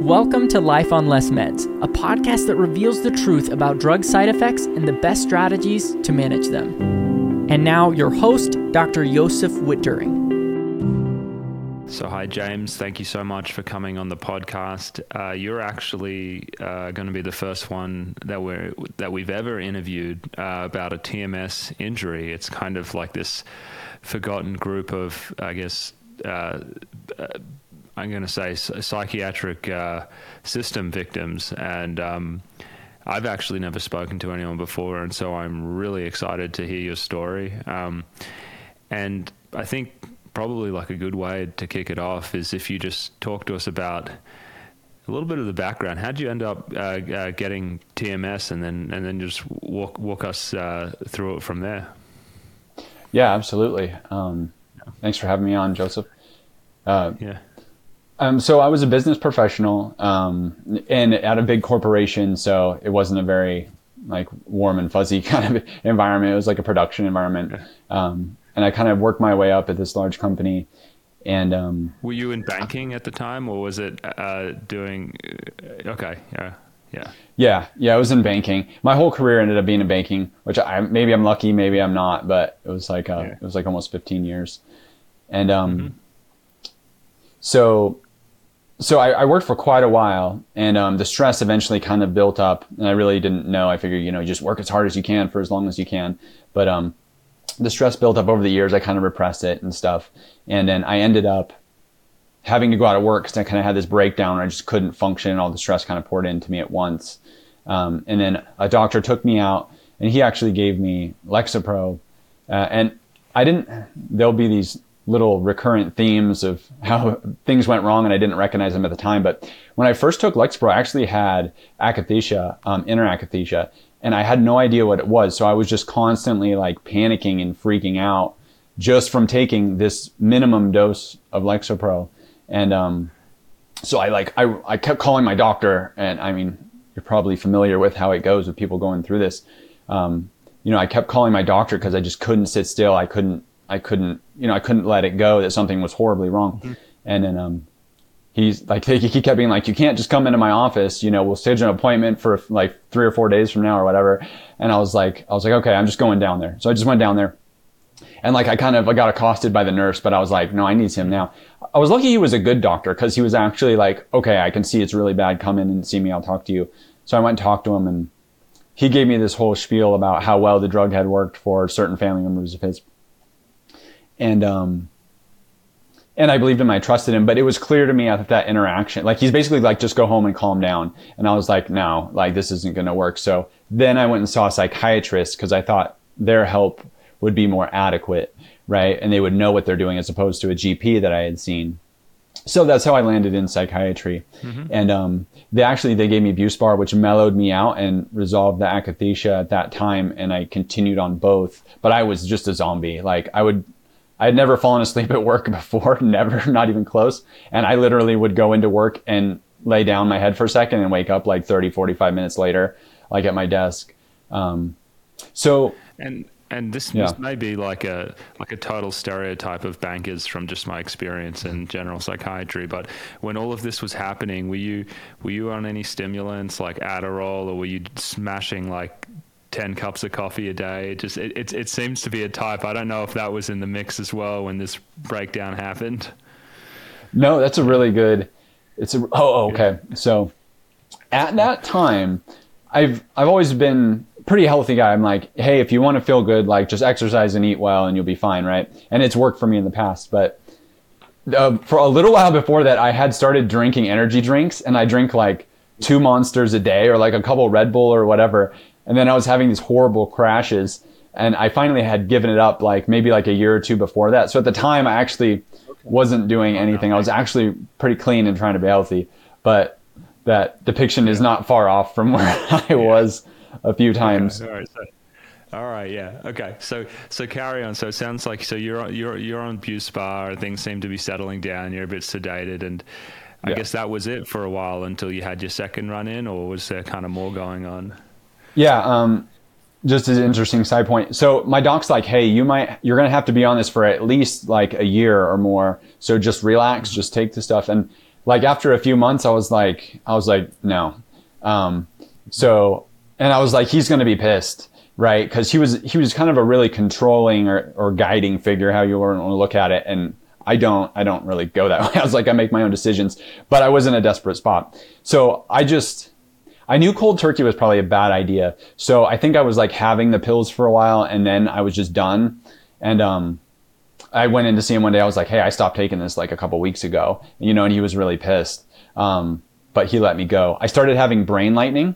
Welcome to Life on Less Meds, a podcast that reveals the truth about drug side effects and the best strategies to manage them. And now your host, Dr. Josef Witt-Doerring. So hi, James. Thank you so much for coming on the podcast. You're actually going to be the first one that we've ever interviewed about a TMS injury. It's kind of like this forgotten group of, I guess, I'm going to say psychiatric system victims. And I've actually never spoken to anyone before. And so I'm really excited to hear your story. And I think probably like a good way to kick it off is if you just talk to us about a little bit of the background. How did you end up getting TMS and then just walk us through it from there? Yeah, absolutely. Thanks for having me on, Joseph. So I was a business professional and at a big corporation, so it wasn't a very like warm and fuzzy kind of environment. It was like a production environment. And I kind of worked my way up at this large company. And were you in banking at the time, or was it doing? Okay, yeah. I was in banking. My whole career ended up being in banking, which maybe I'm lucky, maybe I'm not, but it was like it was like almost 15 years, and So I worked for quite a while, and the stress eventually kind of built up, and I really didn't know. I figured, you just work as hard as you can for as long as you can. But the stress built up over the years. I kind of repressed it and stuff. And then I ended up having to go out of work because I kind of had this breakdown where I just couldn't function. All the stress kind of poured into me at once. And then a doctor took me out, and he actually gave me Lexapro. And I didn't – there'll be these – little recurrent themes of how things went wrong, and I didn't recognize them at the time. But when I first took Lexapro, I actually had akathisia, inner akathisia, and I had no idea what it was. So I was just constantly like panicking and freaking out just from taking this minimum dose of Lexapro. And so I kept calling my doctor, and I mean, you're probably familiar with how it goes with people going through this. I kept calling my doctor because I just couldn't sit still. I couldn't let it go that something was horribly wrong. Mm-hmm. And then he's like, he kept being like, you can't just come into my office, we'll schedule an appointment for like 3 or 4 days from now or whatever. And I was like, okay, I'm just going down there. So I just went down there, and like, I got accosted by the nurse, but I was like, no, I need him now. I was lucky he was a good doctor, because he was actually like, okay, I can see it's really bad. Come in and see me. I'll talk to you. So I went and talked to him, and he gave me this whole spiel about how well the drug had worked for certain family members of his. And I believed him, I trusted him, but it was clear to me after that interaction, like he's basically like, just go home and calm down. And I was like, no, like this isn't going to work. So then I went and saw a psychiatrist, because I thought their help would be more adequate, right? And they would know what they're doing, as opposed to a GP that I had seen. So that's how I landed in psychiatry. Mm-hmm. And they gave me Buspar, which mellowed me out and resolved the akathisia at that time. And I continued on both, but I was just a zombie. Like I had never fallen asleep at work before, never, not even close. And I literally would go into work and lay down my head for a second and wake up like 30, 45 minutes later, like at my desk. This may be like a total stereotype of bankers from just my experience in general psychiatry. But when all of this was happening, were you on any stimulants like Adderall, or were you smashing like 10 cups of coffee a day? It seems to be a type. I don't know if that was in the mix as well when this breakdown happened. No, that's a really good, okay. So at that time, I've always been pretty healthy guy. I'm like, hey, if you want to feel good, like just exercise and eat well and you'll be fine, right? And it's worked for me in the past, but for a little while before that, I had started drinking energy drinks, and I drink like 2 Monsters a day, or like a couple Red Bull or whatever. And then I was having these horrible crashes, and I finally had given it up like maybe like a year or two before that. So at the time I actually wasn't doing anything. I was actually pretty clean and trying to be healthy, but that depiction is not far off from where I was a few times. Okay. All right. Yeah. Okay. So carry on. So it sounds like, so you're on Buspar, things seem to be settling down. You're a bit sedated, and I guess that was it for a while until you had your second run in, or was there kind of more going on? Yeah. Just an interesting side point. So my doc's like, hey, you're going to have to be on this for at least like a year or more. So just relax, just take the stuff. And like after a few months, I was like, no. And I was like, he's going to be pissed, right? Because he was kind of a really controlling or guiding figure, how you want to look at it. And I don't really go that way. I was like, I make my own decisions, but I was in a desperate spot. So I knew cold turkey was probably a bad idea. So I think I was like having the pills for a while, and then I was just done. And I went in to see him one day. I was like, hey, I stopped taking this like a couple weeks ago, you know, and he was really pissed. But he let me go. I started having brain lightning.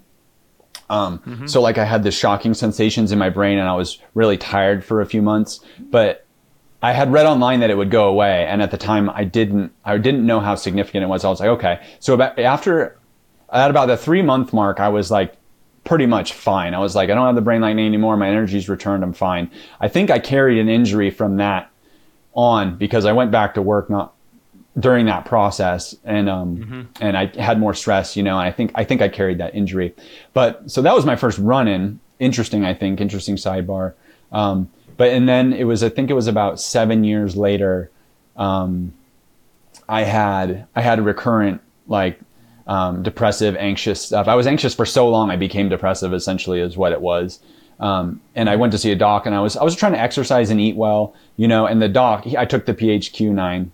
So like I had the shocking sensations in my brain, and I was really tired for a few months, but I had read online that it would go away. And at the time I didn't know how significant it was. I was like, okay. So at about the 3-month mark, I was like pretty much fine. I was like, I don't have the brain lightning anymore. My energy's returned. I'm fine. I think I carried an injury from that on because I went back to work not during that process, and and I had more stress, you know, and I think I carried that injury. But so that was my first run-in. Interesting sidebar. But then it was about 7 years later, I had recurrent like depressive, anxious stuff. I was anxious for so long I became depressive, essentially, is what it was. And I went to see a doc, and I was trying to exercise and eat well, you know, and the doc, I took the PHQ-9,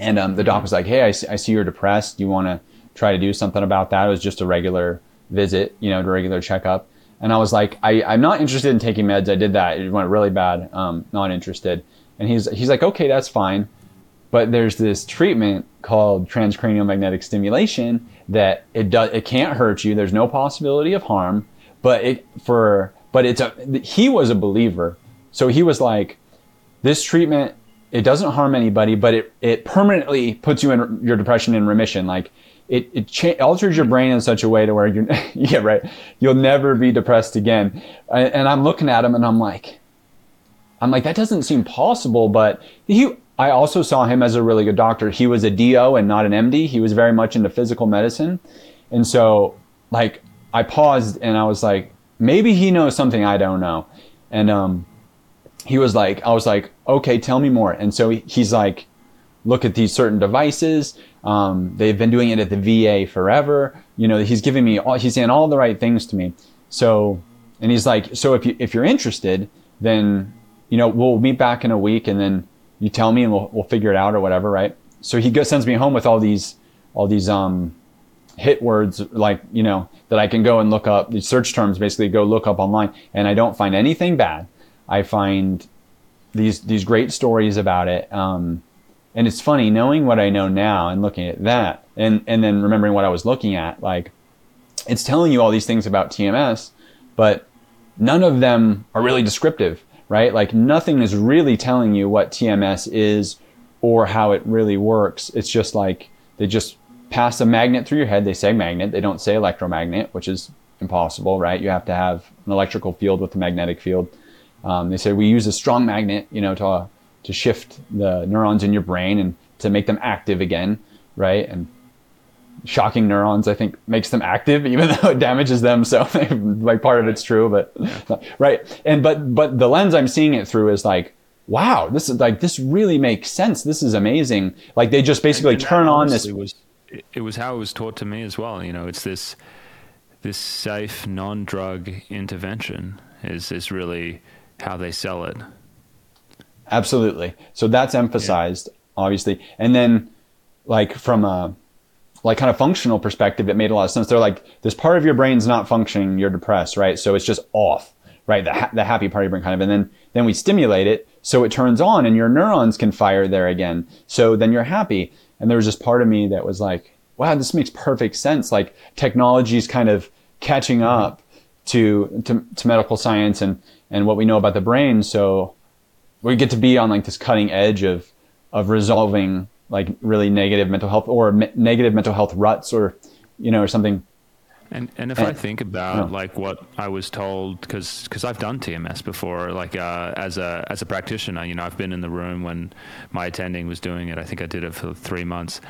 and the doc was like, hey, I see you're depressed. You want to try to do something about that? It was just a regular visit, you know, a regular checkup. And I was like, I'm not interested in taking meds. I did that. It went really bad. Not interested. And he's like, okay, that's fine. But there's this treatment called transcranial magnetic stimulation that it can't hurt you. There's no possibility of harm, he was a believer. So he was like, this treatment, it doesn't harm anybody, but it permanently puts you in your depression in remission. Like it alters your brain in such a way to where you're, yeah, right. You'll never be depressed again. And I'm looking at him, and I'm like, that doesn't seem possible. But I also saw him as a really good doctor. He was a DO and not an MD. He was very much into physical medicine. And so like I paused, and I was like, maybe he knows something I don't know. And he was like, I was like, okay, tell me more. And so he's like, look at these certain devices. They've been doing it at the VA forever. You know, he's saying all the right things to me. So, and he's like, so if you're interested, then, you know, we'll meet back in a week, and then you tell me, and we'll figure it out or whatever, right? So he sends me home with all these hit words, like, you know, that I can go and look up these search terms, basically go look up online, and I don't find anything bad. I find these great stories about it. And it's funny knowing what I know now and looking at that, and then remembering what I was looking at, like it's telling you all these things about TMS, but none of them are really descriptive, right? Like nothing is really telling you what TMS is or how it really works. It's just like, they just pass a magnet through your head. They say magnet. They don't say electromagnet, which is impossible, right? You have to have an electrical field with a magnetic field. They say we use a strong magnet, you know, to shift the neurons in your brain and to make them active again, right? And shocking neurons, I think, makes them active, even though it damages them. So like part of it's true, but right. And but the lens I'm seeing it through is like, wow, this is like, this really makes sense. This is amazing. Like they just basically turn on this. It was how it was taught to me as well. You know, it's this safe non-drug intervention is really how they sell it. Absolutely. So that's emphasized, obviously. And then like from a like kind of functional perspective, it made a lot of sense. They're like, this part of your brain's not functioning, you're depressed, right? So it's just off, right? The happy part of your brain kind of, and then we stimulate it. So it turns on and your neurons can fire there again. So then you're happy. And there was this part of me that was like, wow, this makes perfect sense. Like technology's kind of catching up to medical science and what we know about the brain. So we get to be on like this cutting edge of resolving like really negative mental health or negative mental health ruts or, you know, or something. And if I think about like what I was told, because I've done TMS before, like as a practitioner, you know, I've been in the room when my attending was doing it. I think I did it for 3 months.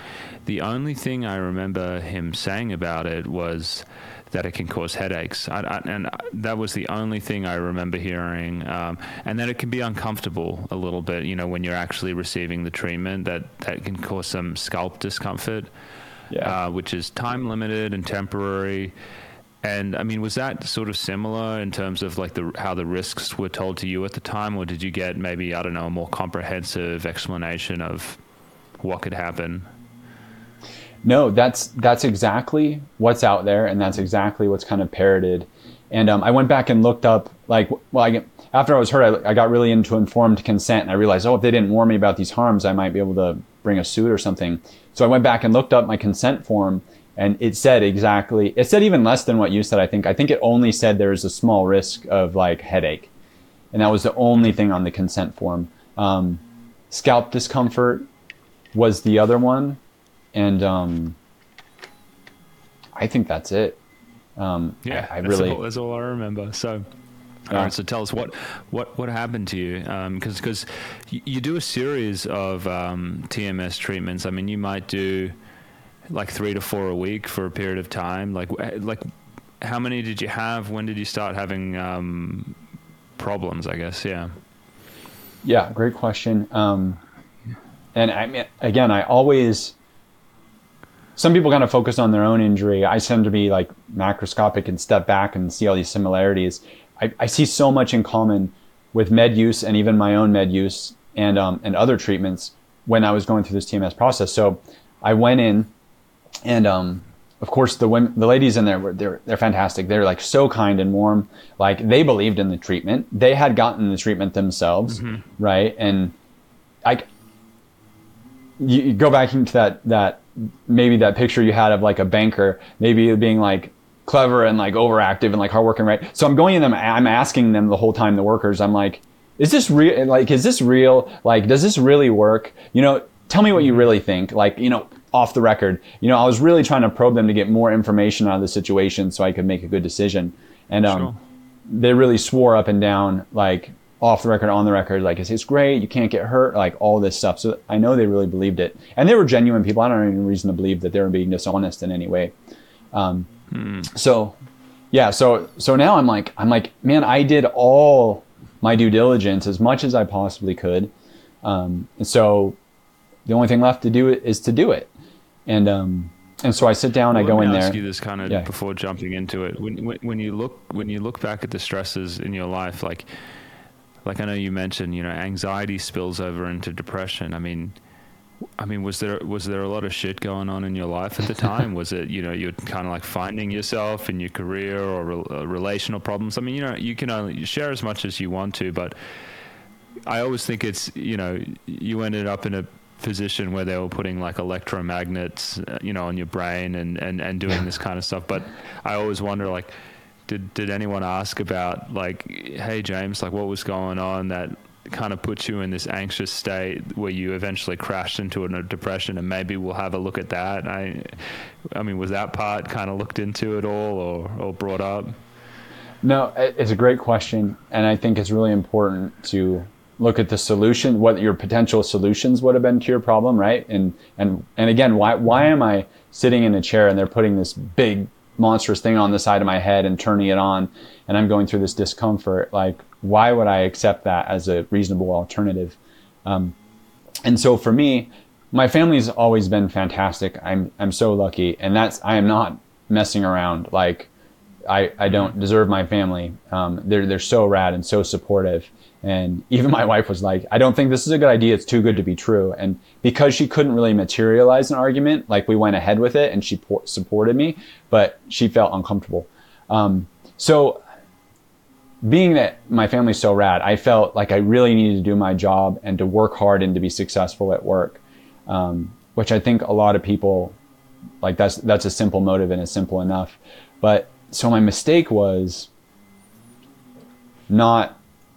The only thing I remember him saying about it was that it can cause headaches. And that was the only thing I remember hearing. And that it can be uncomfortable a little bit, you know, when you're actually receiving the treatment, that can cause some scalp discomfort, which is time limited and temporary. And I mean, was that sort of similar in terms of like how the risks were told to you at the time, or did you get maybe, I don't know, a more comprehensive explanation of what could happen? No, that's exactly what's out there, and that's exactly what's kind of parroted. And I went back and looked up, like, after I was hurt, I got really into informed consent, and I realized, oh, if they didn't warn me about these harms, I might be able to bring a suit or something. So I went back and looked up my consent form, and it said exactly, it said even less than what you said, I think. I think it only said there is a small risk of like headache. And that was the only thing on the consent form. Scalp discomfort was the other one. And I think that's it. That's all I remember. So, all right, so tell us what happened to you? Because you do a series of TMS treatments. I mean, you might do like 3 to 4 a week for a period of time. Like how many did you have? When did you start having problems, I guess? Yeah, great question. And I mean, again, some people kind of focus on their own injury. I tend to be like macroscopic and step back and see all these similarities. I see so much in common with med use and even my own med use and other treatments when I was going through this TMS process. So I went in, and of course the ladies in there they're fantastic. They're like so kind and warm. Like they believed in the treatment. They had gotten the treatment themselves, mm-hmm. right? And you go back into that maybe that picture you had of like a banker, maybe being like clever and like overactive and like hardworking, right? So I'm going in and I'm asking them the whole time, the workers. I'm like, is this real? Like, is this real? Like, does this really work? You know, tell me what you really think. Like, you know, off the record, you know, I was really trying to probe them to get more information out of the situation so I could make a good decision. And They really swore up and down, like off the record, on the record, like it's great, you can't get hurt, like all this stuff. So I know they really believed it, and they were genuine people. I don't have any reason to believe that they were being dishonest in any way. So yeah, so now I'm like, man, I did all my due diligence as much as I possibly could. And so the only thing left to do is to do it. And so I sit down, I go in there. Let me ask you this kind of before jumping into it. When you look back at the stresses in your life, like I know you mentioned, you know, anxiety spills over into depression. I mean, was there a lot of shit going on in your life at the time? Was it, you know, you're kind of like finding yourself in your career or relational problems? I mean, you know, you can only share as much as you want to, but I always think it's, you know, you ended up in a position where they were putting like electromagnets, you know, on your brain and doing this kind of stuff. But I always wonder, like, did anyone ask about like, hey James, like what was going on that kind of put you in this anxious state where you eventually crashed into a depression, and maybe we'll have a look at that? I mean, was that part kind of looked into at all or brought up? No, it's a great question. And I think it's really important to look at the solution, what your potential solutions would have been to your problem, right? And again, why am I sitting in a chair and they're putting this big monstrous thing on the side of my head and turning it on, and I'm going through this discomfort? Like, why would I accept that as a reasonable alternative? And so for me, my family's always been fantastic. I'm so lucky, and I am not messing around. Like, I don't deserve my family. They're so rad and so supportive. And even my wife was like, I don't think this is a good idea. It's too good to be true. And because she couldn't really materialize an argument, like we went ahead with it, and she supported me, but she felt uncomfortable. So being that my family's so rad, I felt like I really needed to do my job and to work hard and to be successful at work, which I think a lot of people, like that's a simple motive and it's simple enough. But so my mistake was not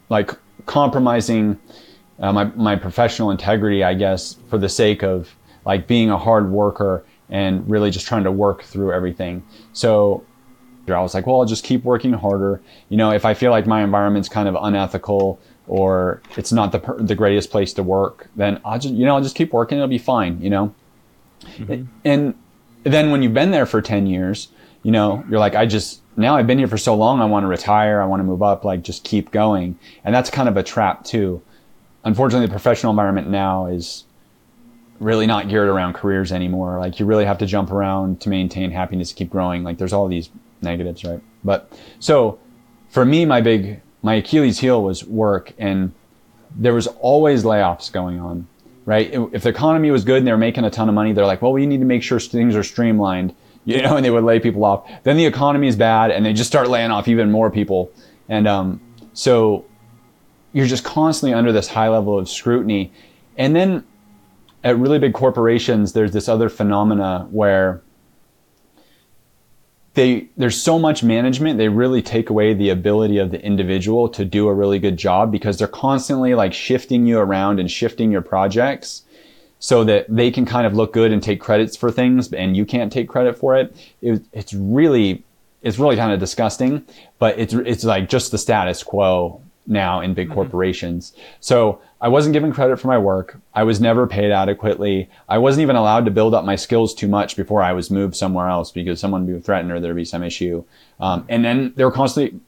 like compromising my professional integrity, I guess, for the sake of like being a hard worker and really just trying to work through everything. So I was like, well, I'll just keep working harder. You know, if I feel like my environment's kind of unethical or it's not the greatest place to work, then I'll just keep working. It'll be fine, you know? Mm-hmm. And then when you've been there for 10 years you know, you're like, now I've been here for so long, I want to retire, I want to move up, like just keep going. And that's kind of a trap too. Unfortunately, the professional environment now is really not geared around careers anymore. Like you really have to jump around to maintain happiness, to keep growing. Like there's all these negatives, right? But so for me, my Achilles heel was work, and there was always layoffs going on, right? If the economy was good and they were making a ton of money, they're like, well, we need to make sure things are streamlined, you know, and they would lay people off. Then the economy is bad and they just start laying off even more people. And so you're just constantly under this high level of scrutiny. And then at really big corporations, there's this other phenomena where there's so much management, they really take away the ability of the individual to do a really good job, because they're constantly like shifting you around and shifting your projects so that they can kind of look good and take credits for things and you can't take credit for it. It's really kind of disgusting, but it's like just the status quo now in big corporations. So I wasn't given credit for my work. I was never paid adequately. I wasn't even allowed to build up my skills too much before I was moved somewhere else, because someone would be threatened or there'd be some issue. And then they were constantly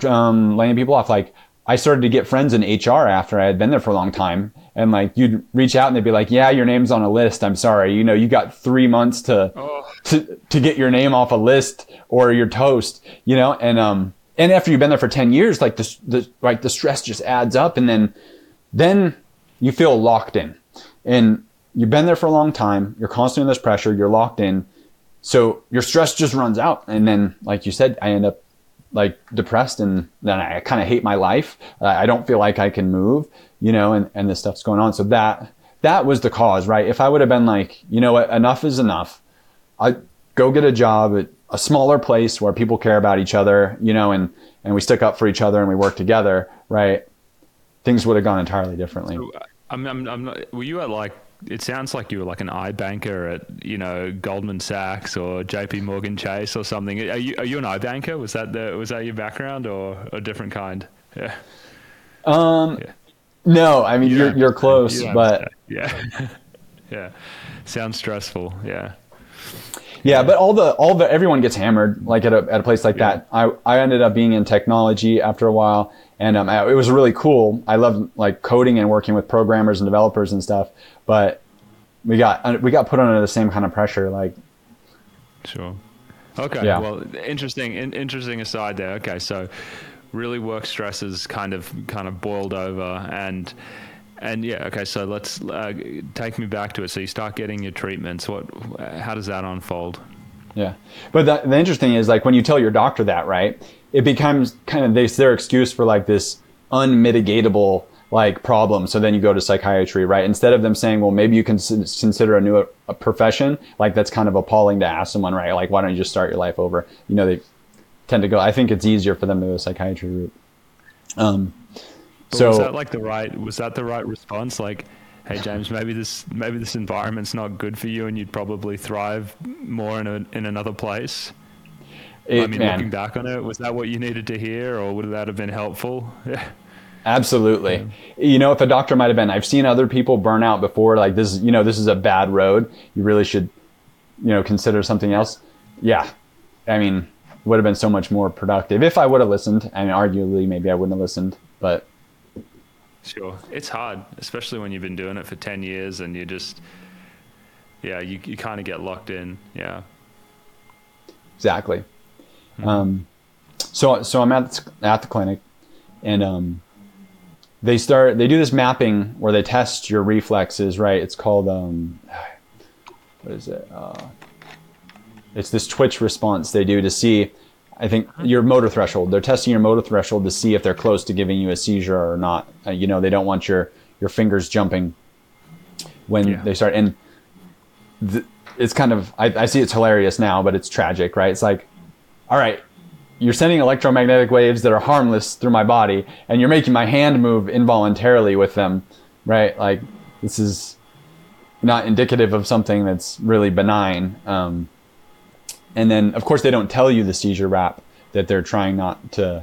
laying people off. Like I started to get friends in HR after I had been there for a long time. And like you'd reach out and they'd be like, yeah, your name's on a list. I'm sorry. You know, you got 3 months to get your name off a list or you're toast, you know? And after you've been there for 10 years, like the stress just adds up, and then you feel locked in, and you've been there for a long time. You're constantly under this pressure. You're locked in. So your stress just runs out. And then, like you said, I end up like depressed, and then I kind of hate my life. I don't feel like I can move, you know, and this stuff's going on. So that was the cause, right? If I would have been like, you know what, enough is enough. I go get a job at a smaller place where people care about each other, you know, and we stick up for each other and we work together, right? Things would have gone entirely differently. So, I'm not, were you at like, it sounds like you were like an iBanker at, you know, Goldman Sachs or JP Morgan Chase or something. Are you an iBanker? Was that your background, or a different kind? Yeah. No, I mean, you're close, but yeah. Yeah. Sounds stressful. Yeah. Yeah, but everyone gets hammered like at a place like that. I ended up being in technology after a while, and it was really cool. I loved like coding and working with programmers and developers and stuff, but we got put under the same kind of pressure, like. Sure. Okay. Yeah. Well, interesting aside there. Okay, so really work stress is kind of boiled over, and yeah, okay, so let's take me back to it. So you start getting your treatments. How does that unfold? Yeah, but the interesting thing is, like, when you tell your doctor that, right, it becomes kind of their excuse for like this unmitigatable like problem. So then you go to psychiatry, right? Instead of them saying, well, maybe you can consider a new profession, like that's kind of appalling to ask someone, right? Like, why don't you just start your life over? You know, they tend to go, I think it's easier for them to go a psychiatry route. So was that the right response? Like, hey James, maybe this environment's not good for you, and you'd probably thrive more in another place. Looking back on it, was that what you needed to hear, or would that have been helpful? Yeah. Absolutely. Yeah. You know, if a doctor might have been, I've seen other people burn out before. Like this, you know, this is a bad road. You really should, you know, consider something else. Yeah, I mean, would have been so much more productive if I would have listened. I mean, arguably, maybe I wouldn't have listened, but. Sure. It's hard, especially when you've been doing it for 10 years and you just, yeah, you kind of get locked in. Yeah. Exactly. Mm-hmm. So I'm at the clinic, and they do this mapping where they test your reflexes, right? It's called, what is it? It's this twitch response they do to see, I think, your motor threshold. They're testing your motor threshold to see if they're close to giving you a seizure or not. You know, they don't want your fingers jumping when they start. And it's kind of, I see it's hilarious now, but it's tragic, right? It's like, all right, you're sending electromagnetic waves that are harmless through my body, and you're making my hand move involuntarily with them, right? Like, this is not indicative of something that's really benign. And then, of course, they don't tell you the seizure rap that they're trying not to,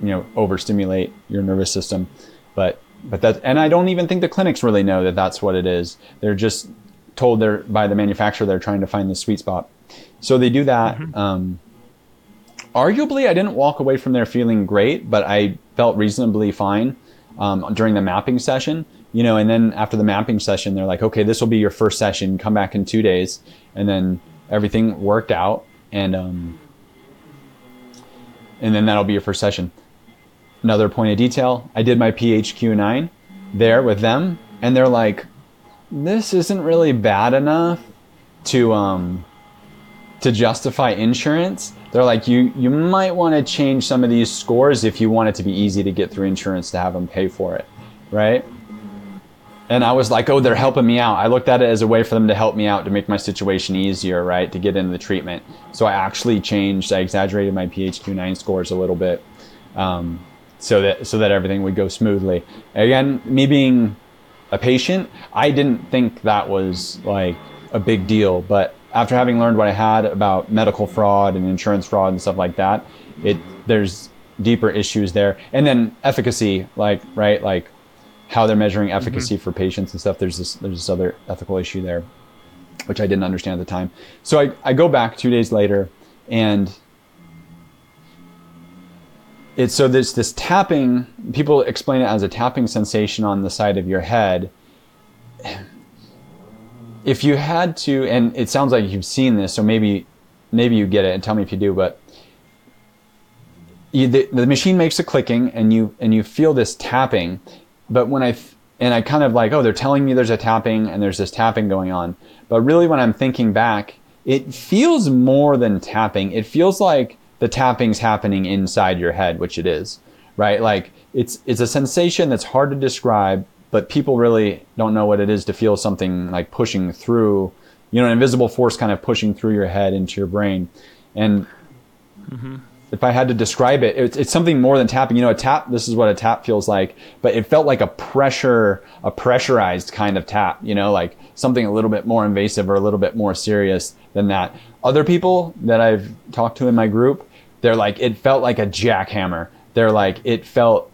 you know, overstimulate your nervous system. But I don't even think the clinics really know that that's what it is. They're just told by the manufacturer they're trying to find the sweet spot. So they do that. Mm-hmm. Arguably, I didn't walk away from there feeling great, but I felt reasonably fine during the mapping session. You know, and then after the mapping session, they're like, okay, this will be your first session. Come back in 2 days. And then everything worked out. And then that'll be your first session. Another point of detail, I did my PHQ-9 there with them. And they're like, this isn't really bad enough to justify insurance. They're like, you might want to change some of these scores if you want it to be easy to get through insurance to have them pay for it, right? And I was like, oh, they're helping me out. I looked at it as a way for them to help me out, to make my situation easier, right, to get into the treatment. So I actually changed, I exaggerated my PHQ-9 scores a little bit so that everything would go smoothly. Again, me being a patient, I didn't think that was like a big deal. But after having learned what I had about medical fraud and insurance fraud and stuff like that, there's deeper issues there. And then efficacy, like, right, like, how they're measuring efficacy for patients and stuff. There's this other ethical issue there, which I didn't understand at the time. So I go back 2 days later, and so there's this tapping. People explain it as a tapping sensation on the side of your head. If you had to, and it sounds like you've seen this, so maybe you get it, and tell me if you do, but the machine makes a clicking, and you feel this tapping. But when I kind of like, oh, they're telling me there's a tapping and there's this tapping going on. But really when I'm thinking back, it feels more than tapping. It feels like the tapping's happening inside your head, which it is, right? Like it's a sensation that's hard to describe, but people really don't know what it is to feel something like pushing through, you know, an invisible force kind of pushing through your head into your brain. And if I had to describe it, it's something more than tapping. You know, a tap, this is what a tap feels like, but it felt like a pressurized kind of tap, you know, like something a little bit more invasive or a little bit more serious than that. Other people that I've talked to in my group, they're like, it felt like a jackhammer. They're like, it felt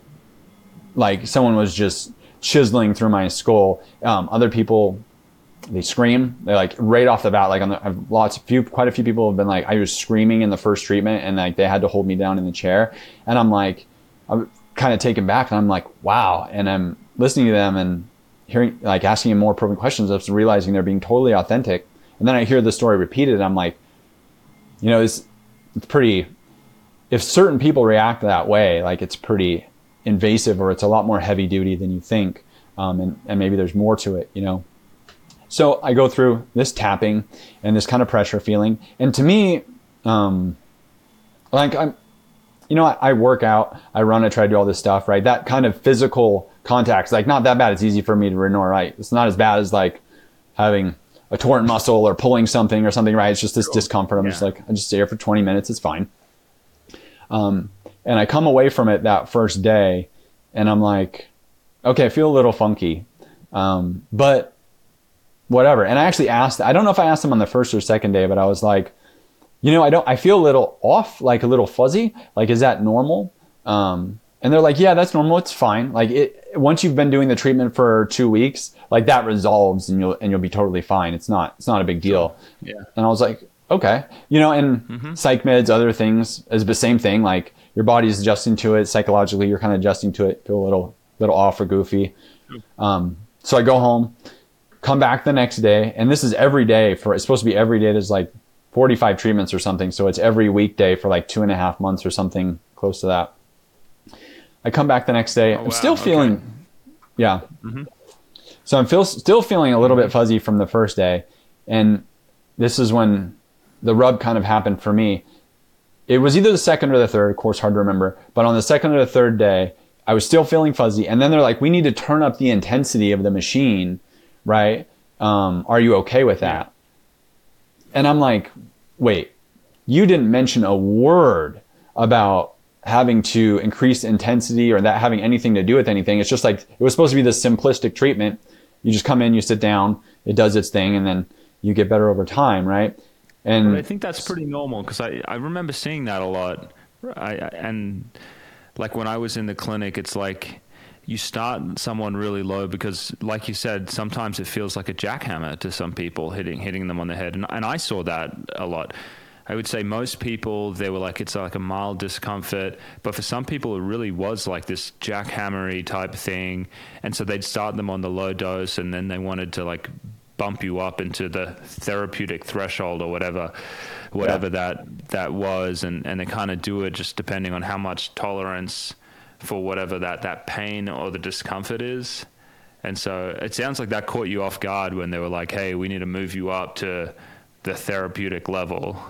like someone was just chiseling through my skull. Other people, they scream. They're like right off the bat. Like quite a few people have been like, I was screaming in the first treatment, and like they had to hold me down in the chair. And I'm like, I'm kind of taken back, and I'm like, wow. And I'm listening to them and hearing, like, asking them more probing questions. I'm just realizing they're being totally authentic. And then I hear the story repeated, and I'm like, you know, it's pretty. If certain people react that way, like it's pretty invasive, or it's a lot more heavy duty than you think, and maybe there's more to it, you know. So I go through this tapping and this kind of pressure feeling. And to me, I work out, I run, I try to do all this stuff, right? That kind of physical contact's like not that bad. It's easy for me to ignore, right? It's not as bad as like having a torn muscle or pulling something or something, right? It's just this discomfort. I'm just like, I just stay here for 20 minutes. It's fine. And I come away from it that first day, and I'm like, okay, I feel a little funky. But whatever. And I actually asked, I don't know if I asked them on the first or second day, but I was like, you know, I feel a little off, like a little fuzzy. Like, is that normal? And they're like, yeah, that's normal. It's fine. Like, once you've been doing the treatment for 2 weeks, like that resolves, and you'll be totally fine. It's not a big deal. Yeah. And I was like, okay, you know, and psych meds, other things is the same thing. Like, your body's adjusting to it. Psychologically, you're kind of adjusting to it. Feel a little off or goofy. So I go home. Come back the next day, and this is every day it's supposed to be every day. There's like 45 treatments or something, so it's every weekday for like 2.5 months or something close to that. I come back the next day. I'm still feeling, So I'm still feeling a little bit fuzzy from the first day, and this is when the rub kind of happened for me. It was either the second or the third, of course, hard to remember, but on the second or the third day, I was still feeling fuzzy, and then they're like, "We need to turn up the intensity of the machine." Right? Are you okay with that? And I'm like, wait, you didn't mention a word about having to increase intensity or that having anything to do with anything. It's just like, it was supposed to be this simplistic treatment. You just come in, you sit down, it does its thing, and then you get better over time. Right? And I think that's pretty normal, because I remember seeing that a lot. And like when I was in the clinic, it's like, you start someone really low because, like you said, sometimes it feels like a jackhammer to some people hitting them on the head. And I saw that a lot. I would say most people, they were like, it's like a mild discomfort. But for some people, it really was like this jackhammery type thing. And so they'd start them on the low dose and then they wanted to like bump you up into the therapeutic threshold or whatever yeah. that was. And they kind of do it just depending on how much tolerance for whatever that pain or the discomfort is. And so it sounds like that caught you off guard when they were like, hey, we need to move you up to the therapeutic level.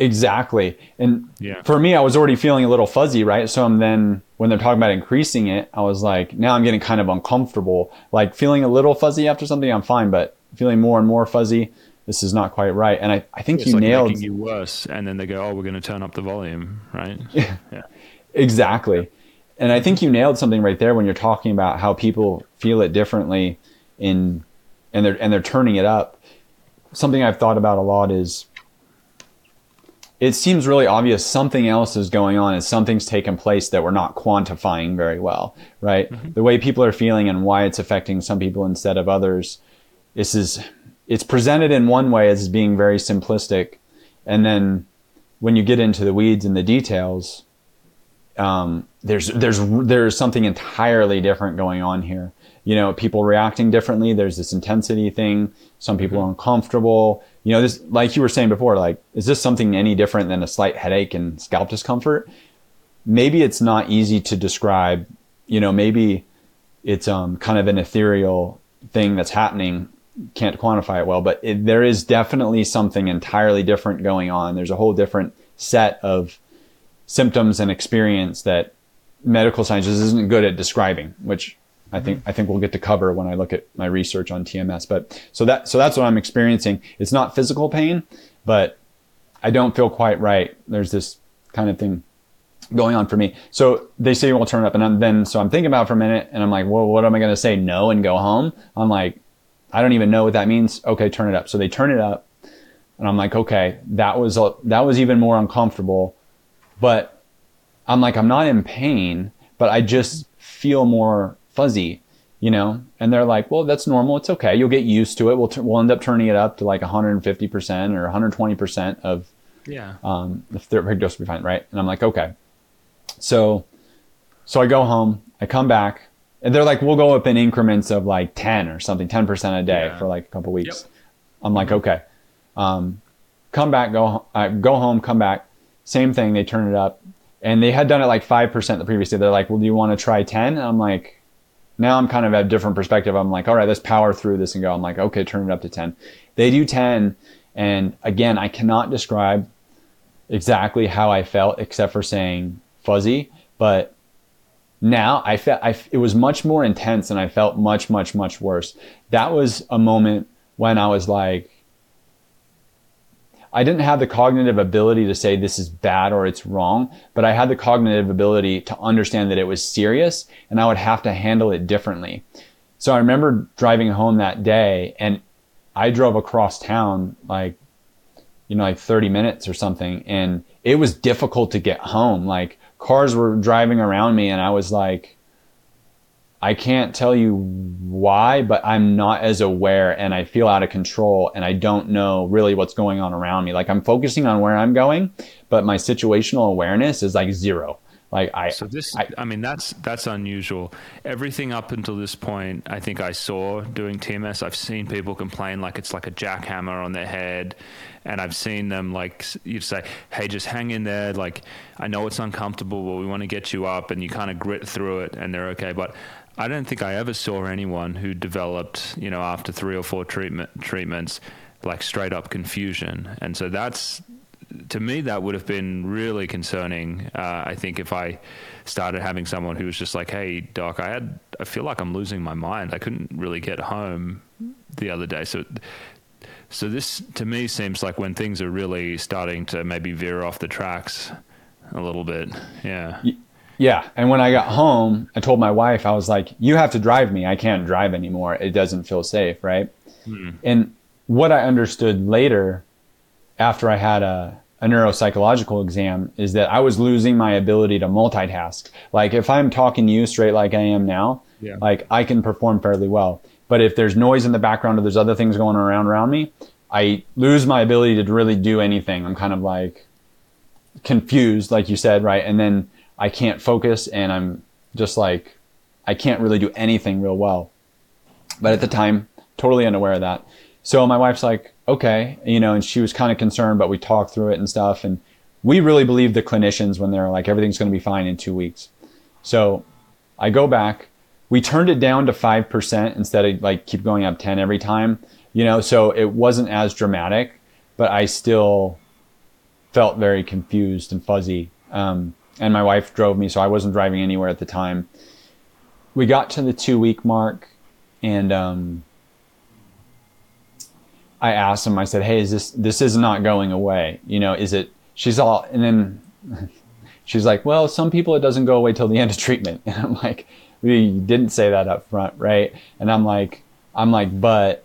Exactly. And yeah. For me, I was already feeling a little fuzzy, right? So I'm then, when they're talking about increasing it, I was like, now I'm getting kind of uncomfortable, like feeling a little fuzzy after something, I'm fine, but feeling more and more fuzzy, this is not quite right. And I think it's nailed it. It's making you worse. And then they go, oh, we're going to turn up the volume, right? Yeah. Exactly. And I think you nailed something right there when you're talking about how people feel it differently and they're turning it up. Something I've thought about a lot is, it seems really obvious something else is going on and something's taken place that we're not quantifying very well, right? Mm-hmm. The way people are feeling and why it's affecting some people instead of others. It's presented in one way as being very simplistic. And then when you get into the weeds and the details, there's something entirely different going on here. You know, people reacting differently. There's this intensity thing. Some people are uncomfortable. You know, this, like you were saying before, like, is this something any different than a slight headache and scalp discomfort? Maybe it's not easy to describe. You know, maybe it's kind of an ethereal thing that's happening. Can't quantify it well, but there is definitely something entirely different going on. There's a whole different set of symptoms and experience that medical science isn't good at describing, which I think we'll get to cover when I look at my research on TMS. But so that's what I'm experiencing. It's not physical pain, but I don't feel quite right. There's this kind of thing going on for me. So they say, we'll turn up. And I'm thinking about it for a minute and I'm like, well, what am I going to say? No, and go home. I'm like, I don't even know what that means. Okay, turn it up. So they turn it up and I'm like, okay, that was even more uncomfortable. But I'm like, I'm not in pain, but I just feel more fuzzy, you know? And they're like, well, that's normal. It's okay. You'll get used to it. We'll end up turning it up to like 150% or 120% of the therapeutic dose will be fine, right? And I'm like, okay. So I go home, I come back, and they're like, we'll go up in increments of like 10 or something, 10% a day for like a couple weeks. Yep. I'm like, okay. Come back, go home, come back. Same thing. They turn it up and they had done it like 5% the previous day. They're like, well, do you want to try 10? And I'm like, now I'm kind of at a different perspective. I'm like, all right, let's power through this and go. I'm like, okay, turn it up to 10. They do 10. And again, I cannot describe exactly how I felt except for saying fuzzy. But now I felt it was much more intense and I felt much, much, much worse. That was a moment when I was like, I didn't have the cognitive ability to say this is bad or it's wrong, but I had the cognitive ability to understand that it was serious and I would have to handle it differently. So I remember driving home that day and I drove across town like 30 minutes or something. And it was difficult to get home. Like cars were driving around me and I was like, I can't tell you why, but I'm not as aware and I feel out of control and I don't know really what's going on around me. Like I'm focusing on where I'm going, but my situational awareness is like zero. That's unusual. Everything up until this point, I think I saw doing TMS, I've seen people complain like it's like a jackhammer on their head. And I've seen them like, you'd say, hey, just hang in there. Like, I know it's uncomfortable, but we want to get you up and you kind of grit through it and they're okay. But I don't think I ever saw anyone who developed, you know, after 3 or 4 treatments, like straight up confusion. And so that's, to me, that would have been really concerning. I think if I started having someone who was just like, hey, doc, I feel like I'm losing my mind. I couldn't really get home the other day. So this to me seems like when things are really starting to maybe veer off the tracks a little bit. Yeah. Yeah. And when I got home, I told my wife, I was like, you have to drive me. I can't drive anymore. It doesn't feel safe. Right. Mm. And what I understood later after I had a a neuropsychological exam is that I was losing my ability to multitask. Like if I'm talking to you straight like I am now, yeah, like I can perform fairly well. But if there's noise in the background or there's other things going around me, I lose my ability to really do anything. I'm kind of like confused, like you said, right? And then I can't focus and I'm just like, I can't really do anything real well. But at the time, totally unaware of that. So my wife's like, okay, you know, and she was kind of concerned, but we talked through it and stuff. And we really believe the clinicians when they're like, everything's going to be fine in 2 weeks. So I go back. We turned it down to 5% instead of like keep going up 10 every time, you know, so it wasn't as dramatic, but I still felt very confused and fuzzy. And my wife drove me, so I wasn't driving anywhere at the time. We got to the 2 week mark and, I asked him, I said, hey, this is not going away. You know, is it, and then she's like, well, some people it doesn't go away till the end of treatment. And I'm like, we didn't say that up front, right? And I'm like, but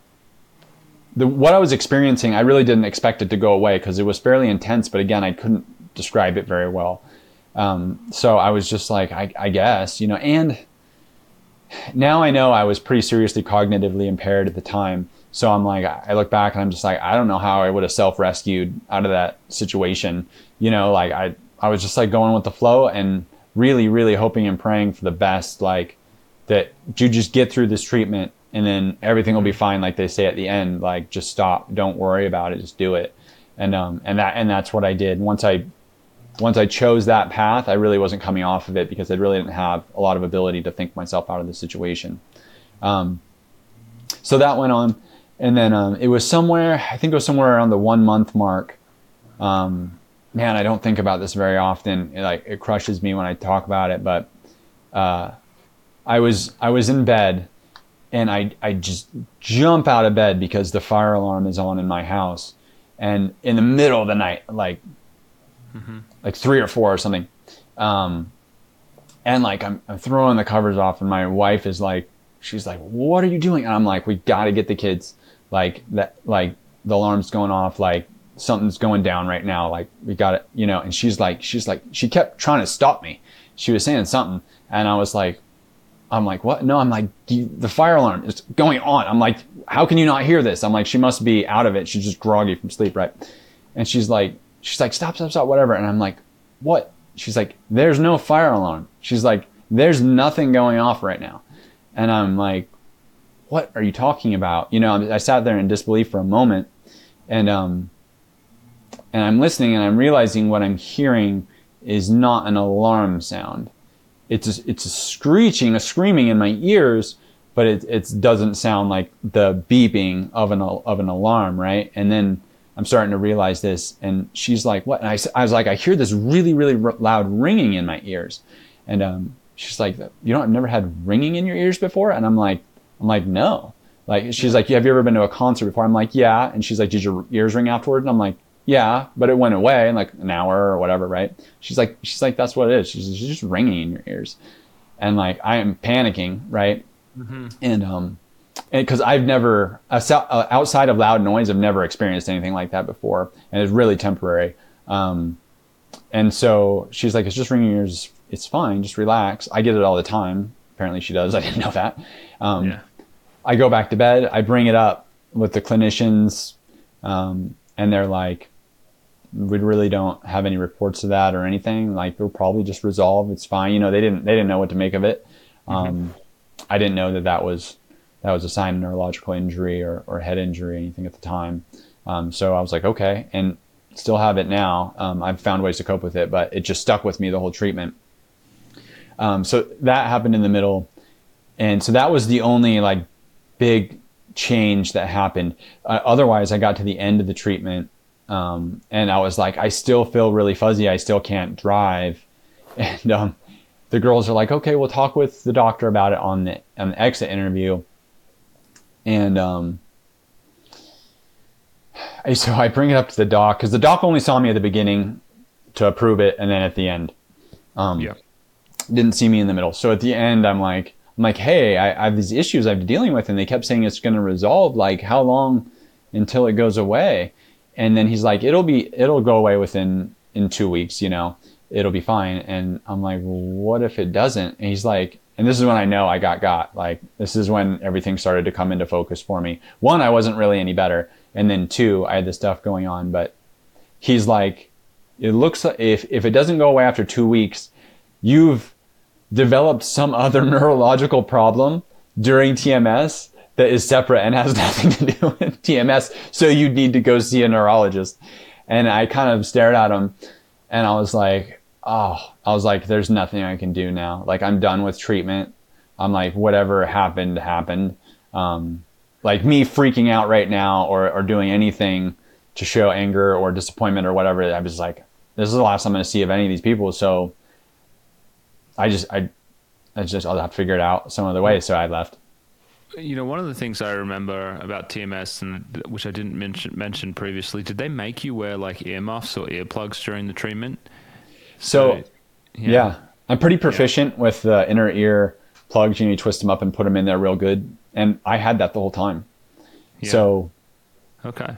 what I was experiencing, I really didn't expect it to go away because it was fairly intense. But again, I couldn't describe it very well. So I was just like, I guess, you know, and now I know I was pretty seriously cognitively impaired at the time. So I'm like, I look back and I'm just like, I don't know how I would have self-rescued out of that situation. You know, like I was just like going with the flow and really, really hoping and praying for the best, like that you just get through this treatment and then everything will be fine. Like they say at the end, like just stop, don't worry about it, just do it. And that's what I did. Once I chose that path, I really wasn't coming off of it because I really didn't have a lot of ability to think myself out of the situation. So that went on. And then it was somewhere, I think it was somewhere around the 1 month mark. Man, I don't think about this very often. It crushes me when I talk about it. But I was in bed and I just jump out of bed because the fire alarm is on in my house. And in the middle of the night, like 3 or 4 or something. And like I'm throwing the covers off and my wife is like, she's like, what are you doing? And I'm like, we got to get the kids. Like that, like the alarm's going off, like something's going down right now. Like we got it, you know? And she's like, she kept trying to stop me. She was saying something. And I was like, I'm like, what? No, I'm like, the fire alarm is going on. I'm like, how can you not hear this? I'm like, she must be out of it. She's just groggy from sleep. Right. And she's like, stop, whatever. And I'm like, what? She's like, there's no fire alarm. She's like, there's nothing going off right now. And I'm like, what are you talking about? You know, I sat there in disbelief for a moment and I'm listening and I'm realizing what I'm hearing is not an alarm sound. It's a screeching, a screaming in my ears, but it doesn't sound like the beeping of an alarm, right? And then I'm starting to realize this and she's like, what? And I was like, I hear this really, really loud ringing in my ears. And, she's like, you know, I've never had ringing in your ears before. And I'm like, no. Like, she's like, have you ever been to a concert before? I'm like, yeah. And she's like, did your ears ring afterward? And I'm like, yeah, but it went away in like an hour or whatever, right? She's like, that's what it is. She's just ringing in your ears. And like, I am panicking, right? Mm-hmm. And cause I've never, outside of loud noise, I've never experienced anything like that before. And it's really temporary. And so she's like, it's just ringing in your ears. It's fine, just relax. I get it all the time. Apparently she does, I didn't know that. Yeah. I go back to bed, I bring it up with the clinicians, and they're like, we really don't have any reports of that or anything. Like they'll probably just resolve, it's fine. You know, they didn't know what to make of it. I didn't know that was a sign of neurological injury or head injury or anything at the time. So I was like, okay, and still have it now. I've found ways to cope with it, but it just stuck with me the whole treatment. So that happened in the middle. And so that was the only like big change that happened. Otherwise I got to the end of the treatment. And I was like, I still feel really fuzzy. I still can't drive. And, the girls are like, okay, we'll talk with the doctor about it on the exit interview. And, so I bring it up to the doc because the doc only saw me at the beginning to approve it. And then at the end, didn't see me in the middle. So at the end, I'm like, hey, I have these issues I've been dealing with. And they kept saying it's going to resolve. Like how long until it goes away? And then he's like, it'll go away in 2 weeks, you know, it'll be fine. And I'm like, well, what if it doesn't? And he's like, and this is when I know I got, like, this is when everything started to come into focus for me. One, I wasn't really any better. And then two, I had this stuff going on, but he's like, it looks like if it doesn't go away after 2 weeks, you've developed some other neurological problem during TMS that is separate and has nothing to do with TMS. So you need to go see a neurologist. And I kind of stared at him and I was like, oh, there's nothing I can do now. Like, I'm done with treatment. I'm like, whatever happened, happened. Like, me freaking out right now or doing anything to show anger or disappointment or whatever. I was like, this is the last I'm going to see of any of these people. So I'll have to figure it out some other way. So I left. You know, one of the things I remember about TMS, and which I didn't mention previously, did they make you wear like earmuffs or earplugs during the treatment? So yeah. I'm pretty proficient with the inner ear plugs. You need to twist them up and put them in there real good. And I had that the whole time. Yeah. So. Okay.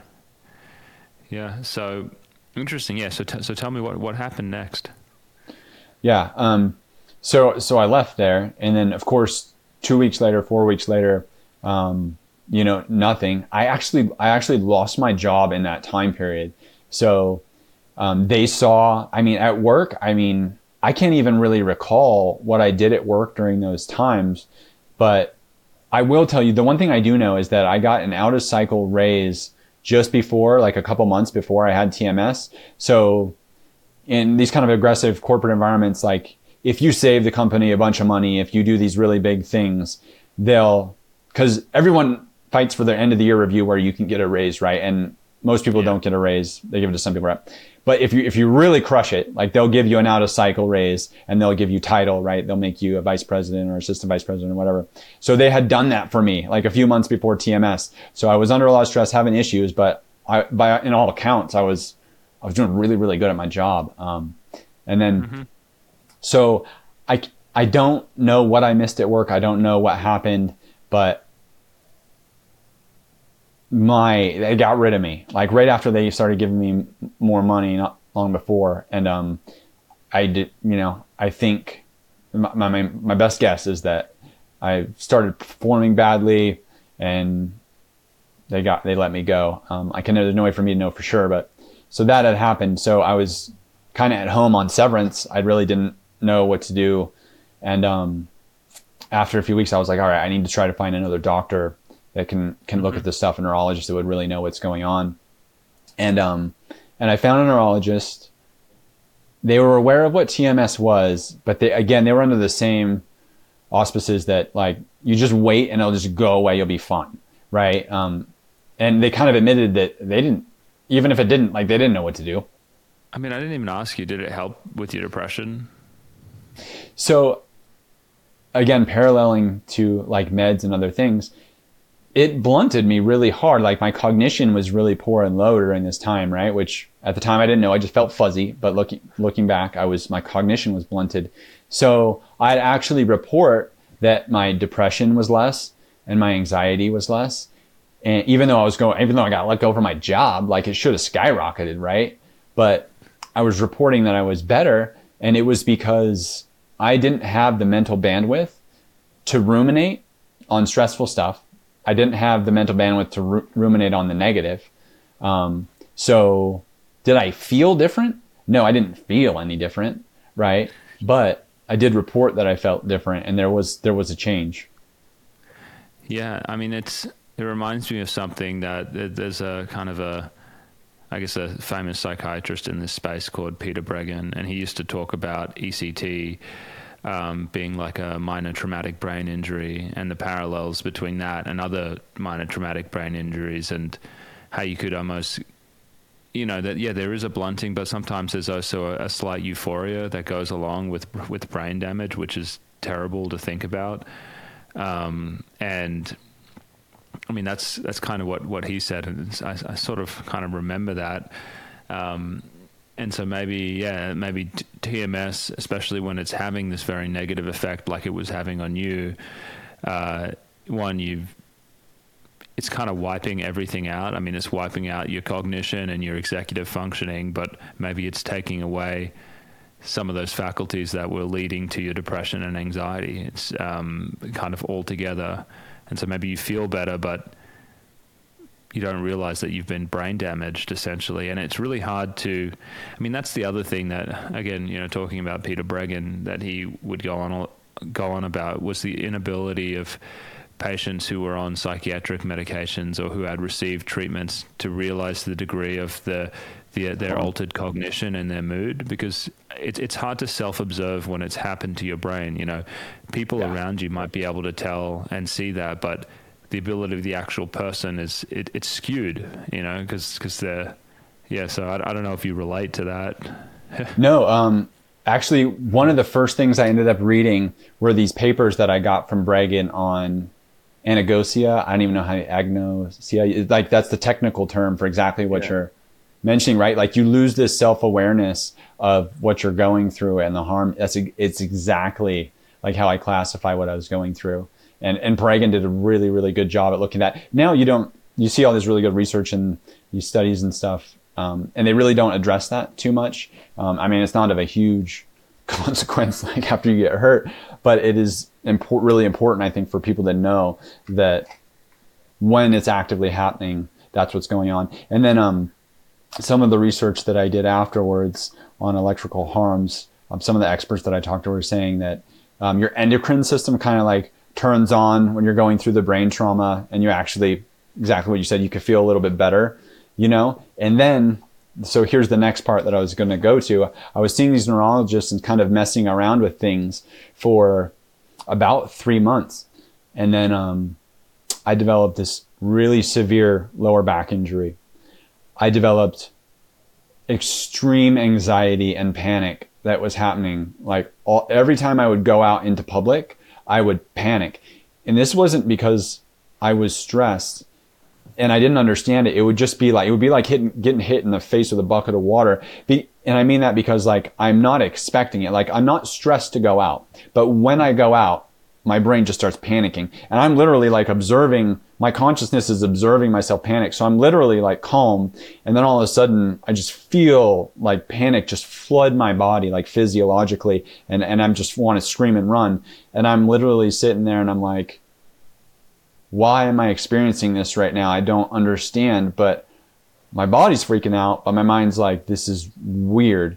Yeah. So interesting. Yeah. So tell me what happened next. Yeah. So I left there, and then of course, 2 weeks later, 4 weeks later, you know, nothing. I actually lost my job in that time period. So, they saw, I mean, at work, I mean, I can't even really recall what I did at work during those times, but I will tell you, the one thing I do know is that I got an out of cycle raise just before, like a couple months before I had TMS. So in these kind of aggressive corporate environments, like, if you save the company a bunch of money, if you do these really big things, because everyone fights for their end of the year review where you can get a raise, right? And most people don't get a raise. They give it to some people, right? But if you really crush it, like, they'll give you an out of cycle raise and they'll give you title, right? They'll make you a vice president or assistant vice president or whatever. So they had done that for me like a few months before TMS. So I was under a lot of stress, having issues, but in all accounts, I was doing really, really good at my job. And then, so I don't know what I missed at work. I don't know what happened, but they got rid of me. Like, right after they started giving me more money, not long before. And, I did, you know, I think my best guess is that I started performing badly and they let me go. There's no way for me to know for sure, but so that had happened. So I was kind of at home on severance. I really didn't know what to do, and after a few weeks I was like, all right, I need to try to find another doctor that can look at this stuff, a neurologist that would really know what's going on. And I found a neurologist. They were aware of what TMS was, but they were under the same auspices that, like, you just wait and it'll just go away, you'll be fine, right? And they kind of admitted that they didn't, even if it didn't, like, they didn't know what to do. I mean, I didn't even ask you, did it help with your depression? So again, paralleling to like meds and other things, it blunted me really hard. Like, my cognition was really poor and low during this time, right? Which at the time I didn't know, I just felt fuzzy, but looking back, my cognition was blunted. So I'd actually report that my depression was less and my anxiety was less. And even though I got let go from my job, like, it should have skyrocketed, right? But I was reporting that I was better. And it was because I didn't have the mental bandwidth to ruminate on stressful stuff. I didn't have the mental bandwidth to ruminate on the negative. So did I feel different? No, I didn't feel any different, right? But I did report that I felt different, and there was a change. Yeah, I mean, it reminds me of something that there's a kind of a famous psychiatrist in this space called Peter Breggin, and he used to talk about ECT being like a minor traumatic brain injury, and the parallels between that and other minor traumatic brain injuries, and how you could almost, you know, that, yeah, there is a blunting, but sometimes there's also a slight euphoria that goes along with brain damage, which is terrible to think about. And I mean, that's kind of what he said, and I sort of kind of remember that. And so maybe TMS, especially when it's having this very negative effect like it was having on you, one, it's kind of wiping everything out. I mean, it's wiping out your cognition and your executive functioning, but maybe it's taking away some of those faculties that were leading to your depression and anxiety. It's kind of all together. And so maybe you feel better, but you don't realize that you've been brain damaged essentially. And it's really hard to, I mean, that's the other thing that, again, you know, talking about Peter Breggin, that he would go on about was the inability of patients who were on psychiatric medications or who had received treatments to realize the degree of their altered cognition and their mood, because it's hard to self-observe when it's happened to your brain. You know, people around you might be able to tell and see that, but the ability of the actual person is it's skewed, you know, because they're, So I don't know if you relate to that. No, actually, one of the first things I ended up reading were these papers that I got from Breggin on anagosia. I don't even know how to agnosia. Like, that's the technical term for exactly what you're mentioning, right? Like, you lose this self-awareness of what you're going through and the harm. It's exactly like how I classify what I was going through. And Breggin did a really, really good job at looking at that. Now you see all this really good research and these studies and stuff, and they really don't address that too much. I mean, it's not of a huge consequence like after you get hurt, but it is really important, I think, for people to know that when it's actively happening, that's what's going on. And then some of the research that I did afterwards on electrical harms, some of the experts that I talked to were saying that your endocrine system kind of like turns on when you're going through the brain trauma, and you actually, exactly what you said, you could feel a little bit better, you know? And then, so here's the next part that I was going to go to. I was seeing these neurologists and kind of messing around with things for about 3 months. And then I developed this really severe lower back injury. I developed extreme anxiety and panic that was happening. Like every time I would go out into public, I would panic. And this wasn't because I was stressed and I didn't understand it. It would just be like, getting hit in the face with a bucket of water. And I mean that because, like, I'm not expecting it. Like, I'm not stressed to go out, but when I go out, my brain just starts panicking. And I'm literally like observing, my consciousness is observing myself panic. So I'm literally like calm. And then all of a sudden I just feel like panic just flood my body, like physiologically. And I'm just want to scream and run. And I'm literally sitting there and I'm like, why am I experiencing this right now? I don't understand, but my body's freaking out, but my mind's like, this is weird.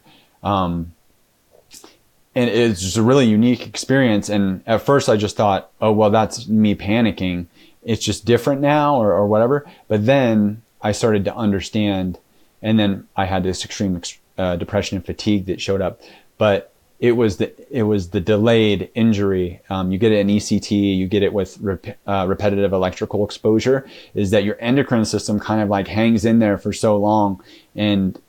And it's just a really unique experience. And at first I just thought, oh, well, that's me panicking. It's just different now or whatever. But then I started to understand. And then I had this extreme depression and fatigue that showed up. But it was the delayed injury. You get it in ECT, you get it with repetitive electrical exposure, is that your endocrine system kind of like hangs in there for so long and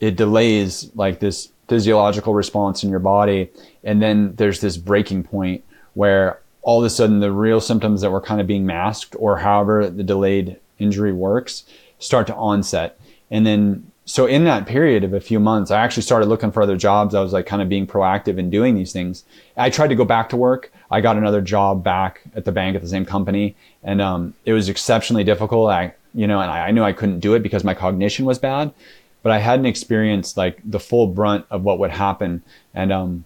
it delays like this physiological response in your body. And then there's this breaking point where all of a sudden the real symptoms that were kind of being masked, or however the delayed injury works, start to onset. And then, so in that period of a few months, I actually started looking for other jobs. I was like kind of being proactive and doing these things. I tried to go back to work. I got another job back at the bank at the same company. And it was exceptionally difficult. I knew I couldn't do it because my cognition was bad. But I hadn't experienced like the full brunt of what would happen. And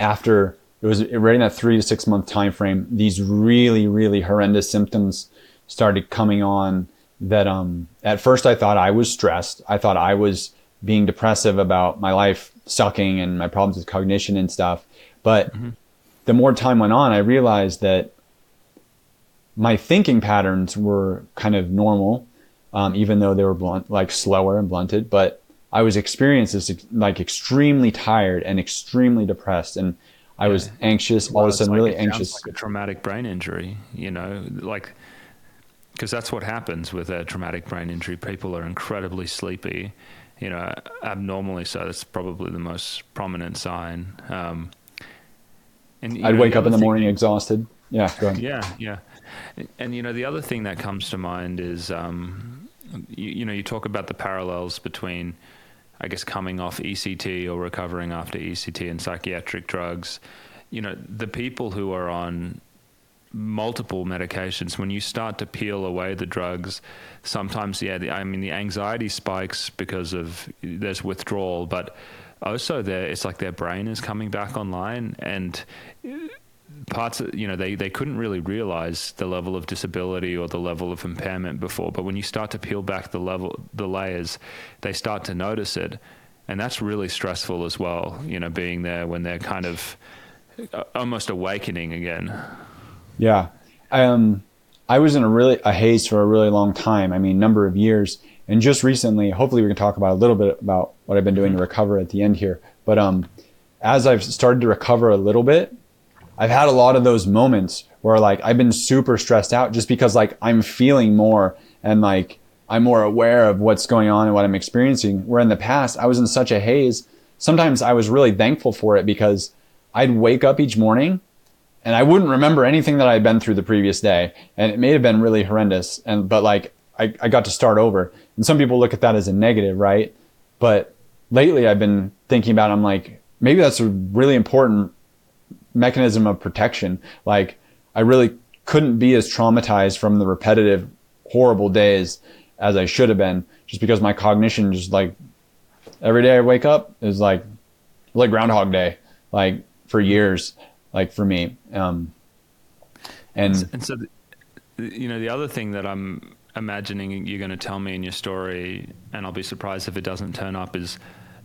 after, it was right in that 3 to 6 month time frame, these really, really horrendous symptoms started coming on that at first I thought I was stressed. I thought I was being depressive about my life sucking and my problems with cognition and stuff. But the more time went on, I realized that my thinking patterns were kind of normal. Even though they were slower and blunted, but I was experiencing this like extremely tired and extremely depressed, and I was anxious. All of a sudden, like, really anxious. Like a traumatic brain injury, you know, like, because that's what happens with a traumatic brain injury. People are incredibly sleepy, you know, abnormally so. That's probably the most prominent sign. And I'd wake up in the morning exhausted. Yeah. Go ahead. Yeah. And you know, the other thing that comes to mind is, you talk about the parallels between, I guess, coming off ECT or recovering after ECT and psychiatric drugs. You know, the people who are on multiple medications, when you start to peel away the drugs, sometimes, the anxiety spikes because of there's withdrawal, but also it's like their brain is coming back online, and parts of, they couldn't really realize the level of disability or the level of impairment before, but when you start to peel back the layers, they start to notice it. And that's really stressful as well, being there when they're kind of almost awakening again. Yeah. I was in a haze for a really long time. I mean, number of years. And just recently, hopefully we can talk about a little bit about what I've been doing to recover at the end here. But as I've started to recover a little bit, I've had a lot of those moments where I've been super stressed out just because I'm feeling more and I'm more aware of what's going on and what I'm experiencing. Where in the past, I was in such a haze. Sometimes I was really thankful for it because I'd wake up each morning and I wouldn't remember anything that I'd been through the previous day. And it may have been really horrendous. But I got to start over. And some people look at that as a negative, right? But lately I've been thinking about, maybe that's a really important mechanism of protection. I really couldn't be as traumatized from the repetitive, horrible days as I should have been, just because my cognition just every day I wake up is like Groundhog Day, for years, for me. And so, the other thing that I'm imagining you're going to tell me in your story, and I'll be surprised if it doesn't turn up, is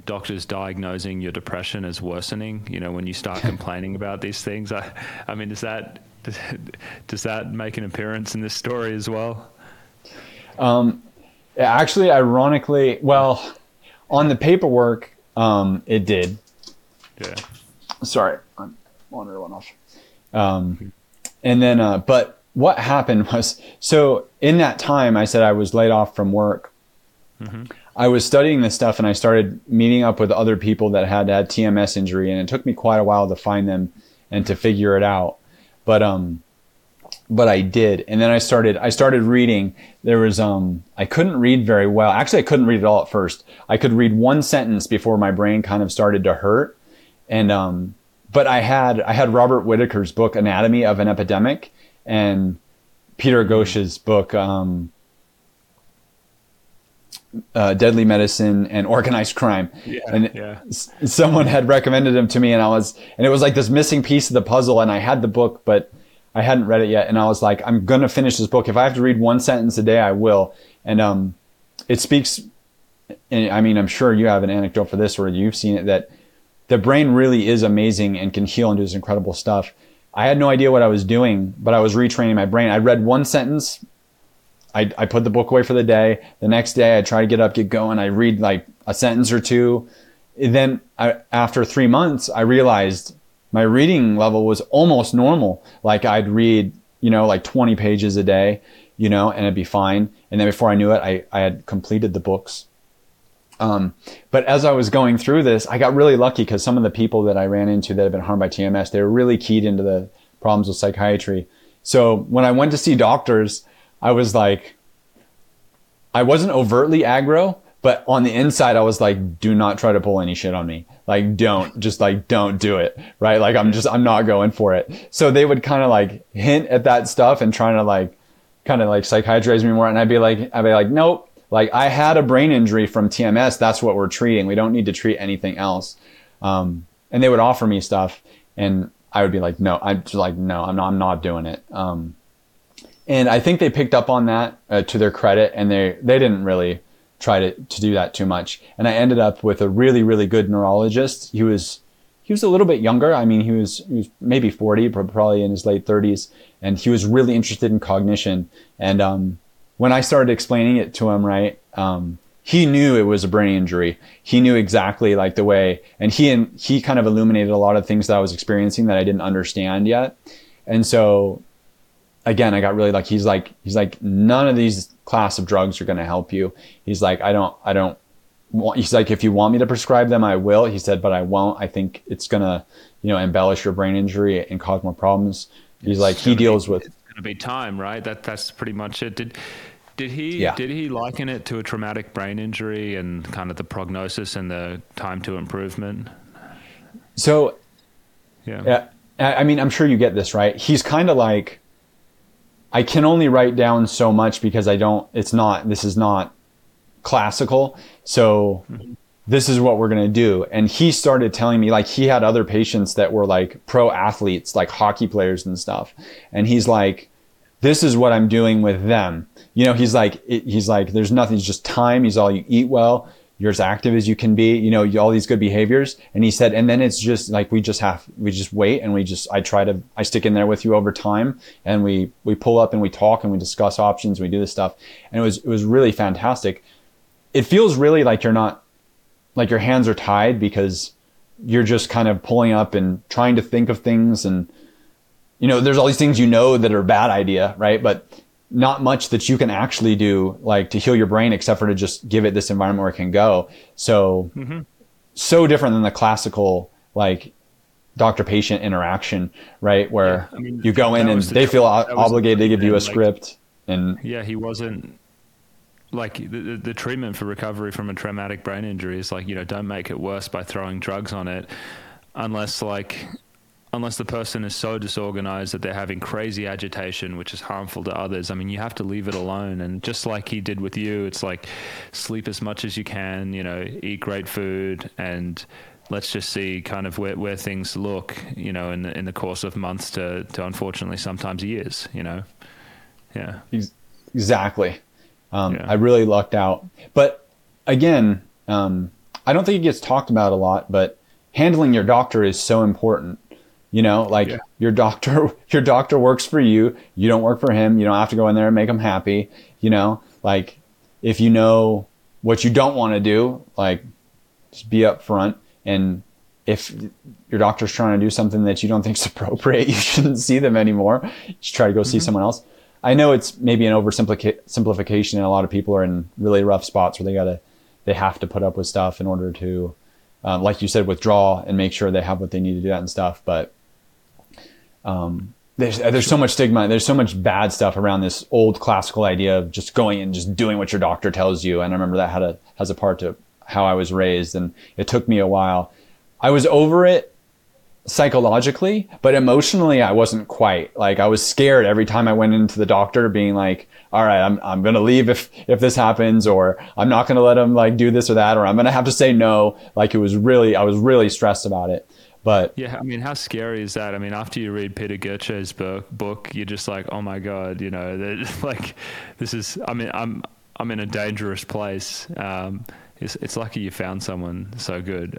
doctors diagnosing your depression as worsening, when you start complaining about these things. I mean, does that make an appearance in this story as well? Actually, ironically, well, on the paperwork, it did. Yeah. Sorry, I'm on another one off. And then, but what happened was, so in that time, I said I was laid off from work. Mm-hmm. I was studying this stuff and I started meeting up with other people that had had TMS injury, and it took me quite a while to find them and to figure it out. But I did. And then I started reading. There was, I couldn't read very well. Actually, I couldn't read at all at first. I could read one sentence before my brain kind of started to hurt. And, but I had Robert Whitaker's book, Anatomy of an Epidemic, and Peter Gosch's book, Deadly Medicine and Organized Crime. Yeah, and someone had recommended him to me, and it was like this missing piece of the puzzle, and I had the book, but I hadn't read it yet. And I was like, I'm going to finish this book. If I have to read one sentence a day, I will. And, it speaks, and I mean, I'm sure you have an anecdote for this, or you've seen it, that the brain really is amazing and can heal and do this incredible stuff. I had no idea what I was doing, but I was retraining my brain. I read one sentence. I put the book away for the day. The next day I try to get up, get going. I read a sentence or two. And then after 3 months, I realized my reading level was almost normal. I'd read, 20 pages a day, and it'd be fine. And then before I knew it, I had completed the books. But as I was going through this, I got really lucky because some of the people that I ran into that had been harmed by TMS, they were really keyed into the problems with psychiatry. So when I went to see doctors, I was I wasn't overtly aggro, but on the inside, I was do not try to pull any shit on me. Don't do it. Right. I'm not going for it. So they would kind of hint at that stuff and trying to psychiatrize me more. And I'd be like, nope. I had a brain injury from TMS. That's what we're treating. We don't need to treat anything else. And they would offer me stuff and I would be like, no, I'm not doing it. And I think they picked up on that to their credit, and they didn't really try to do that too much. And I ended up with a really, really good neurologist. He was a little bit younger. I mean, he was maybe 40, but probably in his late 30s. And he was really interested in cognition. And when I started explaining it to him, right, he knew it was a brain injury. He knew exactly the way, and he kind of illuminated a lot of things that I was experiencing that I didn't understand yet. And so again, I got really lucky. He's like, none of these class of drugs are going to help you. He's like, I don't want, he's like, if you want me to prescribe them, I will. He said, but I won't. I think it's going to, embellish your brain injury and cause more problems. He's like, he deals with. It's going to be time, right? That's pretty much it. Did he liken it to a traumatic brain injury and kind of the prognosis and the time to improvement? So, yeah. I mean, I'm sure you get this, right? He's kind of I can only write down so much because I don't, this is not classical. So this is what we're going to do. And he started telling me, like, he had other patients that were like pro athletes, like hockey players and stuff. And he's like, this is what I'm doing with them. You know, he's like, there's nothing, it's just time. He's all, you eat well, you're as active as you can be, you know, all these good behaviors. And he said, and then it's just like, we just wait and I stick in there with you over time, and we pull up and we talk and we discuss options. And we do this stuff. And it was really fantastic. It feels really like you're not, like your hands are tied, because you're just kind of pulling up and trying to think of things. And, you know, there's all these things, you know, that are a bad idea, right? But not much that you can actually do, like, to heal your brain, except for to just give it this environment where it can go. So, so different than the classical, like, doctor-patient interaction, right? Where yeah, I mean, you go in and they feel obligated to give you a script. And yeah, he wasn't, like, the treatment for recovery from a traumatic brain injury is like, you know, don't make it worse by throwing drugs on it, unless the person is so disorganized that they're having crazy agitation, which is harmful to others. I mean, you have to leave it alone. And just like he did with you, it's like, sleep as much as you can, you know, eat great food, and let's just see kind of where things look, you know, in the course of months to unfortunately sometimes years, you know? Yeah, exactly. I really lucked out. But again, I don't think it gets talked about a lot, but handling your doctor is so important. You know, like your doctor works for you. You don't work for him. You don't have to go in there and make him happy. You know, like, if you know what you don't want to do, like, just be upfront. And if your doctor's trying to do something that you don't think is appropriate, you shouldn't see them anymore. You should try to go see someone else. I know it's maybe an oversimplification, and a lot of people are in really rough spots where they have to put up with stuff in order to, like you said, withdraw and make sure they have what they need to do that and stuff. But there's so much stigma. There's so much bad stuff around this old classical idea of just going and just doing what your doctor tells you. And I remember that has a part to how I was raised, and it took me a while. I was over it psychologically, but emotionally I wasn't quite. Like, I was scared every time I went into the doctor, being like, all right, I'm going to leave if this happens, or I'm not going to let him, like, do this or that, or I'm going to have to say no. Like, I was really stressed about it. But yeah, I mean, how scary is that? I mean, after you read Peter Gurche's book, you're just like, oh my God, you know, like, this is, I mean, I'm in a dangerous place. It's lucky you found someone so good.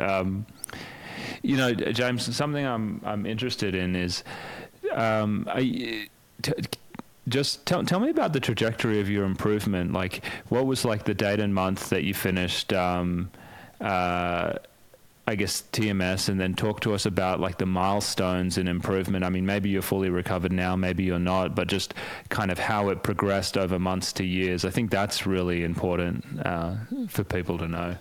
You know, James, something I'm interested in is, just tell me about the trajectory of your improvement. Like, what was, like, the date and month that you finished, I guess, TMS, and then talk to us about, like, the milestones in improvement. I mean, maybe you're fully recovered now, maybe you're not, but just kind of how it progressed over months to years. I think that's really important for people to know.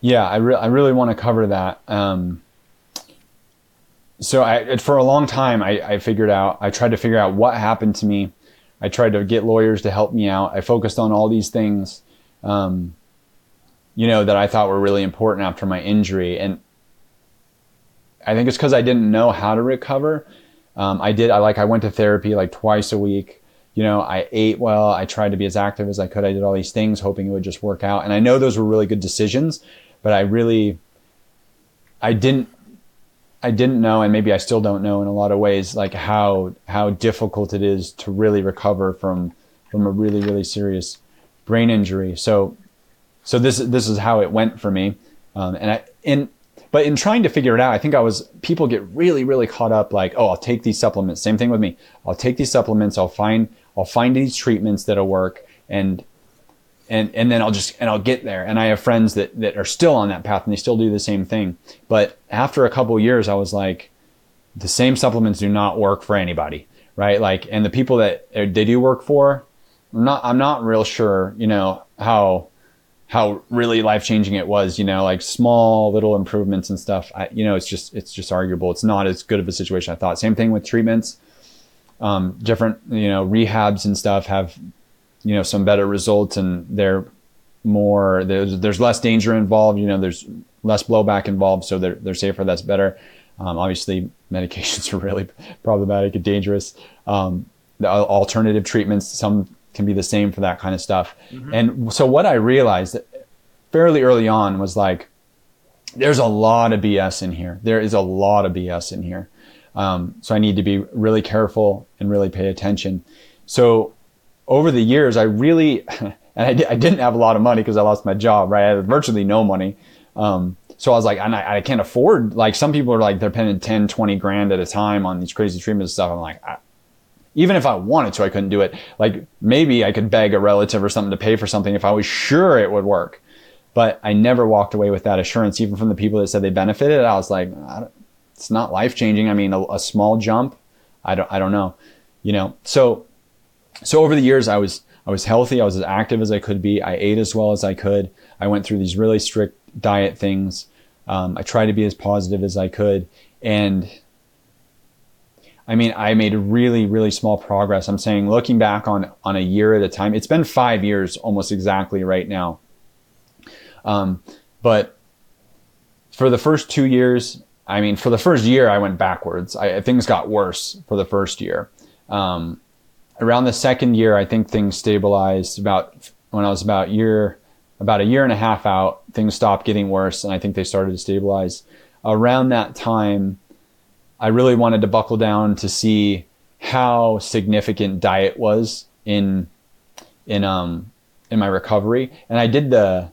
Yeah, I really want to cover that. For a long time, I tried to figure out what happened to me. I tried to get lawyers to help me out. I focused on all these things, you know, that I thought were really important after my injury. And I think it's because I didn't know how to recover. I went to therapy like twice a week. You know, I ate well, I tried to be as active as I could. I did all these things hoping it would just work out. And I know those were really good decisions, but I didn't know, and maybe I still don't know in a lot of ways, like how difficult it is to really recover from a really, really serious brain injury. So this is how it went for me. But in trying to figure it out, I think people get really, really caught up, like, oh, I'll take these supplements. Same thing with me. I'll take these supplements. I'll find these treatments that'll work. And then I'll get there. And I have friends that are still on that path, and they still do the same thing. But after a couple of years, I was like, the same supplements do not work for anybody, right? Like, and the people that they do work for, I'm not real sure, you know, how really life-changing it was, you know, like small little improvements and stuff. You know, it's just arguable. It's not as good of a situation I thought. Same thing with treatments, different, you know, rehabs and stuff have, you know, some better results, and there's less danger involved, you know, there's less blowback involved. So they're safer. That's better. Obviously medications are really problematic and dangerous. the alternative treatments, some can be the same for that kind of stuff. Mm-hmm. And so what I realized fairly early on was like, there's a lot of BS in here. There is a lot of BS in here. So I need to be really careful and really pay attention. So over the years, I really, and I didn't have a lot of money because I lost my job, right? I had virtually no money. So I was like, and I can't afford, like some people are like, they're paying 10, 20 grand at a time on these crazy treatments and stuff. I'm like, even if I wanted to, I couldn't do it. Like maybe I could beg a relative or something to pay for something if I was sure it would work. But I never walked away with that assurance, even from the people that said they benefited. I was like, it's not life changing. I mean, a small jump. I don't know, you know? So over the years I was healthy. I was as active as I could be. I ate as well as I could. I went through these really strict diet things. I tried to be as positive as I could. And I mean, I made really, really small progress. I'm saying looking back on a year at a time, it's been 5 years almost exactly right now. But for the first 2 years, I mean, for the first year, I went backwards. Things got worse for the first year. Around the second year, I think things stabilized about a year and a half out, things stopped getting worse. And I think they started to stabilize. Around that time, I really wanted to buckle down to see how significant diet was in my recovery. And I did a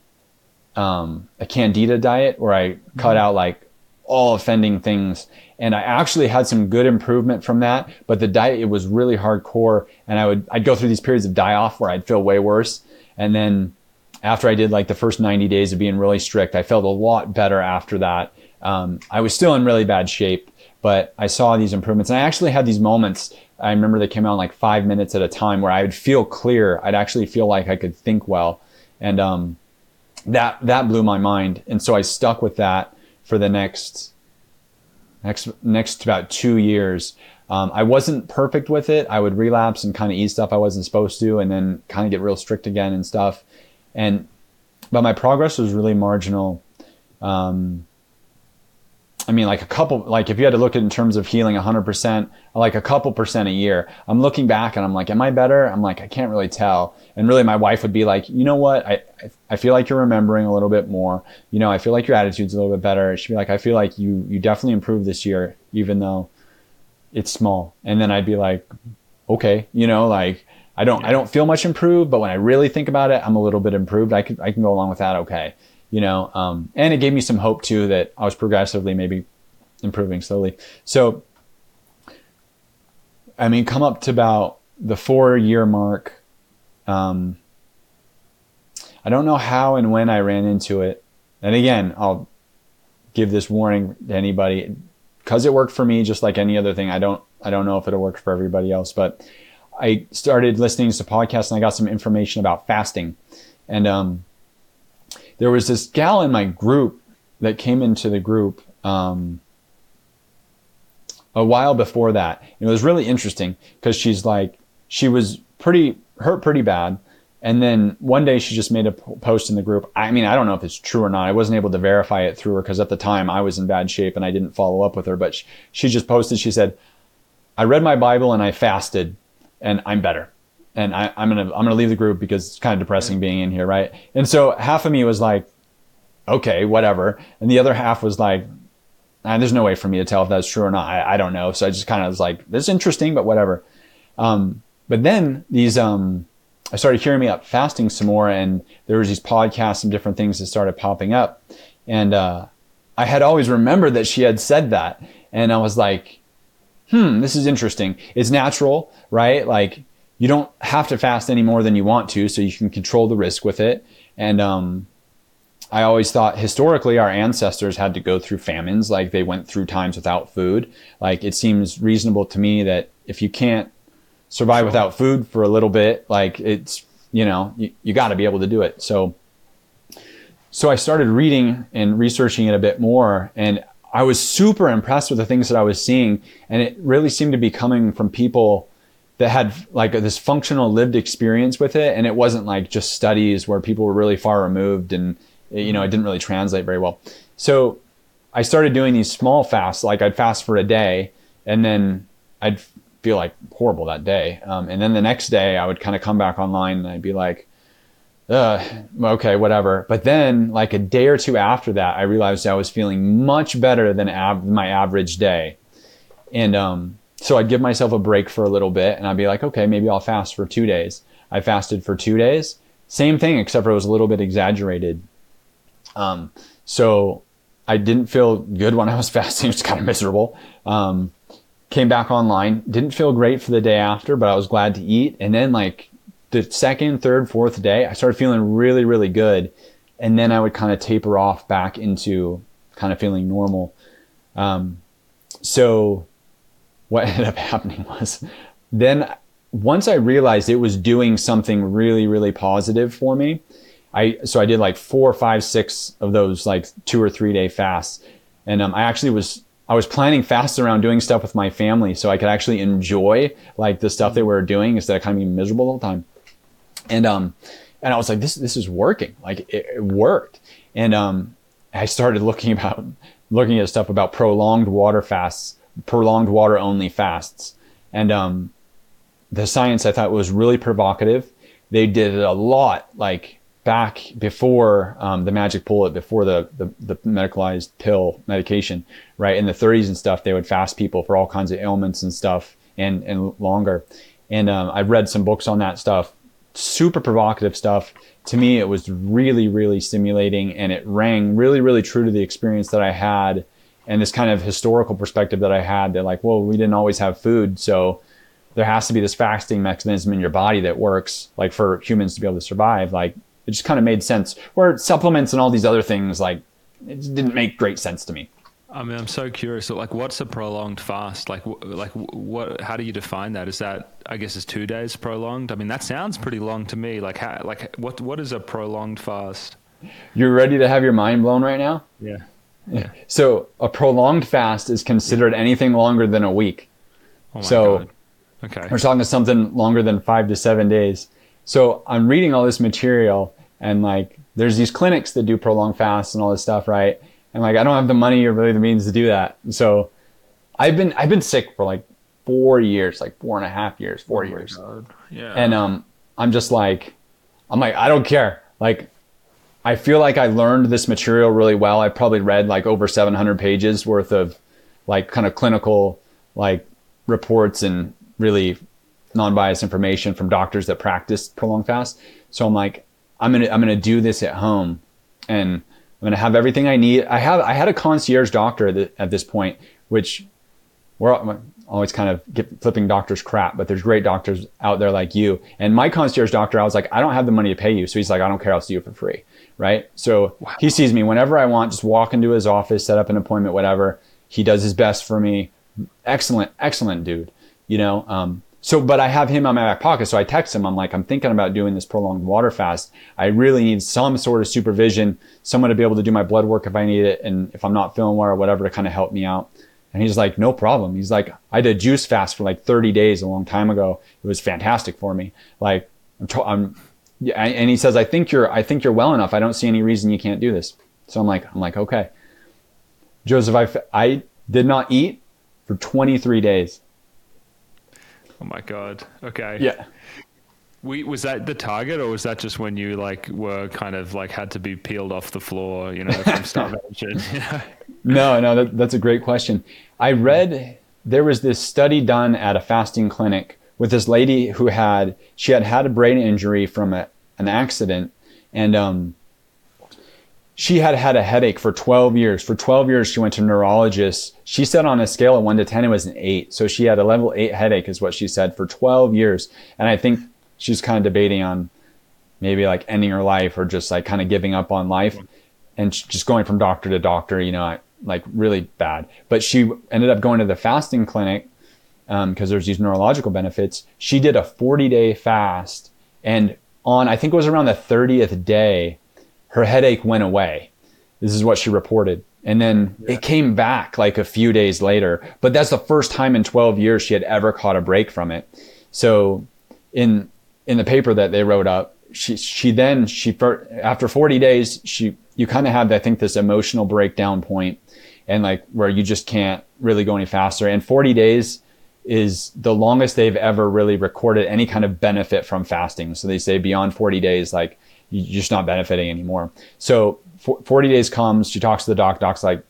Candida diet where I cut out like all offending things. And I actually had some good improvement from that, but the diet, it was really hardcore. And I'd go through these periods of die off where I'd feel way worse. And then after I did like the first 90 days of being really strict, I felt a lot better after that. I was still in really bad shape, but I saw these improvements. And I actually had these moments. I remember they came out in like 5 minutes at a time where I would feel clear. I'd actually feel like I could think well. And, that blew my mind. And so I stuck with that for the next about 2 years. I wasn't perfect with it. I would relapse and kind of eat stuff I wasn't supposed to, and then kind of get real strict again and stuff. But my progress was really marginal. I mean, like a couple, like if you had to look at it in terms of healing 100%, like a couple percent a year, I'm looking back and I'm like, am I better? I'm like, I can't really tell. And really my wife would be like, you know what? I feel like you're remembering a little bit more. You know, I feel like your attitude's a little bit better. She'd be like, I feel like you definitely improved this year, even though it's small. And then I'd be like, okay, you know, like I don't feel much improved, but when I really think about it, I'm a little bit improved. I can go along with that. Okay. You know, and it gave me some hope too that I was progressively maybe improving slowly. So, I mean, come up to about the 4 year mark. I don't know how and when I ran into it. And again, I'll give this warning to anybody because it worked for me just like any other thing. I don't know if it'll work for everybody else, but I started listening to podcasts and I got some information about fasting. And, there was this gal in my group that came into the group a while before that. And it was really interesting because she's like, she was pretty hurt pretty bad. And then one day she just made a post in the group. I mean, I don't know if it's true or not. I wasn't able to verify it through her because at the time I was in bad shape and I didn't follow up with her. But she just posted, she said, I read my Bible and I fasted and I'm better. And I'm gonna leave the group because it's kind of depressing being in here, right? And so half of me was like, okay, whatever. And the other half was like, there's no way for me to tell if that's true or not. I don't know. So I just kind of was like, this is interesting, but whatever. But then I started hearing me up fasting some more, and there was these podcasts and different things that started popping up. And I had always remembered that she had said that. And I was like, this is interesting. It's natural, right? Like, you don't have to fast any more than you want to, so you can control the risk with it. And I always thought historically our ancestors had to go through famines, like they went through times without food. Like it seems reasonable to me that if you can't survive without food for a little bit, like it's, you know, you got to be able to do it. So I started reading and researching it a bit more, and I was super impressed with the things that I was seeing, and it really seemed to be coming from people that had like this functional lived experience with it. And it wasn't like just studies where people were really far removed and, you know, it didn't really translate very well. So I started doing these small fasts, like I'd fast for a day and then I'd feel like horrible that day. And then the next day I would kind of come back online and I'd be like, okay, whatever. But then like a day or two after that, I realized I was feeling much better than my average day. And so I'd give myself a break for a little bit and I'd be like, okay, maybe I'll fast for 2 days. I fasted for 2 days, same thing, except for it was a little bit exaggerated. So I didn't feel good when I was fasting. It was kind of miserable. Came back online, didn't feel great for the day after, but I was glad to eat. And then like the second, third, fourth day, I started feeling really, really good. And then I would kind of taper off back into kind of feeling normal. So what ended up happening was then once I realized it was doing something really, really positive for me, so I did like 4, 5, 6 of those like 2 or 3 day fasts. And I was planning fasts around doing stuff with my family so I could actually enjoy like the stuff that we were doing instead of kind of being miserable all the time. And I was like, this is working. Like it worked. And I started looking at stuff about prolonged water only fasts. And the science I thought was really provocative. They did it a lot like back before the magic bullet, before the medicalized pill medication, right? In the 30s and stuff, they would fast people for all kinds of ailments and stuff and longer. And I've read some books on that stuff, super provocative stuff. To me, it was really, really stimulating and it rang really, really true to the experience that I had and this kind of historical perspective that I had. They're like, well, we didn't always have food. So there has to be this fasting mechanism in your body that works like for humans to be able to survive. Like, it just kind of made sense. Where supplements and all these other things, like it just didn't make great sense to me. I mean, I'm so curious. Like, what's a prolonged fast? Like what? How do you define that? Is that, I guess, is 2 days prolonged? I mean, that sounds pretty long to me. Like, how, like what is a prolonged fast? You're ready to have your mind blown right now? Yeah. So a prolonged fast is considered anything longer than a week. Oh my God. Okay. We're talking something longer than 5 to 7 days. So I'm reading all this material. And like, there's these clinics that do prolonged fasts and all this stuff, right? And like, I don't have the money or really the means to do that. So I've been sick for like 4 years, like 4.5 years, 4 years. God. Yeah. And I'm like, I don't care. Like, I feel like I learned this material really well. I probably read like over 700 pages worth of like kind of clinical like reports and really non-biased information from doctors that practice prolonged fasts. So I'm like, I'm gonna do this at home, and I'm gonna have everything I need. I had a concierge doctor at this point, which we're always kind of flipping doctors crap, but there's great doctors out there like you. And my concierge doctor, I was like, I don't have the money to pay you, so he's like, I don't care, I'll see you for free, right? So wow. He sees me whenever I want, just walk into his office, set up an appointment, whatever. He does his best for me. Excellent, excellent dude, you know. But I have him on my back pocket. So I text him. I'm like, I'm thinking about doing this prolonged water fast. I really need some sort of supervision, someone to be able to do my blood work if I need it. And if I'm not feeling well or whatever, to kind of help me out. And he's like, no problem. He's like, I did a juice fast for like 30 days a long time ago. It was fantastic for me. Like, and he says, I think you're well enough. I don't see any reason you can't do this. So I'm like, okay, Joseph, I did not eat for 23 days. Oh my God. Okay. Yeah. Was that the target, or was that just when you like were kind of like had to be peeled off the floor, you know, from starvation? No, that's a great question. I read there was this study done at a fasting clinic with this lady who had a brain injury from an accident, and she had a headache for 12 years. For 12 years, she went to neurologists. She said on a scale of 1 to 10, it was an 8. So she had a level 8 headache is what she said for 12 years. And I think she's kind of debating on maybe like ending her life or just like kind of giving up on life and just going from doctor to doctor, you know, like really bad. But she ended up going to the fasting clinic because there's these neurological benefits. She did a 40-day fast, and I think it was around the 30th day, her headache went away. This is what she reported. And then it came back like a few days later, but that's the first time in 12 years she had ever caught a break from it. So in the paper that they wrote up, she after 40 days, you kind of have, I think, this emotional breakdown point and like where you just can't really go any faster. And 40 days is the longest they've ever really recorded any kind of benefit from fasting. So they say beyond 40 days, like, you're just not benefiting anymore. So 40 days comes, she talks to the doc, doc's like,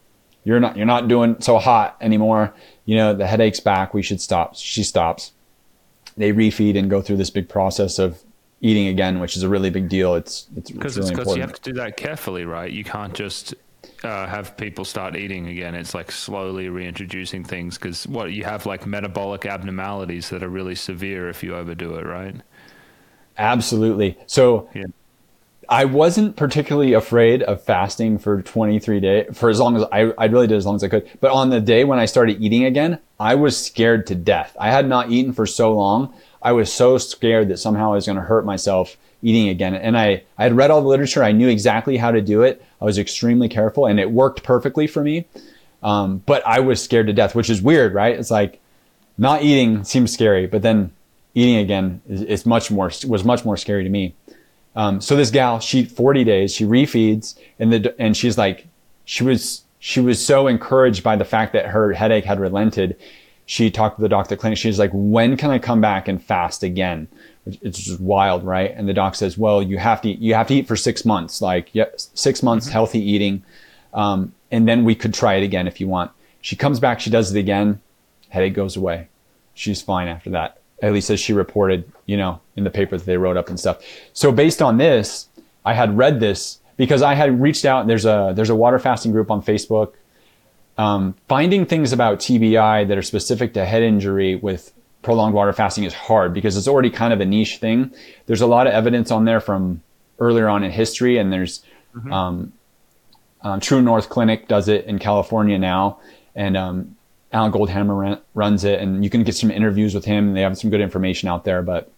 you're not doing so hot anymore. You know, the headache's back, we should stop. She stops. They refeed and go through this big process of eating again, which is a really big deal. It's really important. Because you have to do that carefully, right? You can't just have people start eating again. It's like slowly reintroducing things, because what you have, like, metabolic abnormalities that are really severe if you overdo it, right? Absolutely. So yeah. I wasn't particularly afraid of fasting for 23 days, for as long as I really did as long as I could. But on the day when I started eating again, I was scared to death. I had not eaten for so long. I was so scared that somehow I was going to hurt myself eating again. And I had read all the literature. I knew exactly how to do it. I was extremely careful, and it worked perfectly for me. But I was scared to death, which is weird, right? It's like, not eating seems scary, but then eating again was much more scary to me. So this gal, 40 days, she refeeds, and she's like, she was so encouraged by the fact that her headache had relented. She talked to the doctor at the clinic. She's like, when can I come back and fast again? It's just wild, right? And the doc says, well, you have to eat for 6 months, like 6 months healthy eating. And then we could try it again if you want. She comes back, she does it again. Headache goes away. She's fine after that. At least as she reported, you know, in the paper that they wrote up and stuff. So based on this, I had read this because I had reached out. There's a water fasting group on Facebook. Finding things about TBI that are specific to head injury with prolonged water fasting is hard because it's already kind of a niche thing. There's a lot of evidence on there from earlier on in history, and there's True North Clinic does it in California now, and Alan Goldhammer runs it, and you can get some interviews with him, and they have some good information out there. But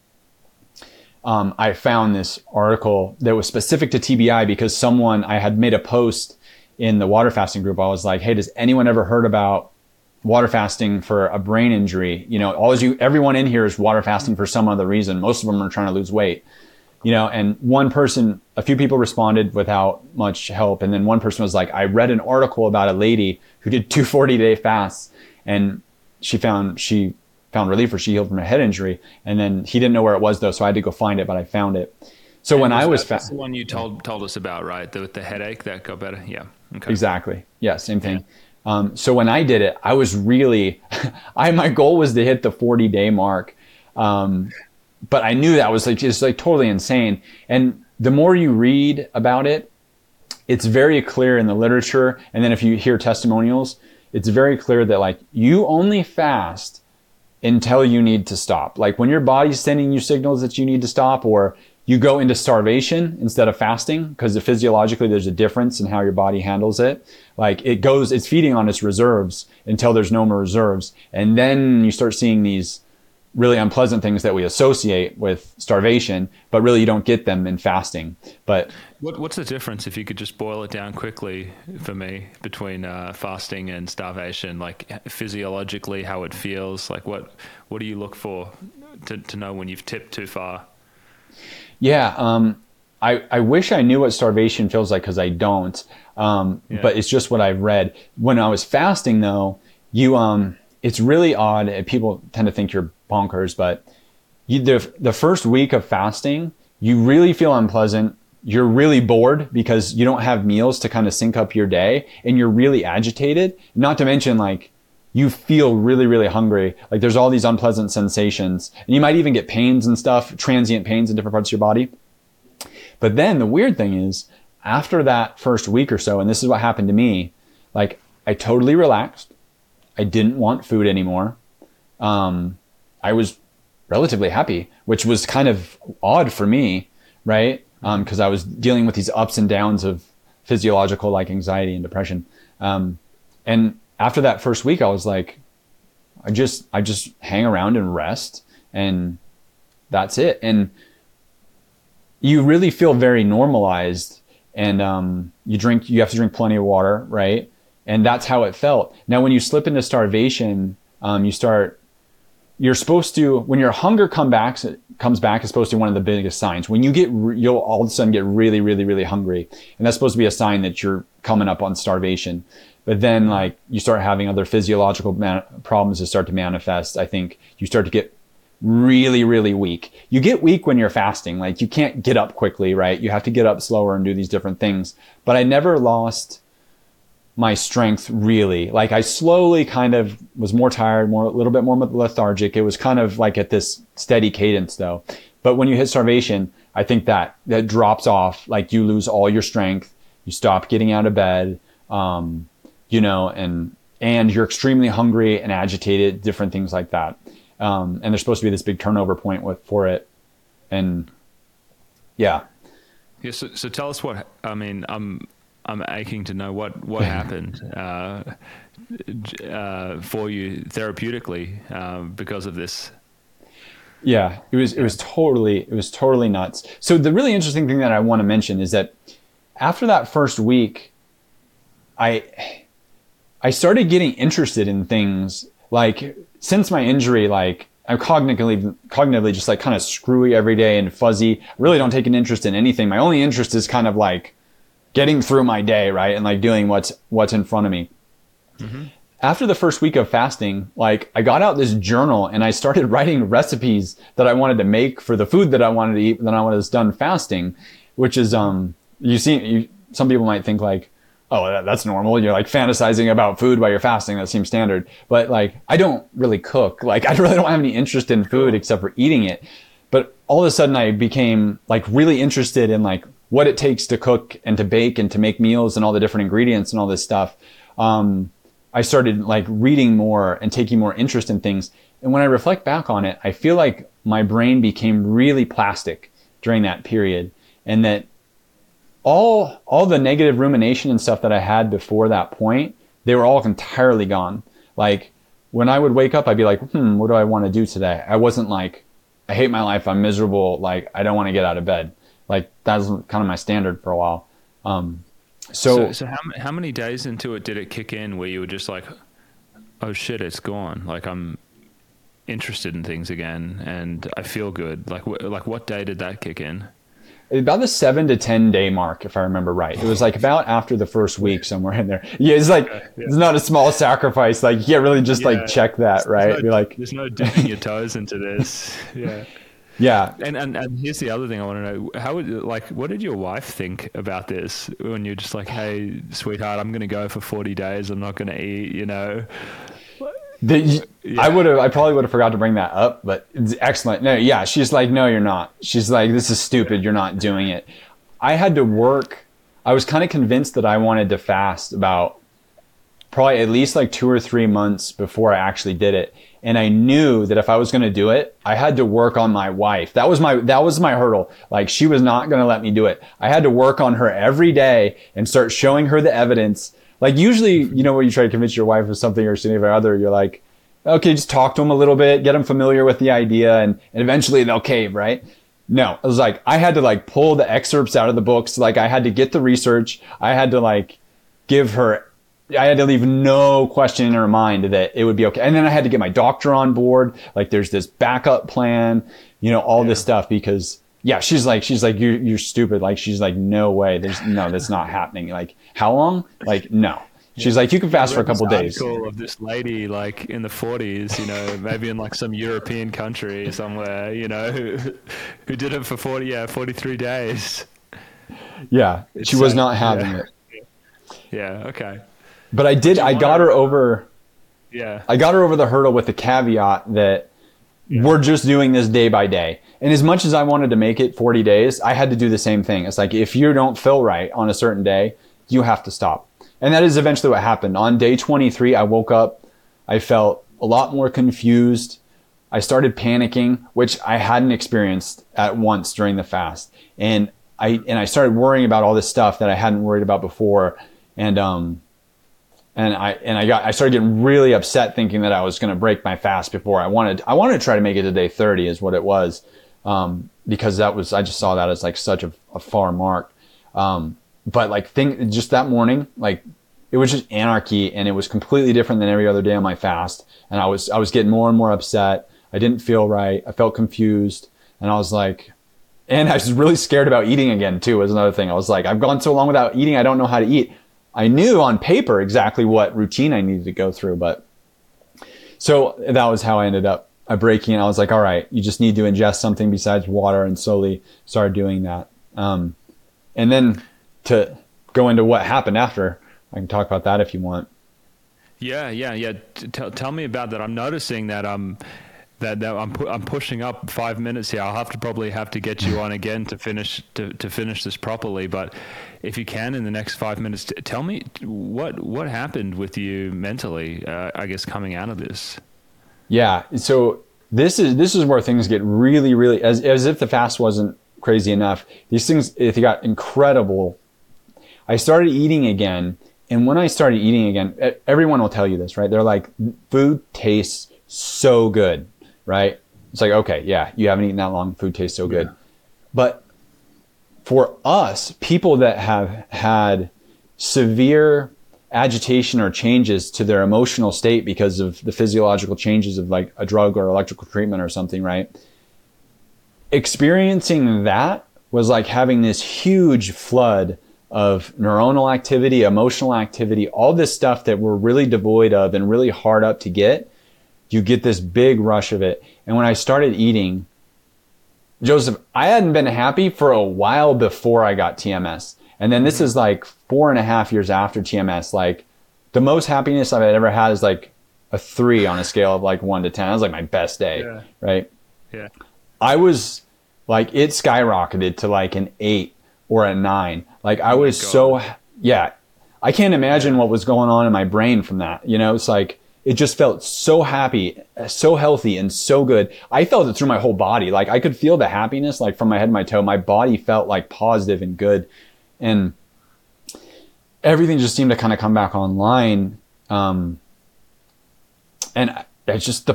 I found this article that was specific to TBI because I had made a post in the water fasting group. I was like, hey, does anyone ever heard about water fasting for a brain injury? You know, everyone in here is water fasting for some other reason. Most of them are trying to lose weight, you know, and a few people responded without much help. And then one person was like, I read an article about a lady who did 2 40-day fasts, and she found relief, or she healed from a head injury. And then he didn't know where it was though, so I had to go find it, but I found it. So and when I was fasting, the one you told us about, right? With the headache that got better. Yeah. Okay. Exactly. Yeah. Same thing. Yeah. So when I did it, I was really, my goal was to hit the 40-day mark. But I knew that was just totally insane. And the more you read about it, it's very clear in the literature. And then if you hear testimonials, it's very clear that you only fast until you need to stop. Like when your body's sending you signals that you need to stop, or you go into starvation instead of fasting, because physiologically there's a difference in how your body handles it. Like it's feeding on its reserves until there's no more reserves. And then you start seeing these really unpleasant things that we associate with starvation, but really you don't get them in fasting. But what's the difference, if you could just boil it down quickly for me, between fasting and starvation, like physiologically, how it feels? Like what do you look for to know when you've tipped too far? Yeah. I wish I knew what starvation feels like, because I don't. But it's just what I've read. When I was fasting though, it's really odd. People tend to think you're bonkers, but the first week of fasting, you really feel unpleasant. You're really bored because you don't have meals to kind of sync up your day, and you're really agitated. Not to mention, you feel really, really hungry. Like there's all these unpleasant sensations, and you might even get pains and stuff, transient pains in different parts of your body. But then the weird thing is, after that first week or so, and this is what happened to me, I totally relaxed. I didn't want food anymore. I was relatively happy, which was kind of odd for me, right? Because I was dealing with these ups and downs of physiological anxiety and depression. And after that first week, I was like, I just hang around and rest, and that's it. And you really feel very normalized, and you have to drink plenty of water, right? And that's how it felt. Now, when you slip into starvation, when your hunger comes back, it's supposed to be one of the biggest signs. When you'll all of a sudden get really, really, really hungry. And that's supposed to be a sign that you're coming up on starvation. But then like you start having other physiological problems that start to manifest. I think you start to get really, really weak. You get weak when you're fasting. Like you can't get up quickly, right? You have to get up slower and do these different things. But I never lost my strength really. Like I slowly kind of was more tired, a little bit more lethargic. It was kind of like at this steady cadence though. But when you hit starvation, I think that drops off. Like you lose all your strength. You stop getting out of bed. And you're extremely hungry and agitated, different things like that. And there's supposed to be this big turnover point for it. And yeah. Yeah. So tell us what, I mean, I'm aching to know what happened for you therapeutically because of this. Yeah, it was totally nuts. So the really interesting thing that I want to mention is that after that first week, I started getting interested in things like since my injury, like I'm cognitively just like kind of screwy every day and fuzzy. I really don't take an interest in anything. My only interest is kind of like getting through my day, right? And like doing what's in front of me. Mm-hmm. After the first week of fasting, like I got out this journal and I started writing recipes that I wanted to make for the food that I wanted to eat when I was done fasting, which is, some people might think like, oh, that's normal. You're like fantasizing about food while you're fasting. That seems standard. But like, I don't really cook. Like, I really don't have any interest in food except for eating it. But all of a sudden I became like really interested in like what it takes to cook and to bake and to make meals and all the different ingredients and all this stuff. I started like reading more and taking more interest in things. And when I reflect back on it, I feel like my brain became really plastic during that period. And that all the negative rumination and stuff that I had before that point, they were all entirely gone. Like when I would wake up, I'd be like, what do I want to do today? I wasn't like, I hate my life. I'm miserable. Like I don't want to get out of bed. Like that was kind of my standard for a while. So how many days into it did it kick in where you were just like, oh shit, it's gone. Like I'm interested in things again and I feel good. Like what day did that kick in? About the 7 to 10 day mark, if I remember right. It was like about after the first week, somewhere in there. Yeah, it's like it's not a small sacrifice. Like you can't really just like check that, right? Be like, there's no dipping your toes into this. Yeah, yeah. And here's the other thing I want to know: what did your wife think about this when you're just like, hey, sweetheart, I'm going to go for 40 days. I'm not going to eat. You know. I probably would have forgot to bring that up, but it's excellent. No, yeah. She's like, no, you're not. She's like, this is stupid. You're not doing it. I had to work. I was kind of convinced that I wanted to fast about probably at least like 2 or 3 months before I actually did it. And I knew that if I was going to do it, I had to work on my wife. That was my hurdle. Like she was not going to let me do it. I had to work on her every day and start showing her the evidence. Like usually, you know, when you try to convince your wife of something or something or other, you're like, okay, just talk to them a little bit, get them familiar with the idea and eventually they'll cave, right? No, it was like, I had to like pull the excerpts out of the books. Like I had to get the research. I had to like I had to leave no question in her mind that it would be okay. And then I had to get my doctor on board. Like there's this backup plan, you know, all this stuff because she's like, you're stupid. Like, she's like, no way. That's not happening. Like, how long? Like, no. She's like, you can fast for a couple days. Of this lady, like in the 40s, you know, maybe in like some European country somewhere, you know, who did it for 43 days. Yeah. She was not having it. Yeah. Okay. But I got her over the hurdle with the caveat that we're just doing this day by day. And as much as I wanted to make it 40 days, I had to do the same thing. It's like, if you don't feel right on a certain day, you have to stop. And that is eventually what happened. On day 23, I woke up. I felt a lot more confused. I started panicking, which I hadn't experienced at once during the fast. And I started worrying about all this stuff that I hadn't worried about before. And I started getting really upset thinking that I was going to break my fast before I wanted to try to make it to day 30 is what it was. Because I just saw that as like such a far mark. But like just that morning, like it was just anarchy and it was completely different than every other day on my fast. And I was getting more and more upset. I didn't feel right. I felt confused and I was like, and I was really scared about eating again too, was another thing. I was like, I've gone so long without eating. I don't know how to eat. I knew on paper exactly what routine I needed to go through. But so that was how I ended up breaking. I was like, all right, you just need to ingest something besides water, and slowly started doing that. And then to go into what happened after, I can talk about that if you want. Yeah. Tell me about that. I'm noticing that I'm pushing up 5 minutes here. I'll have to get you on again to finish this properly. But if you can, in the next 5 minutes, tell me what happened with you mentally, I guess, coming out of this. Yeah. So this is where things get really, really, as if the fast wasn't crazy enough. These things, it got incredible. I started eating again. And when I started eating again, everyone will tell you this, right? They're like, food tastes so good, right? It's like, okay, yeah, you haven't eaten that long. Food tastes so good. Yeah. But for us, people that have had severe agitation or changes to their emotional state because of the physiological changes of like a drug or electrical treatment or something, right? Experiencing that was like having this huge flood of neuronal activity, emotional activity, all this stuff that we're really devoid of and really hard up to get. You get this big rush of it. And when I started eating, Joseph, I hadn't been happy for a while before I got TMS. And then this is like 4.5 years after TMS. Like the most happiness I've ever had is like a 3 on a scale of like 1 to 10. That was like my best day, yeah. Right? Yeah. I was like, it skyrocketed to like an 8 or a 9. Like I was so, yeah, I can't imagine what was going on in my brain from that. You know, it's like, it just felt so happy, so healthy, and so good. I felt it through my whole body. Like I could feel the happiness, like from my head to my toe. My body felt like positive and good. And everything just seemed to kind of come back online. And it's just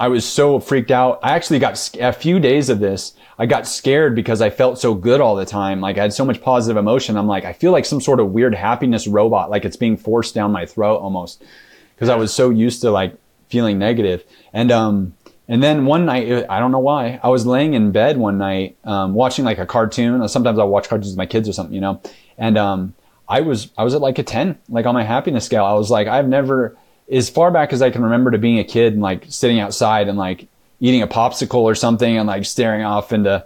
I was so freaked out. I actually got a few days of this. I got scared because I felt so good all the time. Like I had so much positive emotion. I'm like, I feel like some sort of weird happiness robot, like it's being forced down my throat almost. Cause I was so used to like feeling negative. And then one night, I don't know why, I was laying in bed one night, watching like a cartoon. Sometimes I watch cartoons with my kids or something, you know? And, I was at like a 10, like on my happiness scale. I was like, I've never, as far back as I can remember to being a kid and like sitting outside and like eating a popsicle or something and like staring off into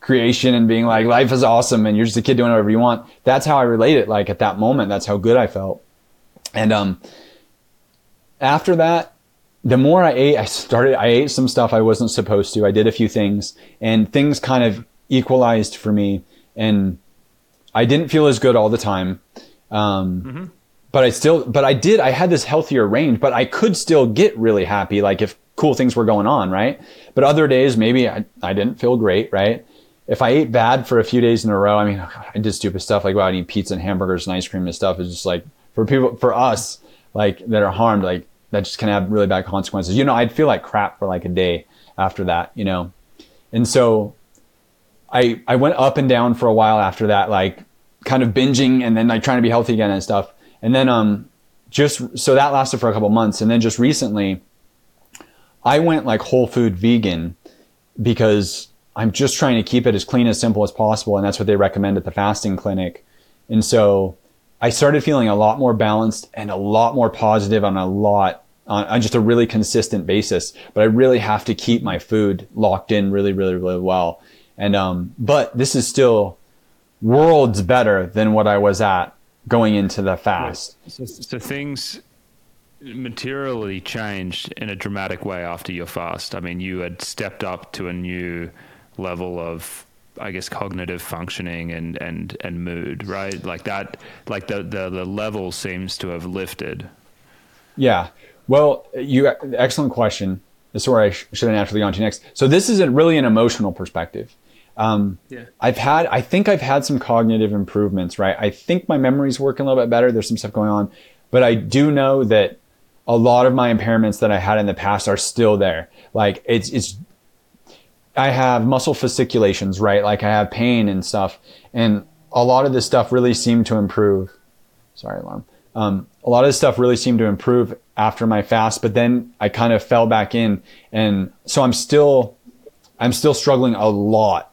creation and being like, life is awesome. And you're just a kid doing whatever you want. That's how I relate it. Like at that moment, that's how good I felt. And, after that, the more I ate, I ate some stuff I wasn't supposed to. I did a few things and things kind of equalized for me. And I didn't feel as good all the time. But I had this healthier range, but I could still get really happy. Like if cool things were going on, right? But other days, maybe I didn't feel great, right? If I ate bad for a few days in a row, I mean, I did stupid stuff like, wow, I eat pizza and hamburgers and ice cream and stuff. It's just like for us, like that are harmed, like, that just can have really bad consequences. You know, I'd feel like crap for like a day after that, you know? And so I went up and down for a while after that, like kind of binging and then like trying to be healthy again and stuff. And then, so that lasted for a couple months. And then just recently I went like whole food vegan because I'm just trying to keep it as clean, as simple as possible. And that's what they recommend at the fasting clinic. And so I started feeling a lot more balanced and a lot more positive on just a really consistent basis, but I really have to keep my food locked in really, really, really well. And, but this is still worlds better than what I was at going into the fast. So things materially changed in a dramatic way after your fast. I mean, you had stepped up to a new level of, I guess, cognitive functioning and mood, right? Like that, like the level seems to have lifted. Yeah. Well, excellent question. This is where I should have naturally gone to next. So this is really an emotional perspective. I think I've had some cognitive improvements, right? I think my memory's working a little bit better. There's some stuff going on, but I do know that a lot of my impairments that I had in the past are still there. Like I have muscle fasciculations, right? Like I have pain and stuff. And a lot of this stuff really seemed to improve. Sorry, alarm. A lot of this stuff really seemed to improve after my fast, but then I kind of fell back in. And so I'm still struggling a lot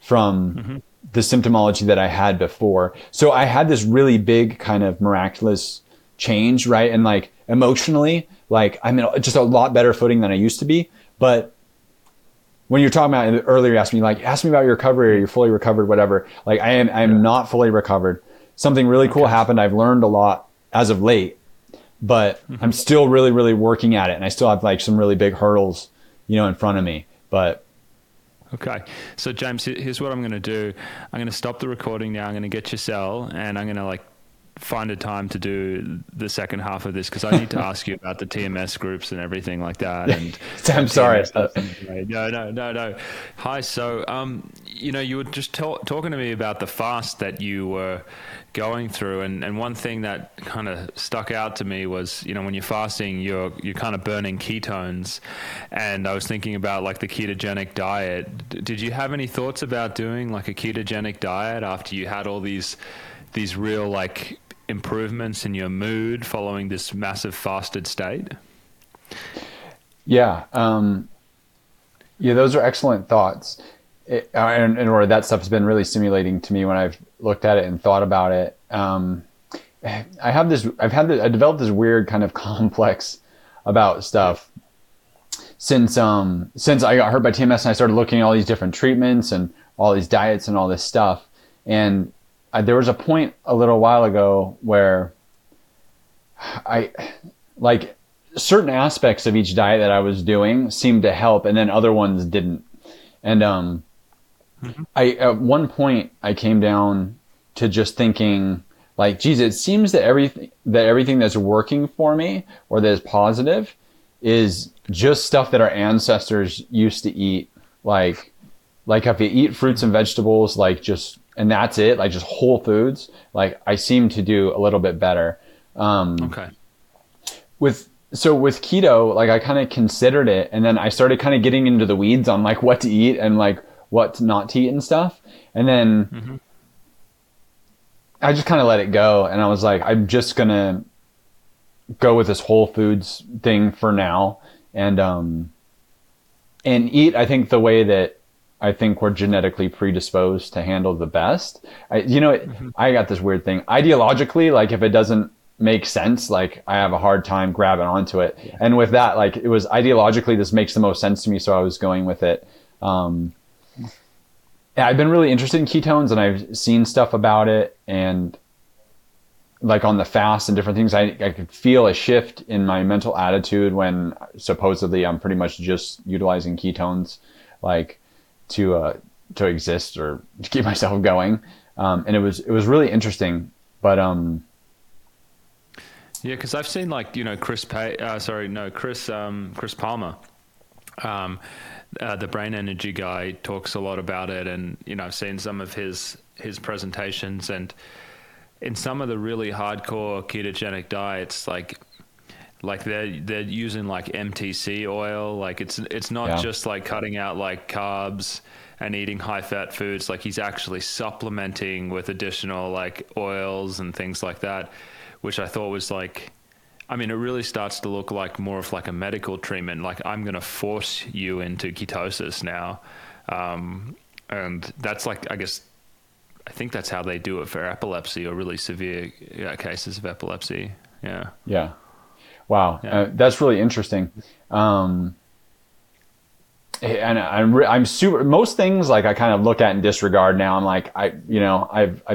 from the symptomology that I had before. So I had this really big kind of miraculous change, right? And like emotionally, like I'm in just a lot better footing than I used to be. But when you're talking about earlier, you asked me like, ask me about your recovery, or you're fully recovered, whatever. Like I am not fully recovered. Something really cool happened. I've learned a lot as of late, but I'm still really, really working at it. And I still have like some really big hurdles, you know, in front of me, but. Okay. So James, here's what I'm going to do. I'm going to stop the recording now. I'm going to get your cell and I'm going to like find a time to do the second half of this, because I need to ask you about the TMS groups and everything like that. And I'm sorry. No. Hi. So, you know, you were just talking to me about the fast that you were going through. And one thing that kind of stuck out to me was, you know, when you're fasting, you're kind of burning ketones. And I was thinking about like the ketogenic diet. Did you have any thoughts about doing like a ketogenic diet after you had all these real like improvements in your mood following this massive fasted state? Yeah. Yeah, those are excellent thoughts. Or that stuff's been really stimulating to me when I've looked at it and thought about it. I developed this weird kind of complex about stuff since I got hurt by TMS, and I started looking at all these different treatments and all these diets and all this stuff. And there was a point a little while ago where I like certain aspects of each diet that I was doing seemed to help, and then other ones didn't. And I at one point I came down to just thinking like, geez, it seems that everything that's working for me or that is positive is just stuff that our ancestors used to eat. Like if you eat fruits and vegetables, like just, and that's it, like just whole foods, like I seem to do a little bit better. With keto, like I kind of considered it, and then I started kind of getting into the weeds on like what to eat and like what not to eat and stuff. And then I just kind of let it go. And I was like, I'm just going to go with this whole foods thing for now. And eat, I think, the way that I think we're genetically predisposed to handle the best. I got this weird thing ideologically, like if it doesn't make sense, like I have a hard time grabbing onto it. Yeah. And with that, like it was ideologically, this makes the most sense to me. So I was going with it. I've been really interested in ketones, and I've seen stuff about it, and like on the fast and different things, I could feel a shift in my mental attitude when supposedly I'm pretty much just utilizing ketones, like to exist or to keep myself going. And it was really interesting, but, yeah, cause I've seen like, you know, Chris Palmer, the brain energy guy, talks a lot about it. And, you know, I've seen some of his presentations, and in some of the really hardcore ketogenic diets, like they're using like MTC oil. Like it's not just like cutting out like carbs and eating high fat foods. Like he's actually supplementing with additional like oils and things like that, which I thought was like, I mean, it really starts to look like more of like a medical treatment. Like I'm going to force you into ketosis now. And that's like, I think that's how they do it for epilepsy or really severe cases of epilepsy. Yeah. Yeah. Wow. Yeah. That's really interesting. And I'm super, most things like I kind of look at and disregard now. I'm like, I've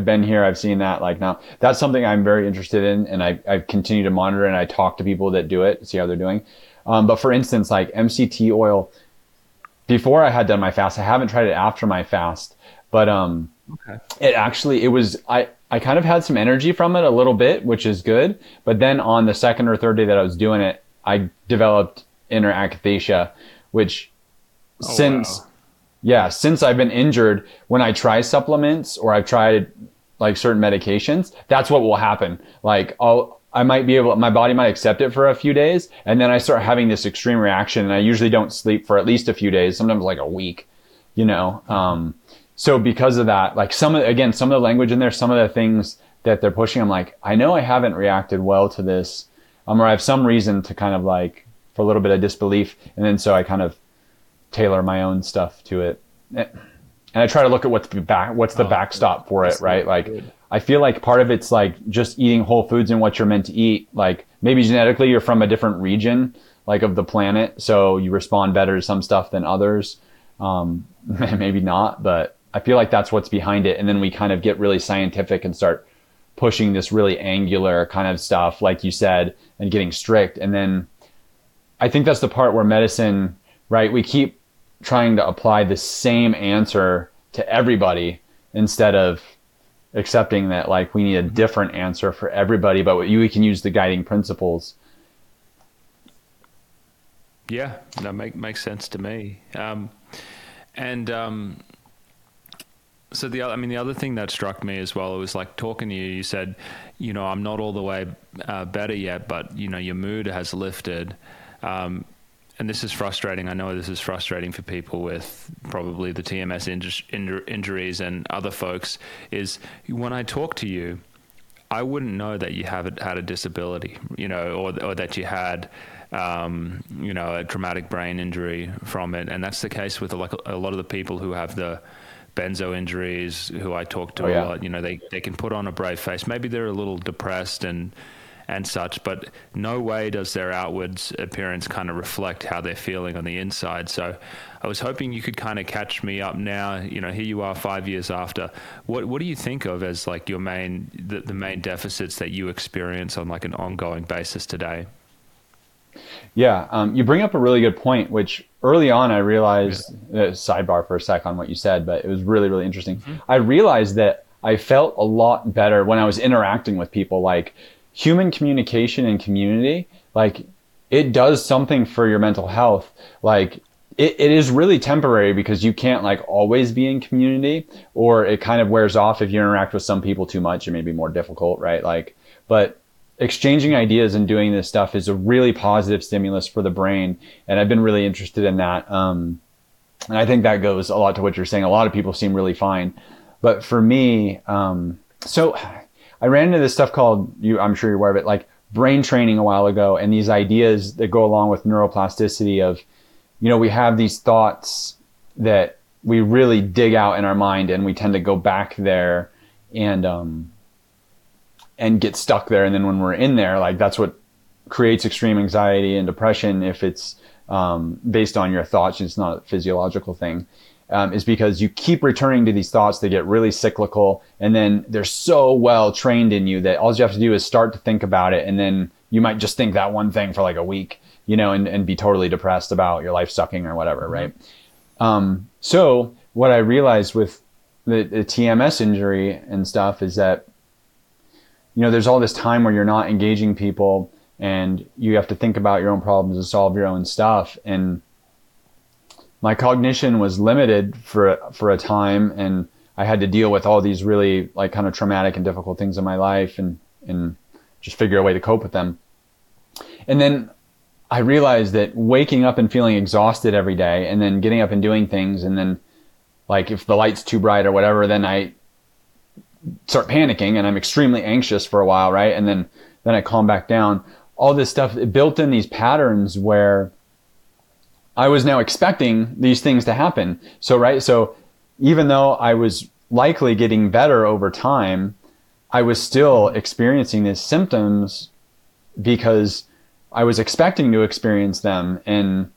been here, I've seen that, like now that's something I'm very interested in. And I continue to monitor, and I talk to people that do it, see how they're doing. But for instance, like MCT oil, before I had done my fast, I haven't tried it after my fast, but, I kind of had some energy from it a little bit, which is good. But then on the second or third day that I was doing it, I developed inner akathisia, which since I've been injured, when I try supplements or I've tried like certain medications, that's what will happen. Like my body might accept it for a few days, and then I start having this extreme reaction, and I usually don't sleep for at least a few days, sometimes like a week, you know? So because of that, like some of the language in there, some of the things that they're pushing, I'm like, I know I haven't reacted well to this, or I have some reason to kind of like for a little bit of disbelief. And then so I kind of tailor my own stuff to it. And I try to look at what's the backstop for it, right? Like, good. I feel like part of it's like just eating whole foods and what you're meant to eat. Like maybe genetically you're from a different region, like of the planet, so you respond better to some stuff than others. Maybe not, but I feel like that's what's behind it. And then we kind of get really scientific and start pushing this really angular kind of stuff, like you said, and getting strict. And then I think that's the part where medicine, right? We keep trying to apply the same answer to everybody instead of accepting that like we need a different answer for everybody, but we can use the guiding principles. Yeah, that makes sense to me. So the other thing that struck me as well, it was like talking to you, you said, you know, I'm not all the way better yet, but you know, your mood has lifted. And this is frustrating. I know this is frustrating for people with probably the TMS injuries and other folks, is when I talk to you, I wouldn't know that you haven't had a disability, you know, or that you had, you know, a traumatic brain injury from it. And that's the case with like a lot of the people who have the benzo injuries, who I talk to a lot, you know, they can put on a brave face. Maybe they're a little depressed and such, but no way does their outwards appearance kind of reflect how they're feeling on the inside. So I was hoping you could kind of catch me up now. You know, here you are 5 years after. What do you think of as like your main, the main deficits that you experience on like an ongoing basis today? Yeah, you bring up a really good point, which early on I realized, sidebar for a sec on what you said, but it was really, really interesting. Mm-hmm. I realized that I felt a lot better when I was interacting with people. Like human communication and community, like it does something for your mental health. Like it is really temporary because you can't like always be in community, or it kind of wears off if you interact with some people too much. It may be more difficult, right? Like, but exchanging ideas and doing this stuff is a really positive stimulus for the brain. And I've been really interested in that. And I think that goes a lot to what you're saying. A lot of people seem really fine, but for me, so I ran into this stuff called, I'm sure you're aware of it, like brain training a while ago. And these ideas that go along with neuroplasticity of, you know, we have these thoughts that we really dig out in our mind and we tend to go back there and get stuck there. And then when we're in there, like that's what creates extreme anxiety and depression. If it's based on your thoughts, it's not a physiological thing, is because you keep returning to these thoughts. They get really cyclical, and then they're so well trained in you that all you have to do is start to think about it. And then you might just think that one thing for like a week, you know, and be totally depressed about your life sucking or whatever. Right. So what I realized with the TMS injury and stuff is that, you know, there's all this time where you're not engaging people and you have to think about your own problems and solve your own stuff. And my cognition was limited for a time, and I had to deal with all these really like kind of traumatic and difficult things in my life and just figure a way to cope with them. And then I realized that waking up and feeling exhausted every day, and then getting up and doing things, and then like if the light's too bright or whatever, then I start panicking and I'm extremely anxious for a while, right? And then I calm back down. All this stuff, it built in these patterns where I was now expecting these things to happen. So, right? So even though I was likely getting better over time, I was still experiencing these symptoms because I was expecting to experience them. And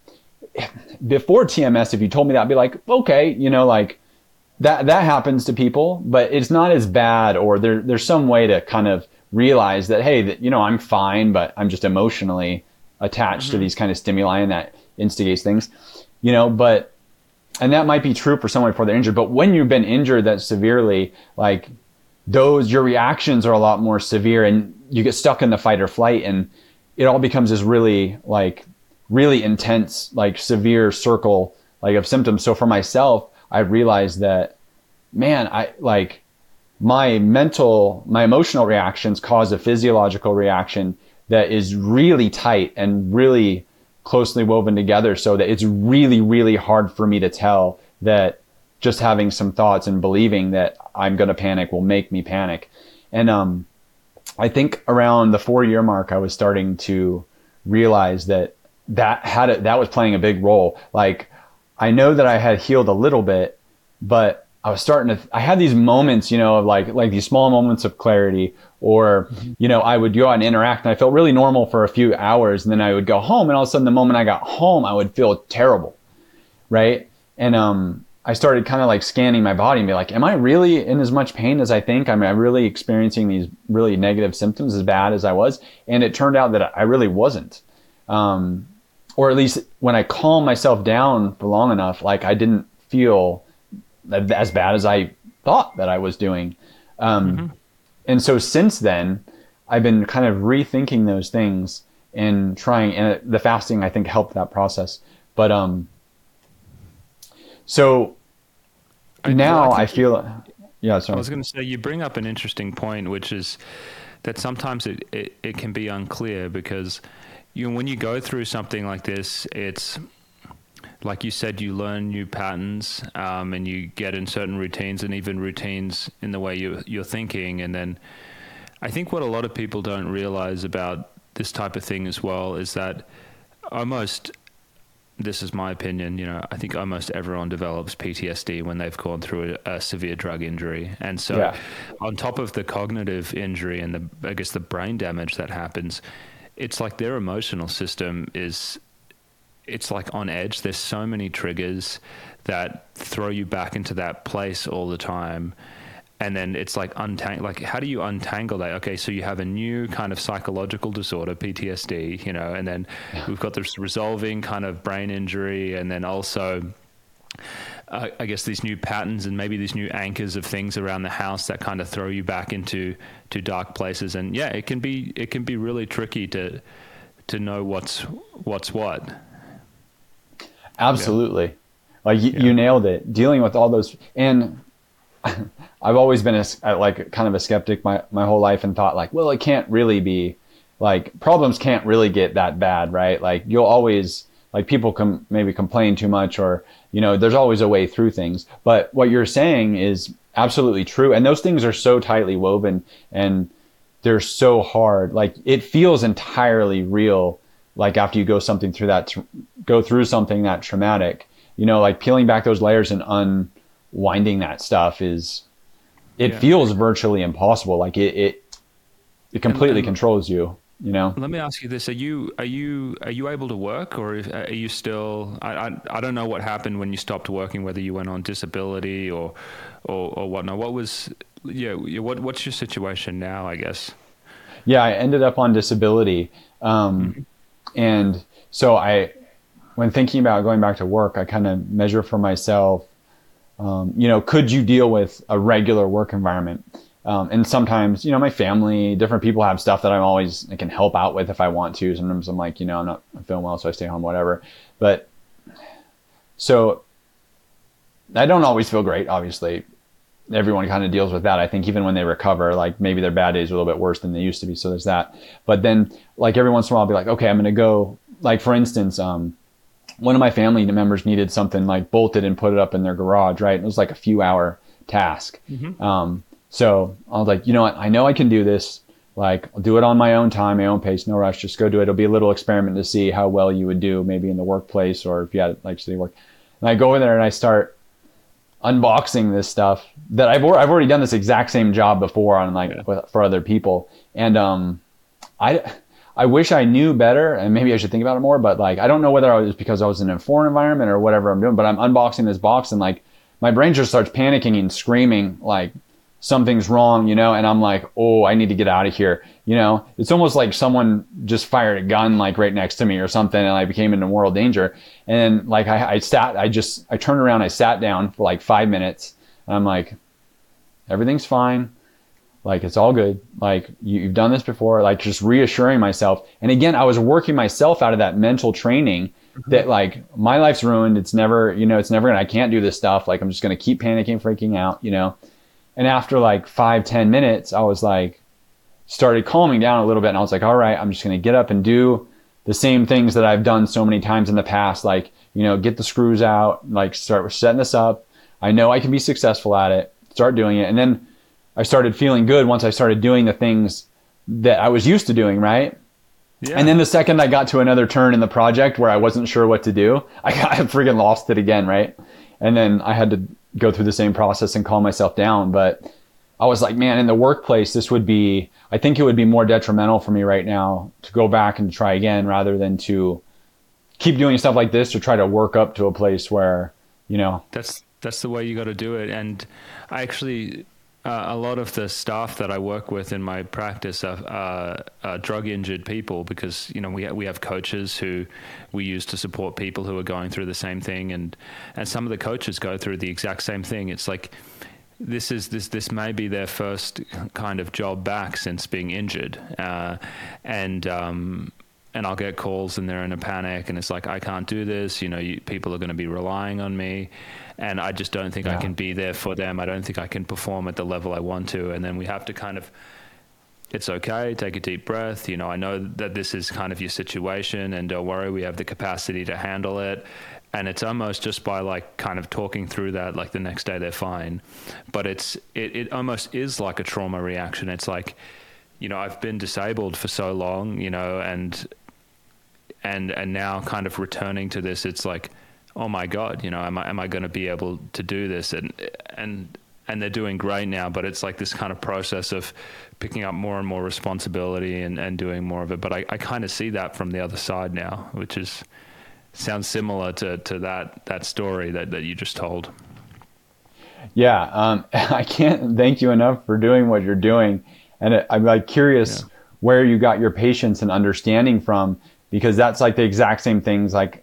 before TMS, if you told me that, I'd be like, okay, you know, like, that happens to people, but it's not as bad, or there's some way to kind of realize that, hey, that, you know, I'm fine, but I'm just emotionally attached to these kind of stimuli, and that instigates things, you know, but, and that might be true for someone before they're injured, but when you've been injured that severely, like your reactions are a lot more severe, and you get stuck in the fight or flight, and it all becomes this really, like, really intense, like severe circle, like of symptoms. So for myself, I realized that, man, I like my emotional reactions cause a physiological reaction that is really tight and really closely woven together, so that it's really, really hard for me to tell that just having some thoughts and believing that I'm going to panic will make me panic. And, I think around the 4-year mark, I was starting to realize that was playing a big role. Like, I know that I had healed a little bit, but I was starting to, I had these moments, you know, like these small moments of clarity, or, you know, I would go out and interact and I felt really normal for a few hours, and then I would go home, and all of a sudden the moment I got home, I would feel terrible. Right. And, I started kind of like scanning my body and be like, am I really in as much pain as I think? Am I really experiencing these really negative symptoms as bad as I was? And it turned out that I really wasn't. Or at least when I calmed myself down for long enough, like I didn't feel as bad as I thought that I was doing. And so since then, I've been kind of rethinking those things and trying, and the fasting, I think, helped that process. But so now I feel, yeah, sorry. I was going to say, you bring up an interesting point, which is that sometimes it can be unclear, because you, when you go through something like this, it's, like you said, you learn new patterns, and you get in certain routines, and even routines in the way you're thinking. And then I think what a lot of people don't realize about this type of thing as well is that almost, this is my opinion, you know, I think almost everyone develops PTSD when they've gone through a severe drug injury. And so on top of the cognitive injury and the, I guess, the brain damage that happens, it's like their emotional system is... it's like on edge. There's so many triggers that throw you back into that place all the time. And then it's like, like, how do you untangle that? Okay, so you have a new kind of psychological disorder, PTSD, you know, and then we've got this resolving kind of brain injury. And then also, I guess, these new patterns and maybe these new anchors of things around the house that kind of throw you back into dark places. And yeah, it can be really tricky to know what's what. Absolutely. Yeah. Like you nailed it. Dealing with all those. And I've always been kind of a skeptic my whole life, and thought like, well, it can't really be like, problems can't really get that bad. Right. Like you'll always, like, people can maybe complain too much, or, you know, there's always a way through things. But what you're saying is absolutely true. And those things are so tightly woven, and they're so hard. Like it feels entirely real. Like after you go through something that traumatic, you know, like peeling back those layers and unwinding that stuff feels virtually impossible. Like it completely controls you, you know? Let me ask you this. Are you able to work, or are you still, I don't know what happened when you stopped working, whether you went on disability or whatnot. What's your situation now, I guess? Yeah. I ended up on disability. And so when thinking about going back to work, I kind of measure for myself, you know, could you deal with a regular work environment? And sometimes, you know, my family, different people have stuff that I can help out with if I want to. Sometimes I'm like, you know, I'm feeling well, so I stay home, whatever. But so I don't always feel great, obviously. Everyone kind of deals with that. I think even when they recover, like maybe their bad days are a little bit worse than they used to be. So there's that. But then like every once in a while I'll be like, okay, I'm going to go, like for instance, one of my family members needed something like bolted and put it up in their garage. Right. And it was like a few hour task. So I was like, you know what? I know I can do this. Like I'll do it on my own time, my own pace, no rush, just go do it. It'll be a little experiment to see how well you would do maybe in the workplace, or if you had like city work. And I go in there and I start unboxing this stuff that I've already done this exact same job before on for other people. And I wish I knew better, and maybe I should think about it more, but like I don't know whether it was because I was in a foreign environment or whatever I'm doing, but I'm unboxing this box and like my brain just starts panicking and screaming like something's wrong, you know, and I'm like, oh, I need to get out of here. You know, it's almost like someone just fired a gun like right next to me or something, and I became in mortal danger. And like I turned around, I sat down for like 5 minutes, and I'm like, everything's fine. Like it's all good. Like you've done this before, like just reassuring myself. And again, I was working myself out of that mental training that like my life's ruined. It's never, you know, I can't do this stuff. Like I'm just going to keep panicking, freaking out, you know? And after like 5-10 minutes, I was like, started calming down a little bit. And I was like, all right, I'm just going to get up and do the same things that I've done so many times in the past. Like, you know, get the screws out, like start setting this up. I know I can be successful at it, start doing it. And then I started feeling good once I started doing the things that I was used to doing, right? Yeah. And then the second I got to another turn in the project where I wasn't sure what to do, I freaking lost it again, right? And then I had to go through the same process and calm myself down. But I was like, man, in the workplace, this would be, I think it would be more detrimental for me right now to go back and try again rather than to keep doing stuff like this to try to work up to a place where, you know. That's the way you got to do it. And I actually, a lot of the staff that I work with in my practice are drug injured people, because, you know, we have coaches who we use to support people who are going through the same thing. And some of the coaches go through the exact same thing. It's like, this may be their first kind of job back since being injured. And I'll get calls and they're in a panic and it's like, I can't do this. You know, people are going to be relying on me and I just don't think I can be there for them. I don't think I can perform at the level I want to. And then we have to kind of, it's okay. Take a deep breath. You know, I know that this is kind of your situation and don't worry, we have the capacity to handle it. And it's almost just by like kind of talking through that, like the next day they're fine, but it almost is like a trauma reaction. It's like, you know, I've been disabled for so long, you know, and now kind of returning to this, it's like, oh my God, you know, am I going to be able to do this? And they're doing great now, but it's like this kind of process of picking up more and more responsibility and doing more of it. But I kind of see that from the other side now, which is sounds similar to that story that you just told. Yeah. I can't thank you enough for doing what you're doing. And I'm like curious where you got your patience and understanding from, because that's like the exact same things. Like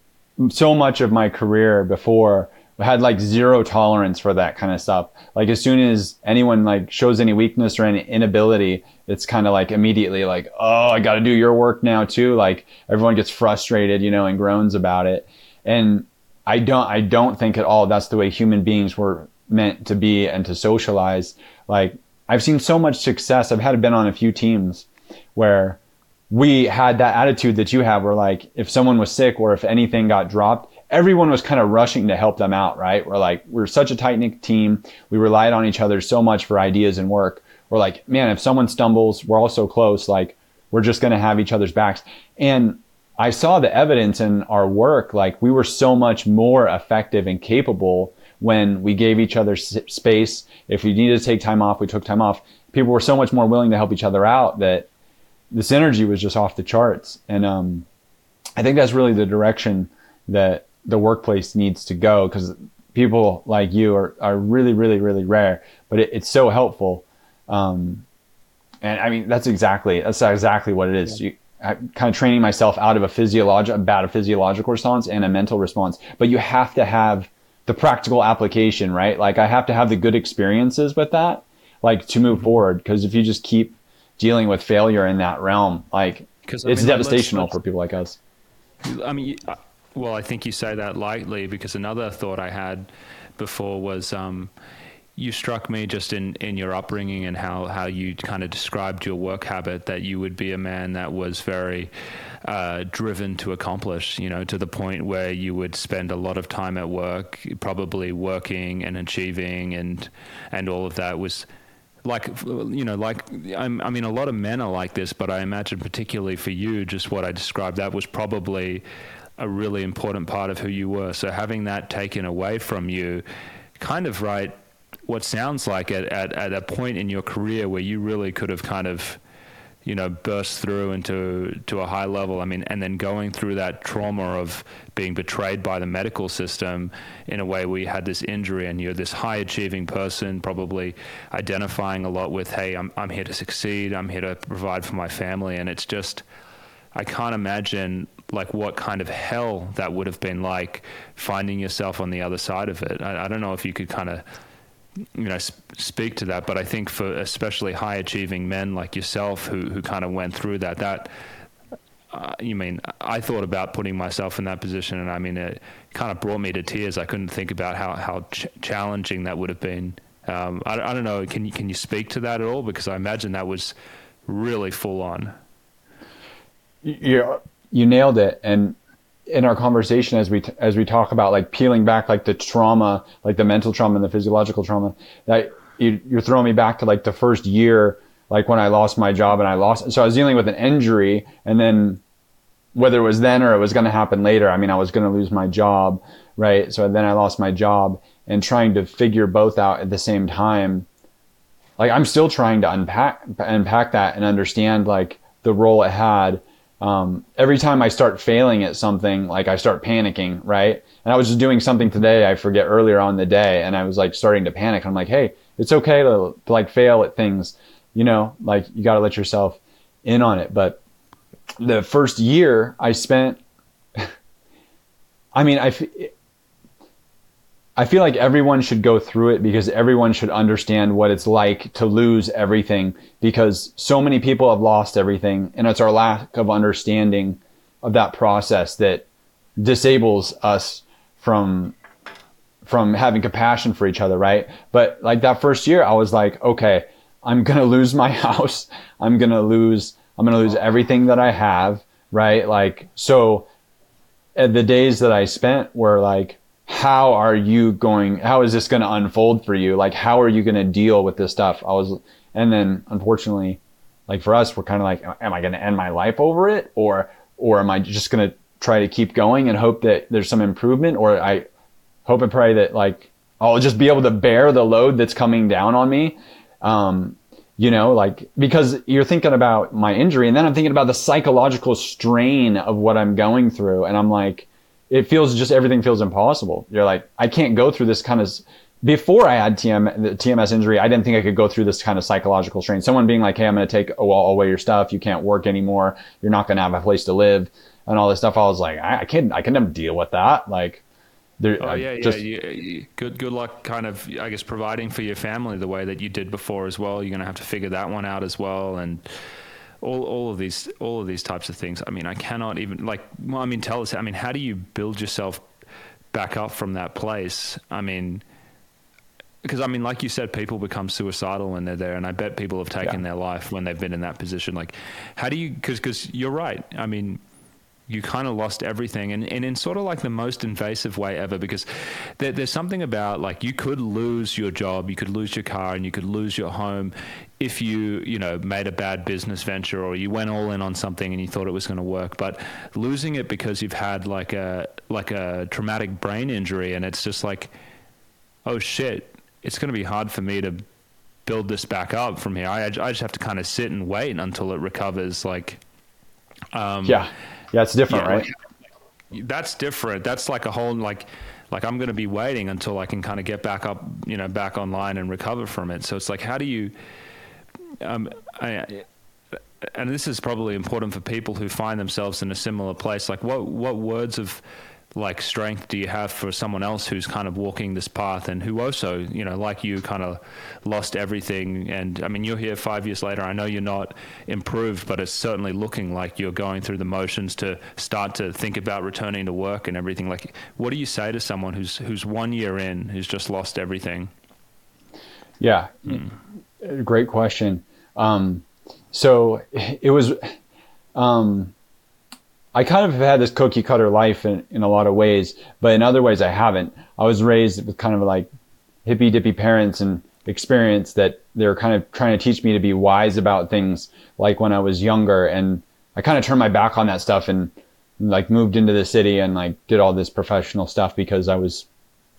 so much of my career before I had like zero tolerance for that kind of stuff. Like as soon as anyone like shows any weakness or any inability, it's kind of like immediately like, oh, I got to do your work now too. Like everyone gets frustrated, you know, and groans about it. And I don't think at all that's the way human beings were meant to be and to socialize. Like, I've seen so much success. I've been on a few teams where we had that attitude that you have, where like if someone was sick or if anything got dropped, everyone was kind of rushing to help them out, right? We're like, we're such a tight-knit team. We relied on each other so much for ideas and work. We're like, man, if someone stumbles, we're all so close. Like we're just going to have each other's backs. And I saw the evidence in our work. Like we were so much more effective and capable when we gave each other space. If we needed to take time off, we took time off. People were so much more willing to help each other out that the synergy was just off the charts. And I think that's really the direction that the workplace needs to go, because people like you are really, really, really rare, but it's so helpful. And I mean, that's exactly what it is. Yeah. I'm kind of training myself out of a physiological response and a mental response, but you have to have the practical application, right? Like I have to have the good experiences with that, like to move forward. Because if you just keep dealing with failure in that realm, like it's devastational for people like us. I mean, well, I think you say that lightly, because another thought I had before was, you struck me just in your upbringing and how you kind of described your work habit, that you would be a man that was very driven to accomplish, you know, to the point where you would spend a lot of time at work, probably working and achieving and all of that was like, you know, like, I mean, a lot of men are like this, but I imagine particularly for you, just what I described, that was probably a really important part of who you were. So having that taken away from you kind of, right, what sounds like at a point in your career where you really could have kind of, you know, burst through to a high level. I mean, and then going through that trauma of being betrayed by the medical system in a way where you had this injury and you're this high achieving person, probably identifying a lot with, hey, I'm here to succeed. I'm here to provide for my family. And it's just, I can't imagine like what kind of hell that would have been like finding yourself on the other side of it. I don't know if you could kind of, you know, speak to that, but I think for especially high achieving men like yourself who kind of went through I thought about putting myself in that position, and I mean, it kind of brought me to tears. I couldn't think about how challenging that would have been. I don't know. Can you speak to that at all? Because I imagine that was really full on. Yeah, you nailed it. And in our conversation, as we talk about like peeling back, like the trauma, like the mental trauma and the physiological trauma, that you're throwing me back to like the first year, like when I lost my job so I was dealing with an injury, and then whether it was then or it was going to happen later, I mean, I was going to lose my job. Right. So then I lost my job, and trying to figure both out at the same time. Like, I'm still trying to unpack that and understand like the role it had. Every time I start failing at something, like I start panicking, right? And I was just doing something today, I forget, earlier on in the day, and I was like starting to panic. I'm like, hey, it's okay to like fail at things, you know, like you got to let yourself in on it. But the first year I spent, I mean, I feel like everyone should go through it because everyone should understand what it's like to lose everything, because so many people have lost everything, and it's our lack of understanding of that process that disables us from having compassion for each other, right? But like that first year, I was like, okay, I'm going to lose my house. I'm going to lose everything that I have, right? Like, so the days that I spent were like, how is this going to unfold for you? Like, how are you going to deal with this stuff? And then unfortunately, like for us, we're kind of like, am I going to end my life over it? Or am I just going to try to keep going and hope that there's some improvement? Or I hope and pray that like, I'll just be able to bear the load that's coming down on me. You know, like, because you're thinking about my injury, and then I'm thinking about the psychological strain of what I'm going through. And I'm like, it feels just, everything feels impossible. You're like, I can't go through this kind of, before I had the TMS injury, I didn't think I could go through this kind of psychological strain. Someone being like, hey, I'm going to take away your stuff. You can't work anymore. You're not going to have a place to live and all this stuff. I was like, I can never deal with that. Like, Good luck kind of, I guess, providing for your family the way that you did before as well. You're going to have to figure that one out as well. And all of these types of things. I mean, I cannot even like, well, I mean, tell us, I mean, how do you build yourself back up from that place? I mean, because I mean, like you said, people become suicidal when they're there, and I bet people have taken their life when they've been in that position. Like, how do you, because you're right. I mean, you kind of lost everything and in sort of like the most invasive way ever, because there's something about like, you could lose your job, you could lose your car, and you could lose your home if you made a bad business venture or you went all in on something and you thought it was going to work. But losing it because you've had like a traumatic brain injury, and it's just like, oh shit, it's going to be hard for me to build this back up from here. I just have to kind of sit and wait until it recovers. Like, yeah, it's different, right? Like, that's different. That's like a whole, like I'm going to be waiting until I can kind of get back up, you know, back online and recover from it. So it's like, how do you, and this is probably important for people who find themselves in a similar place. Like what words of like strength do you have for someone else who's kind of walking this path and who also, you know, like you kind of lost everything? And I mean, you're here 5 years later. I know you're not improved, but it's certainly looking like you're going through the motions to start to think about returning to work and everything. Like, what do you say to someone who's 1 year in, who's just lost everything? Yeah. Great question. So it was, I kind of had this cookie cutter life in a lot of ways, but in other ways I haven't. I was raised with kind of like hippy dippy parents and experience that they're kind of trying to teach me to be wise about things like when I was younger. And I kind of turned my back on that stuff and like moved into the city and like did all this professional stuff because I was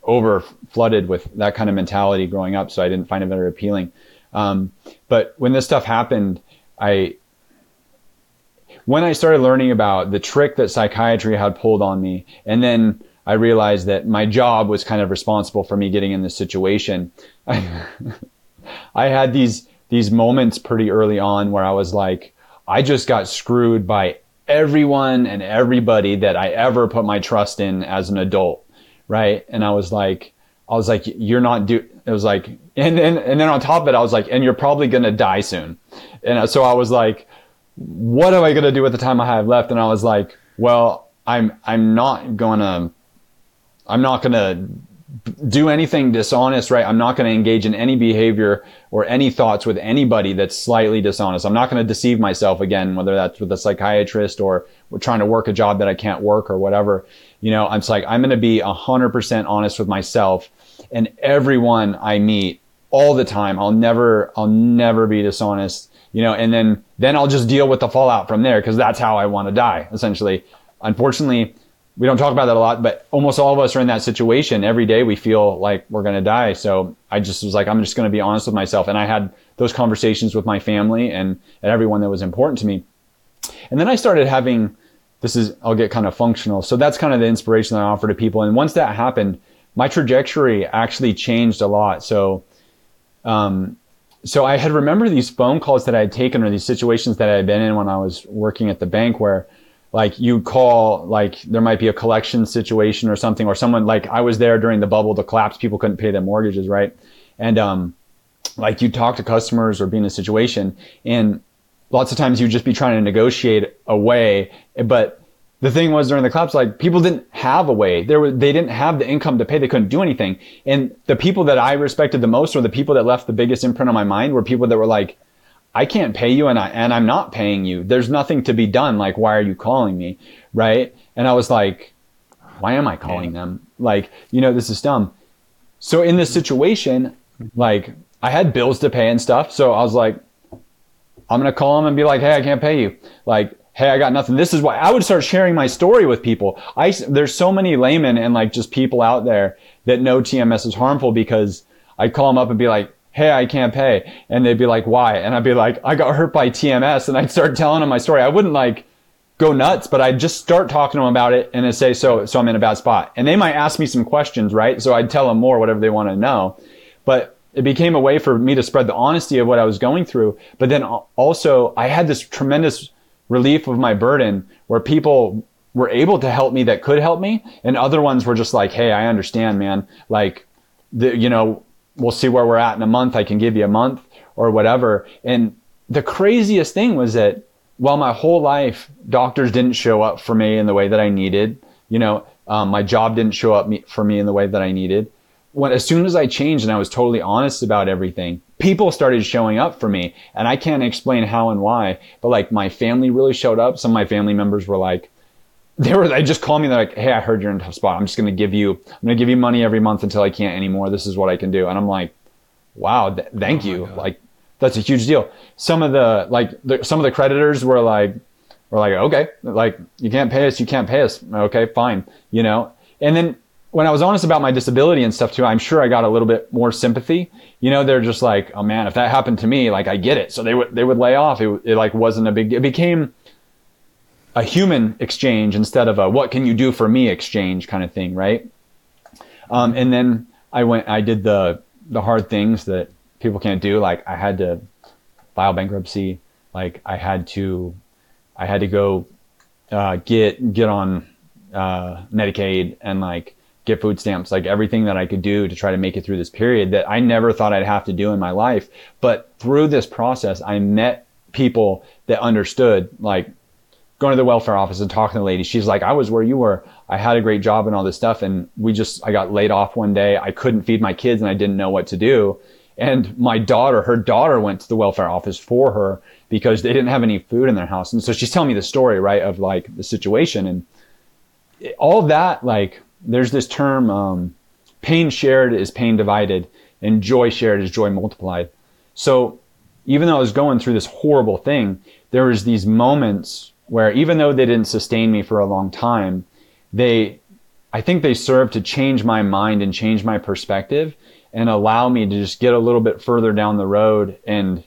over flooded with that kind of mentality growing up. So I didn't find it very appealing. But when this stuff happened, when I started learning about the trick that psychiatry had pulled on me, and then I realized that my job was kind of responsible for me getting in this situation, I had these moments pretty early on where I was like, I just got screwed by everyone and everybody that I ever put my trust in as an adult, right? And I was like, you're not do. It was like, and then on top of it, I was like, and you're probably gonna die soon. And so I was like, what am I going to do with the time I have left? And I was like, well, I'm not going to do anything dishonest, right? I'm not going to engage in any behavior or any thoughts with anybody that's slightly dishonest. I'm not going to deceive myself again, whether that's with a psychiatrist or trying to work a job that I can't work or whatever. You know, I'm just like, I'm going to be 100% honest with myself and everyone I meet all the time. I'll never be dishonest. You know, and then I'll just deal with the fallout from there, because that's how I want to die, essentially. Unfortunately, we don't talk about that a lot, but almost all of us are in that situation. Every day we feel like we're going to die. So I just was like, I'm just going to be honest with myself. And I had those conversations with my family and everyone that was important to me. And then I started having, I'll get kind of functional. So that's kind of the inspiration that I offer to people. And once that happened, my trajectory actually changed a lot. So, so I had remembered these phone calls that I had taken or these situations that I had been in when I was working at the bank where, like, you call, like, there might be a collection situation or something, or someone, like, I was there during the bubble, the collapse, people couldn't pay their mortgages, right? And like, you talk to customers or be in a situation, and lots of times you'd just be trying to negotiate a way. But the thing was, during the collapse, like, people didn't have a way. They didn't have the income to pay. They couldn't do anything. And the people that I respected the most, or the people that left the biggest imprint on my mind, were people that were like, I can't pay you, and I'm not paying you. There's nothing to be done. Like, why are you calling me? Right? And I was like, why am I calling them? Like, you know, this is dumb. So in this situation, like, I had bills to pay and stuff. So I was like, I'm going to call them and be like, hey, I can't pay you. Like, hey, I got nothing. This is why I would start sharing my story with people. There's so many laymen and, like, just people out there that know TMS is harmful, because I call them up and be like, hey, I can't pay. And they'd be like, why? And I'd be like, I got hurt by TMS. And I'd start telling them my story. I wouldn't, like, go nuts, but I'd just start talking to them about it, and I'd say, so I'm in a bad spot. And they might ask me some questions, right? So I'd tell them more, whatever they want to know. But it became a way for me to spread the honesty of what I was going through. But then also, I had this tremendous relief of my burden, where people were able to help me that could help me. And other ones were just like, hey, I understand, man. Like, you know, we'll see where we're at in a month. I can give you a month or whatever. And the craziest thing was that while my whole life, doctors didn't show up for me in the way that I needed, you know, my job didn't show up for me in the way that I needed. As soon as I changed and I was totally honest about everything, people started showing up for me, and I can't explain how and why, but, like, my family really showed up. Some of my family members were like, they just called me. They're like, hey, I heard you're in a tough spot. I'm going to give you money every month until I can't anymore. This is what I can do. And I'm like, wow, thank you. God. Like, that's a huge deal. Some of the, some of the creditors were like, okay, like, you can't pay us. Okay, fine. You know? And then when I was honest about my disability and stuff too, I'm sure I got a little bit more sympathy. You know, they're just like, oh man, if that happened to me, like, I get it. So they would lay off. It like, wasn't a big deal. It became a human exchange instead of a what can you do for me exchange kind of thing, right? And then I did the hard things that people can't do. Like, I had to file bankruptcy. Like, I had to go get on Medicaid and, like, get food stamps, like, everything that I could do to try to make it through this period that I never thought I'd have to do in my life. But through this process, I met people that understood, like, going to the welfare office and talking to the lady. She's like, I was where you were. I had a great job and all this stuff. And I got laid off one day. I couldn't feed my kids and I didn't know what to do. And her daughter went to the welfare office for her because they didn't have any food in their house. And so she's telling me the story, right, of, like, the situation. And all that, like, there's this term, pain shared is pain divided and joy shared is joy multiplied. So even though I was going through this horrible thing, there was these moments where, even though they didn't sustain me for a long time, I think they served to change my mind and change my perspective and allow me to just get a little bit further down the road. And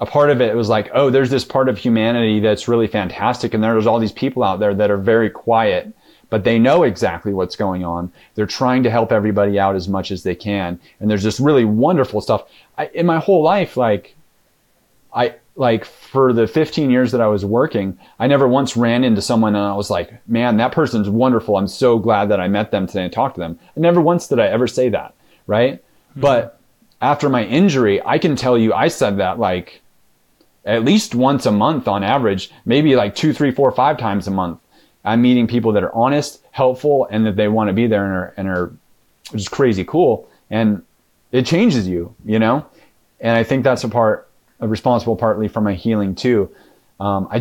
a part of it was like, oh, there's this part of humanity that's really fantastic. And there's all these people out there that are very quiet, but they know exactly what's going on. They're trying to help everybody out as much as they can. And there's just really wonderful stuff. In my whole life, like for the 15 years that I was working, I never once ran into someone and I was like, man, that person's wonderful. I'm so glad that I met them today and talked to them. And never once did I ever say that, right? Mm-hmm. But after my injury, I can tell you I said that, like, at least once a month on average, maybe like 2, 3, 4, 5 times a month. I'm meeting people that are honest, helpful, and that they want to be there and are just crazy cool. And it changes you know? And I think that's responsible partly for my healing too. I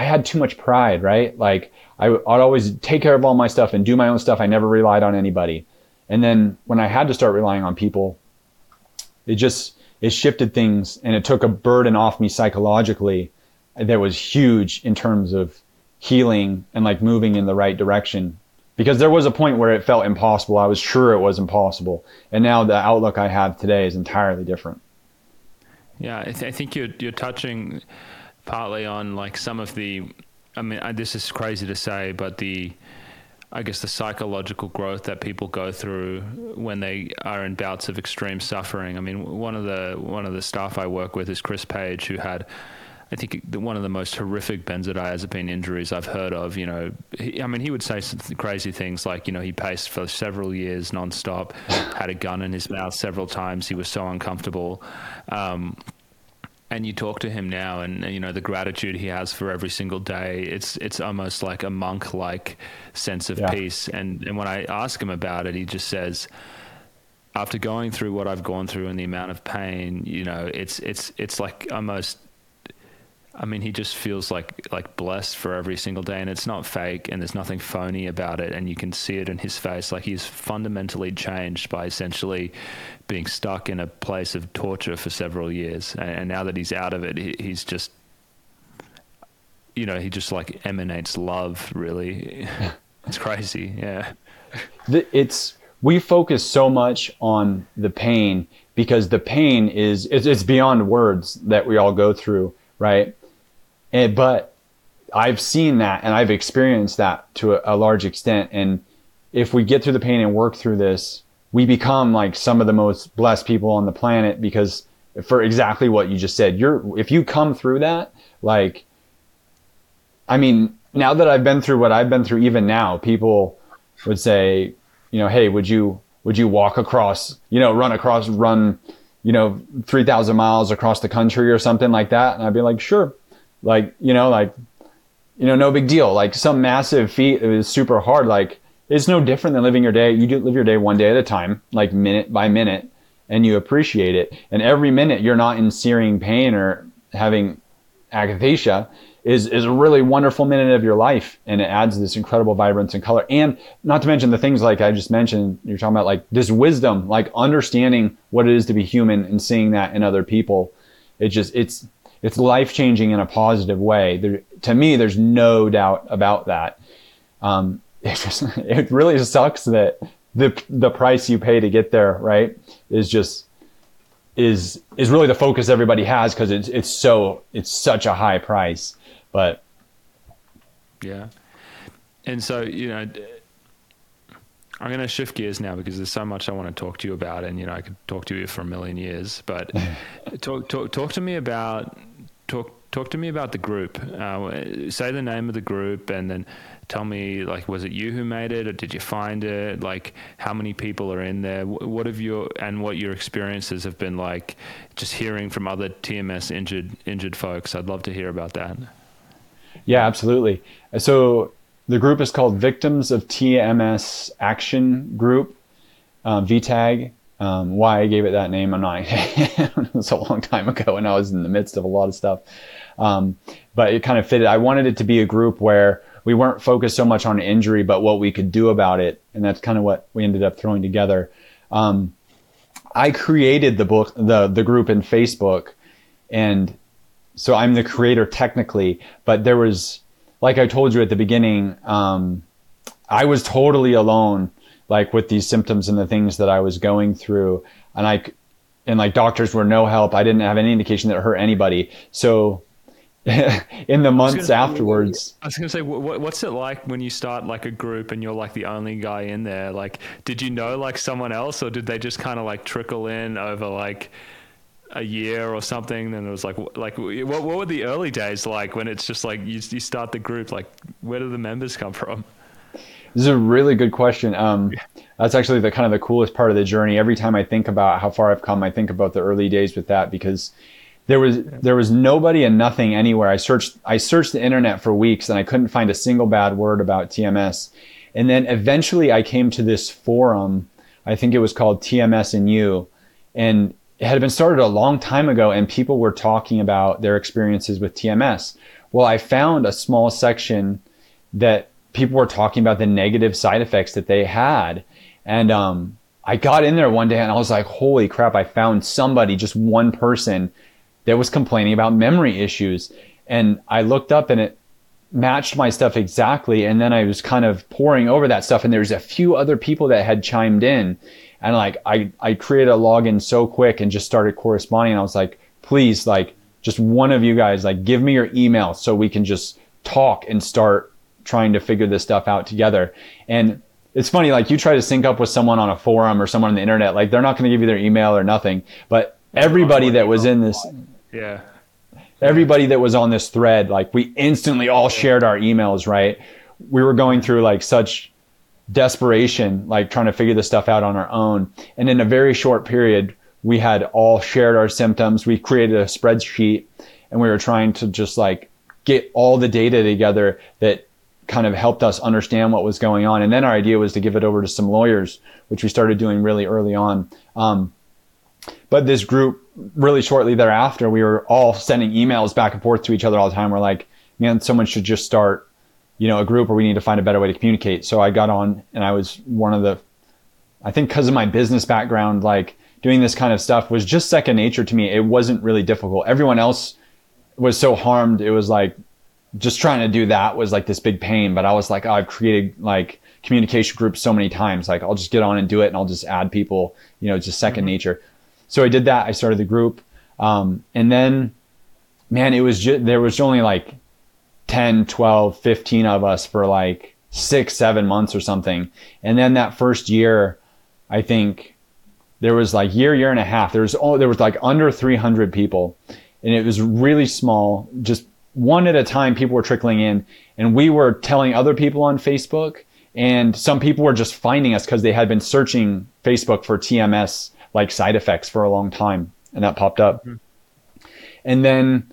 had too much pride, right? Like, I'd always take care of all my stuff and do my own stuff. I never relied on anybody. And then when I had to start relying on people, it shifted things, and it took a burden off me psychologically that was huge in terms of healing and like moving in the right direction, because there was a point where it felt impossible. I was sure it was impossible. And now the outlook I have today is entirely different. Yeah. I think you're touching partly on like some of the, I mean, this is crazy to say, but I guess the psychological growth that people go through when they are in bouts of extreme suffering. I mean, one of the staff I work with is Chris Page, who had, I think, one of the most horrific benzodiazepine injuries I've heard of. You know, he would say some crazy things like, you know, he paced for several years nonstop, had a gun in his mouth several times. He was so uncomfortable. And you talk to him now, and you know the gratitude he has for every single day. It's almost like a monk-like sense of peace. And when I ask him about it, he just says, after going through what I've gone through and the amount of pain, you know, it's like almost. I mean, he just feels like blessed for every single day, and it's not fake, and there's nothing phony about it, and you can see it in his face. Like, he's fundamentally changed by essentially being stuck in a place of torture for several years, and now that he's out of it, he's just, you know, he just like emanates love, really. It's crazy, yeah. We focus so much on the pain, because the pain is, it's beyond words that we all go through, right? But I've seen that, and I've experienced that to a large extent. And if we get through the pain and work through this, we become like some of the most blessed people on the planet, because for exactly what you just said, if you come through that, like, I mean, now that I've been through what I've been through, even now, people would say, you know, hey, would you walk across, you know, run 3,000 miles across the country or something like that? And I'd be like, sure. Like, no big deal. Like, some massive feat, it was super hard. Like, it's no different than living your day. You do live your day one day at a time, like minute by minute, and you appreciate it. And every minute you're not in searing pain or having akathisia is a really wonderful minute of your life. And it adds this incredible vibrance and color. And not to mention the things like I just mentioned, you're talking about, like this wisdom, like understanding what it is to be human and seeing that in other people. It's life-changing in a positive way. To me, there's no doubt about that. It really sucks that the price you pay to get there, right, is really the focus everybody has, because it's such a high price. But yeah, and so, you know, I'm going to shift gears now, because there's so much I want to talk to you about, and you know I could talk to you for a million years. But talk to me about the group. Say the name of the group, and then tell me, like, was it you who made it, or did you find it? Like, how many people are in there? What your experiences have been like? Just hearing from other TMS injured folks, I'd love to hear about that. Yeah, absolutely. So the group is called Victims of TMS Action Group, VTAG. Why I gave it that name, I'm not. It was a long time ago, and I was in the midst of a lot of stuff. But it kind of fitted. I wanted it to be a group where we weren't focused so much on injury, but what we could do about it. And that's kind of what we ended up throwing together. I created the book, the group in Facebook. And so I'm the creator technically, but there was, like I told you at the beginning, I was totally alone, like with these symptoms and the things that I was going through, and doctors were no help. I didn't have any indication that it hurt anybody. So in the months afterwards, I was going to say, what's it like when you start like a group and you're like the only guy in there? Like, did you know like someone else, or did they just kind of like trickle in over like a year or something? Then it was like what were the early days like when it's just like you start the group? Like, where do the members come from? This is a really good question. That's actually the kind of the coolest part of the journey. Every time I think about how far I've come, I think about the early days with that, because there was nobody and nothing anywhere. I searched the internet for weeks, and I couldn't find a single bad word about TMS. And then eventually I came to this forum. I think it was called TMS and You, and it had been started a long time ago, and people were talking about their experiences with TMS. Well, I found a small section that people were talking about the negative side effects that they had. And I got in there one day and I was like, holy crap, I found somebody, just one person that was complaining about memory issues. And I looked up, and it matched my stuff exactly. And then I was kind of poring over that stuff, and there's a few other people that had chimed in, and like I created a login so quick and just started corresponding. And I was like, please, like just one of you guys, like give me your email so we can just talk and start trying to figure this stuff out together. And it's funny, like you try to sync up with someone on a forum or someone on the internet, like they're not going to give you their email or nothing, but everybody that was in this, yeah, everybody that was on this thread, like we instantly all shared our emails, right? We were going through like such desperation, like trying to figure this stuff out on our own. And in a very short period, we had all shared our symptoms. We created a spreadsheet, and we were trying to just like get all the data together that kind of helped us understand what was going on. And then our idea was to give it over to some lawyers, which we started doing really early on. But this group, really shortly thereafter, we were all sending emails back and forth to each other all the time. We're like, man, someone should just start, you know, a group, or we need to find a better way to communicate. So I got on, and I was one of the, I think because of my business background, like doing this kind of stuff was just second nature to me. It wasn't really difficult. Everyone else was so harmed. It was like, just trying to do that was like this big pain. But I was like, oh, I've created like communication groups so many times. Like I'll just get on and do it, and I'll just add people, you know, just second nature. So I did that. I started the group. And then, man, it was just, there was only like 10, 12, 15 of us for like 6, 7 months or something. And then that first year, I think there was like year and a half. There was like under 300 people, and it was really small. Just one at a time, people were trickling in, and we were telling other people on Facebook, and some people were just finding us because they had been searching Facebook for TMS like side effects for a long time, and that popped up. And then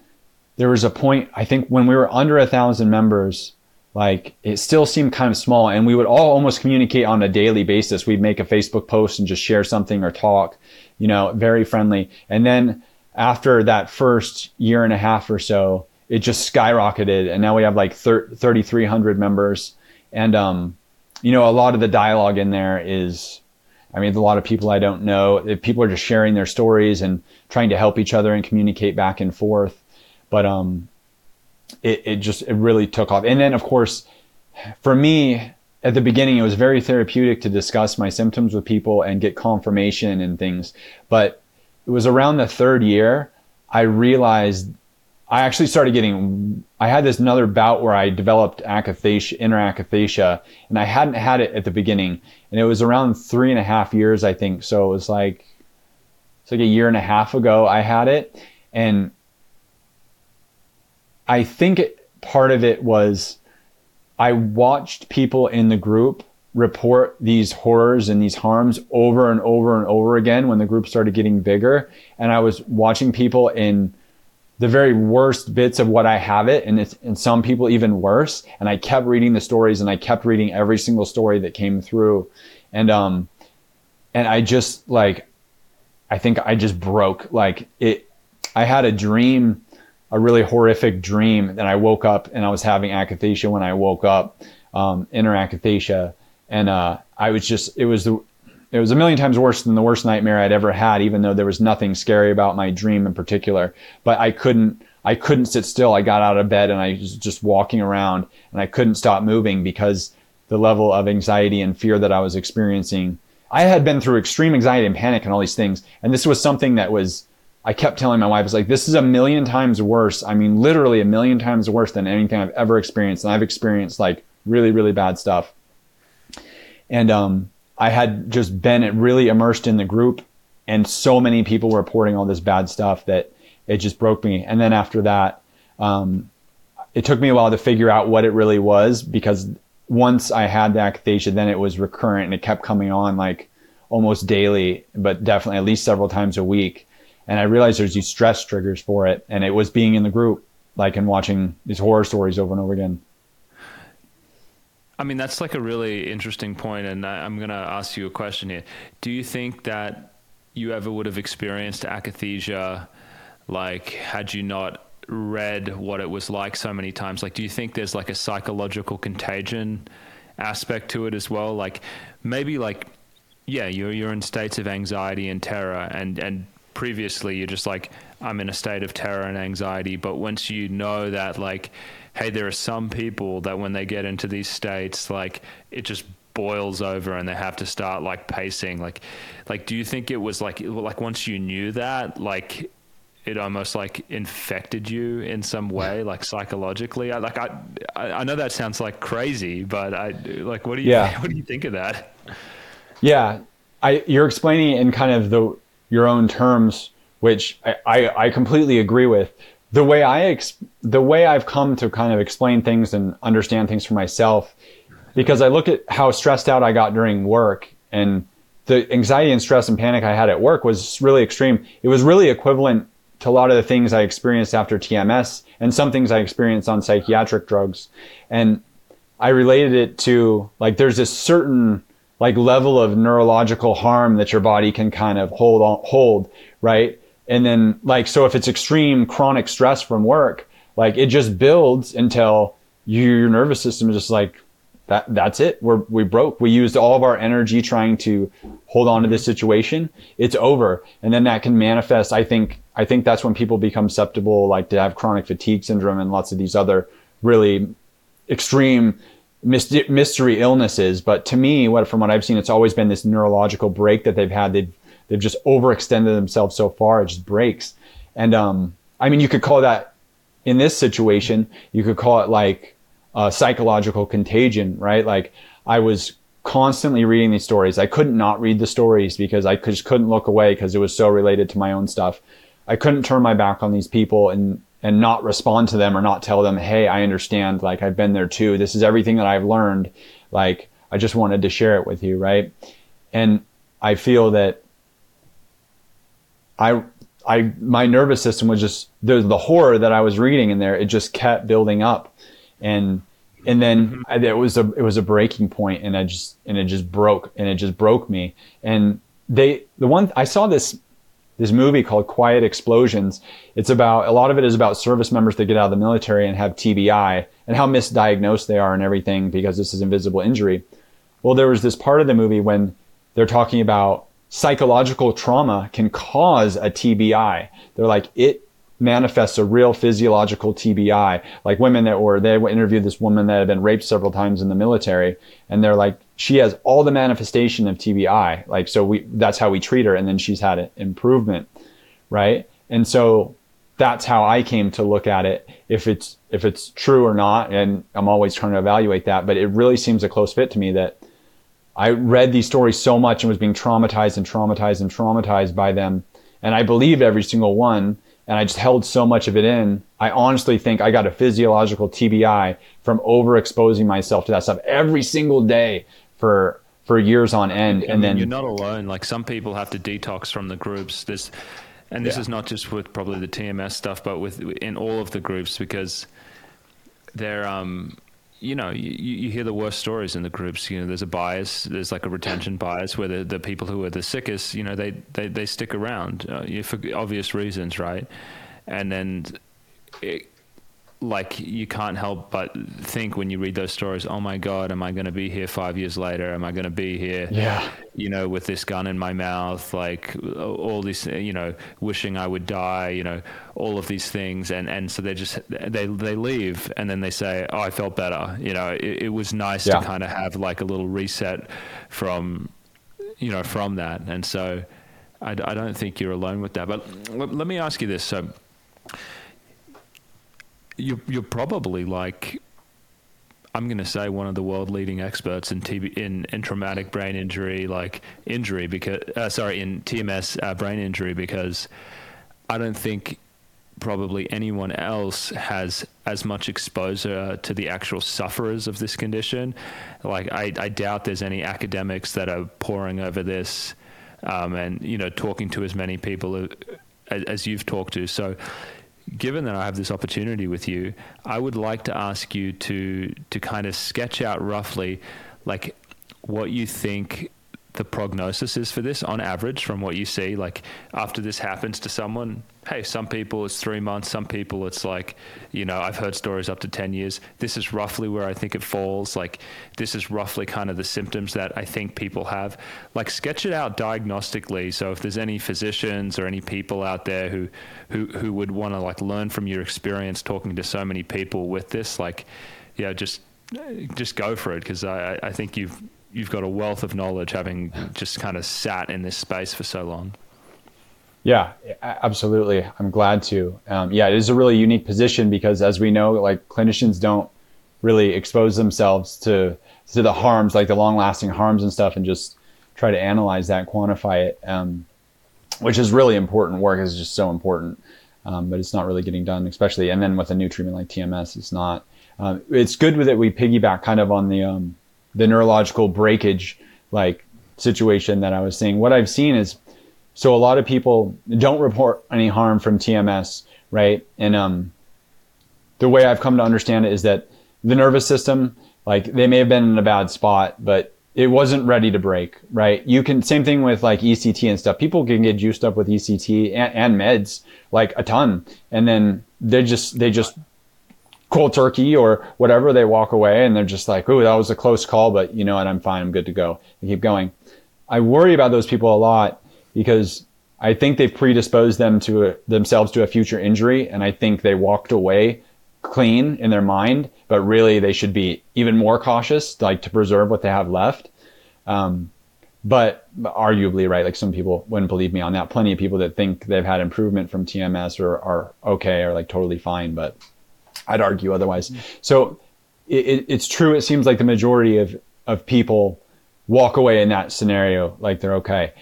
there was a point, I think when we were under 1,000 members, like it still seemed kind of small, and we would all almost communicate on a daily basis. We'd make a Facebook post and just share something or talk, you know, very friendly. And then after that first year and a half or so, it just skyrocketed. And now we have like 3,300 members. And, you know, a lot of the dialogue in there is, I mean, a lot of people I don't know. People are just sharing their stories and trying to help each other and communicate back and forth. But it really took off. And then, of course, for me, at the beginning, it was very therapeutic to discuss my symptoms with people and get confirmation and things. But it was around the third year, I realized I actually started getting, I had this another bout where I developed akathisia, inner akathisia, and I hadn't had it at the beginning. And it was around 3.5 years, I think. So it was like, it's like a year and a half ago I had it. And I think part of it was I watched people in the group report these horrors and these harms over and over and over again when the group started getting bigger. And I was watching people in the very worst bits of what I have it, and some people even worse. And I kept reading the stories, and I kept reading every single story that came through. And I just like, I think I just broke. Like it, I had a dream, a really horrific dream. Then I woke up, and I was having akathisia when I woke up, inner akathisia. And I was just, it was a million times worse than the worst nightmare I'd ever had, even though there was nothing scary about my dream in particular. But I couldn't sit still. I got out of bed, and I was just walking around, and I couldn't stop moving because the level of anxiety and fear that I was experiencing. I had been through extreme anxiety and panic and all these things. And this was something that was, I kept telling my wife, it's like, this is a million times worse. I mean, literally a million times worse than anything I've ever experienced. And I've experienced like really, really bad stuff. And, I had just been really immersed in the group, and so many people were reporting all this bad stuff that it just broke me. And then after that, it took me a while to figure out what it really was, because once I had the akathisia, then it was recurrent, and it kept coming on like almost daily, but definitely at least several times a week. And I realized there's these stress triggers for it. And it was being in the group, like, and watching these horror stories over and over again. I mean, that's like a really interesting point, and I'm going to ask you a question here. Do you think that you ever would have experienced akathisia, like, had you not read what it was like so many times? Like, do you think there's like a psychological contagion aspect to it as well? Like, maybe like, yeah, you're in states of anxiety and terror, and previously you're just like, I'm in a state of terror and anxiety. But once you know that, like, hey, there are some people that when they get into these states, like, it just boils over and they have to start like pacing. Like, do you think it was like once you knew that, like, it almost like infected you in some way, like psychologically? I know that sounds like crazy, but what do you think of that? Yeah. You're explaining it in kind of your own terms, which I completely agree with. The way I've come to kind of explain things and understand things for myself, because I look at how stressed out I got during work, and the anxiety and stress and panic I had at work was really extreme. It was really equivalent to a lot of the things I experienced after TMS and some things I experienced on psychiatric drugs. And I related it to, like, there's this certain like level of neurological harm that your body can kind of hold, right? And then, like, so if it's extreme chronic stress from work, like, it just builds until your nervous system is just like, that's it. We broke. We used all of our energy trying to hold on to this situation. It's over. And then that can manifest. I think that's when people become susceptible, like, to have chronic fatigue syndrome and lots of these other really extreme mystery illnesses. But to me, from what I've seen, it's always been this neurological break that they've had. They've just overextended themselves so far, it just breaks. And I mean, you could call that, in this situation, you could call it like psychological contagion, right? Like, I was constantly reading these stories. I could not read the stories because I just couldn't look away, because it was so related to my own stuff. I couldn't turn my back on these people and not respond to them or not tell them, hey, I understand, like, I've been there too. This is everything that I've learned. Like, I just wanted to share it with you, right? And I feel that my nervous system was just, the horror that I was reading in there, it just kept building up. And then it was a breaking point, and it just broke me. And I saw this movie called Quiet Explosions. It's about, a lot of it is about service members that get out of the military and have TBI and how misdiagnosed they are and everything, because this is invisible injury. Well, there was this part of the movie when they're talking about psychological trauma can cause a TBI. They're like, it manifests a real physiological TBI. Like, women they interviewed this woman that had been raped several times in the military, and they're like, she has all the manifestation of TBI. Like, so that's how we treat her. And then she's had an improvement, right? And so that's how I came to look at it. If it's true or not, and I'm always trying to evaluate that, but it really seems a close fit to me that I read these stories so much and was being traumatized and traumatized and traumatized by them. And I believed every single one. And I just held so much of it in. I honestly think I got a physiological TBI from overexposing myself to that stuff every single day for years on end. And then you're not alone. Like, some people have to detox from the groups. This is not just with probably the TMS stuff, but in all of the groups, because they're, you know, you hear the worst stories in the groups. You know, there's a bias. There's like a retention bias where the people who are the sickest, you know, they stick around for obvious reasons, right? And then, you can't help but think when you read those stories, oh my God, am I going to be here 5 years later? Am I going to be here, you know, with this gun in my mouth? Like, all these, you know, wishing I would die, you know, all of these things. And so they leave, and then they say, oh, I felt better. You know, it was nice to kind of have like a little reset from, you know, from that. And so I don't think you're alone with that. But let me ask you this. So, you're probably, like, I'm going to say, one of the world leading experts in traumatic brain injury, in TMS brain injury, because I don't think probably anyone else has as much exposure to the actual sufferers of this condition. Like, I doubt there's any academics that are poring over this, and, you know, talking to as many people as you've talked to. So, given that I have this opportunity with you, I would like to ask you to kind of sketch out roughly, like, what you think the prognosis is for this on average from what you see? Like after this happens to someone, hey, some people it's 3 months, some people it's like, you know, I've heard stories up to 10 years. This is roughly where I think it falls. Like this is roughly kind of the symptoms that I think people have. Like sketch it out diagnostically. So if there's any physicians or any people out there who would want to like learn from your experience talking to so many people with this, like, yeah, just go for it. Cause I think you've got a wealth of knowledge having just kind of sat in this space for so long. Yeah, absolutely. I'm glad to. It is a really unique position because as we know, like clinicians don't really expose themselves to the harms, like the long lasting harms and stuff, and just try to analyze that, quantify it, which is really important work. Is just so important. But it's not really getting done, especially, and then with a new treatment like TMS, it's not, it's good that we piggyback kind of on the neurological breakage, like situation that I was seeing. What I've seen is, so a lot of people don't report any harm from TMS, right? And the way I've come to understand it is that the nervous system, like they may have been in a bad spot, but it wasn't ready to break, right? You can, same thing with like ECT and stuff. People can get juiced up with ECT and meds, like a ton. And then they just cold turkey or whatever, they walk away and they're just like, ooh, that was a close call, but you know what, I'm fine, I'm good to go. They keep going. I worry about those people a lot, because I think they've predisposed themselves to a future injury. And I think they walked away clean in their mind, but really they should be even more cautious, like to preserve what they have left. But arguably, right, like some people wouldn't believe me on that. Plenty of people that think they've had improvement from TMS or are okay or like totally fine, but I'd argue otherwise. Mm-hmm. So it's true. It seems like the majority of people walk away in that scenario, like they're okay.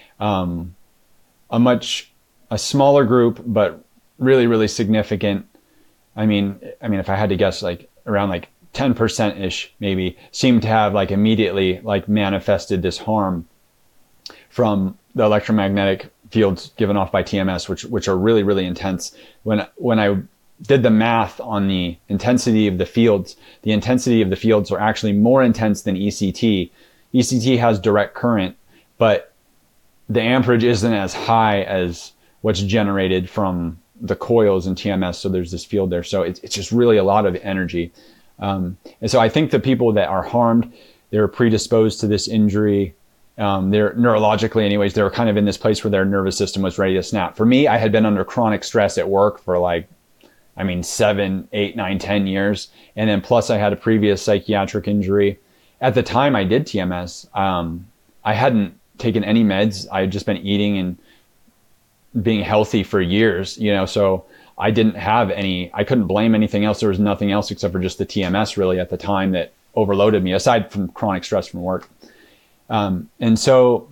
A smaller group, but really, really significant. I mean, if I had to guess, like around like 10% ish, maybe seem to have like immediately like manifested this harm from the electromagnetic fields given off by TMS, which are really, really intense. When I did the math on the intensity of the fields are actually more intense than ECT. ECT has direct current, but the amperage isn't as high as what's generated from the coils in TMS. So there's this field there. So it's just really a lot of energy. And so I think the people that are harmed, they're predisposed to this injury. They're neurologically anyways, they were kind of in this place where their nervous system was ready to snap. For me, I had been under chronic stress at work for 7, 8, 9, 10 years. And then plus I had a previous psychiatric injury. At the time I did TMS, I hadn't taken any meds. I had just been eating and being healthy for years, you know, so I didn't have any, I couldn't blame anything else. There was nothing else except for just the TMS really at the time that overloaded me, aside from chronic stress from work. And so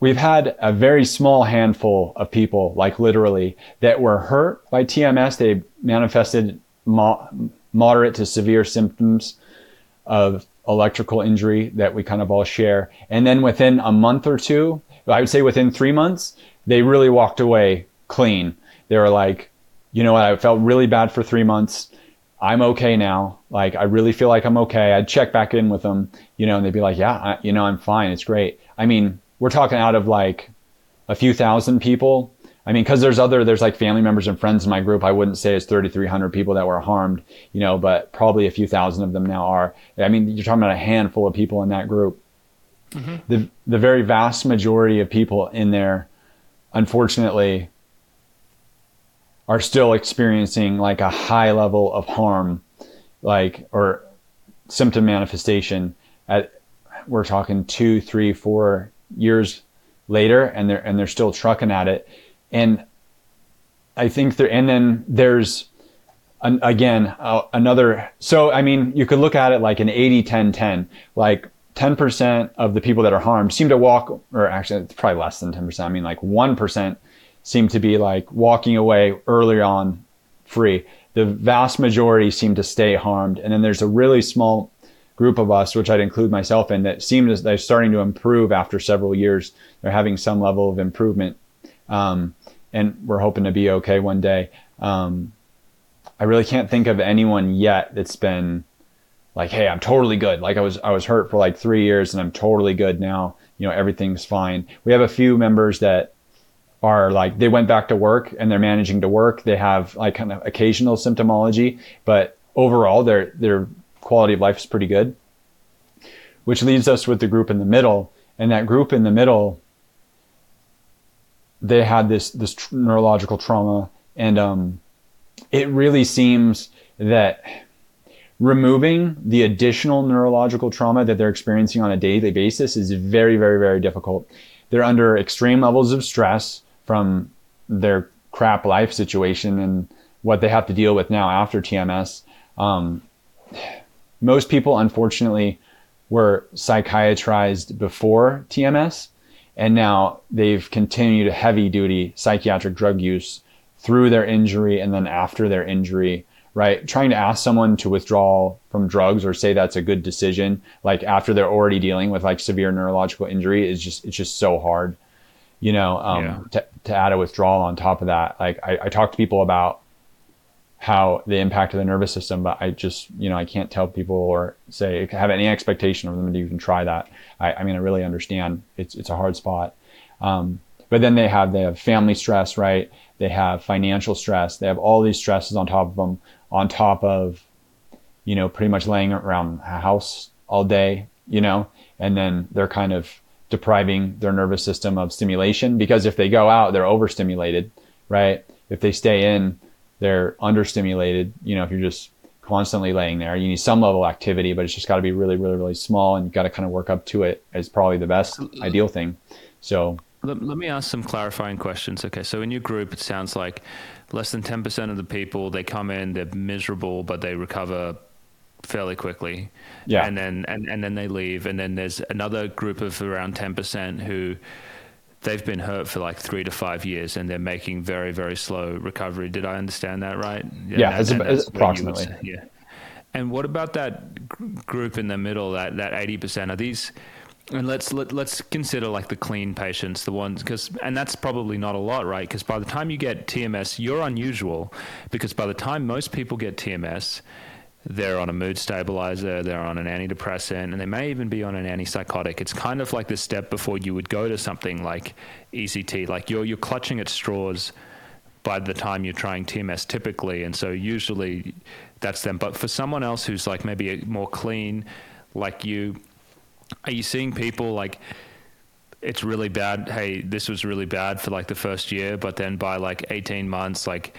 we've had a very small handful of people, like literally, that were hurt by TMS. They manifested moderate to severe symptoms of electrical injury that we kind of all share. And then within a month or two, I would say within 3 months, they really walked away clean. They were like, you know what? I felt really bad for 3 months. I'm okay now. Like, I really feel like I'm okay. I'd check back in with them, you know, and they'd be like, yeah, I'm fine. It's great. I mean, we're talking out of like a few thousand people. I mean, cause there's like family members and friends in my group. I wouldn't say it's 3,300 people that were harmed, you know, but probably a few thousand of them now are. I mean, you're talking about a handful of people in that group. Mm-hmm. The very vast majority of people in there, unfortunately, are still experiencing like a high level of harm, like, or symptom manifestation we're talking 2, 3, 4 years later, and they're still trucking at it. And I think so, I mean, you could look at it like an 80-10-10, like 10% of the people that are harmed seem to walk, or actually it's probably less than 10%. I mean, like 1% seem to be like walking away early on free. The vast majority seem to stay harmed. And then there's a really small group of us, which I'd include myself in, that seem as they're starting to improve after several years. They're having some level of improvement. And we're hoping to be okay one day. I really can't think of anyone yet that's been like, hey, I'm totally good. Like I was hurt for like 3 years and I'm totally good now. You know, everything's fine. We have a few members that are like, they went back to work and they're managing to work. They have like kind of occasional symptomology, but overall their quality of life is pretty good, which leaves us with the group in the middle. And that group in the middle, they had this neurological trauma. And it really seems that removing the additional neurological trauma that they're experiencing on a daily basis is very, very, very difficult. They're under extreme levels of stress from their crap life situation and what they have to deal with now after TMS. Most people, unfortunately, were psychiatrized before TMS, and now they've continued heavy-duty psychiatric drug use through their injury and then after their injury, right? Trying to ask someone to withdraw from drugs or say that's a good decision, like after they're already dealing with like severe neurological injury, it's just so hard, you know, to add a withdrawal on top of that. Like I talk to people about how the impact of the nervous system, but I just, you know, I can't tell people or say, have any expectation of them to even try that. I mean, I really understand it's a hard spot. But then they have family stress, right? They have financial stress. They have all these stresses on top of them, on top of, you know, pretty much laying around the house all day, you know, and then they're kind of depriving their nervous system of stimulation, because if they go out, they're overstimulated, right? If they stay in, they're understimulated. You know, if you're just constantly laying there, you need some level of activity, but it's just got to be really, really, really small, and you've got to kind of work up to it as probably the best ideal thing. So let me ask some clarifying questions. Okay, so in your group, it sounds like less than 10% of the people, they come in, they're miserable, but they recover fairly quickly. Yeah. And then they leave. And then there's another group of around 10% who they've been hurt for like 3 to 5 years and they're making very, very slow recovery. Did I understand that right? Yeah, it's approximately. Yeah. And what about that group in the middle, that 80%? Are these... And let's consider like the clean patients, the ones, and that's probably not a lot, right? Because by the time you get TMS, you're unusual, because by the time most people get TMS, they're on a mood stabilizer, they're on an antidepressant, and they may even be on an antipsychotic. It's kind of like the step before you would go to something like ECT, like you're clutching at straws by the time you're trying TMS typically. And so usually that's them. But for someone else who's like maybe more clean, like you, are you seeing people like, it's really bad, hey, this was really bad for like the first year, but then by like 18 months, like,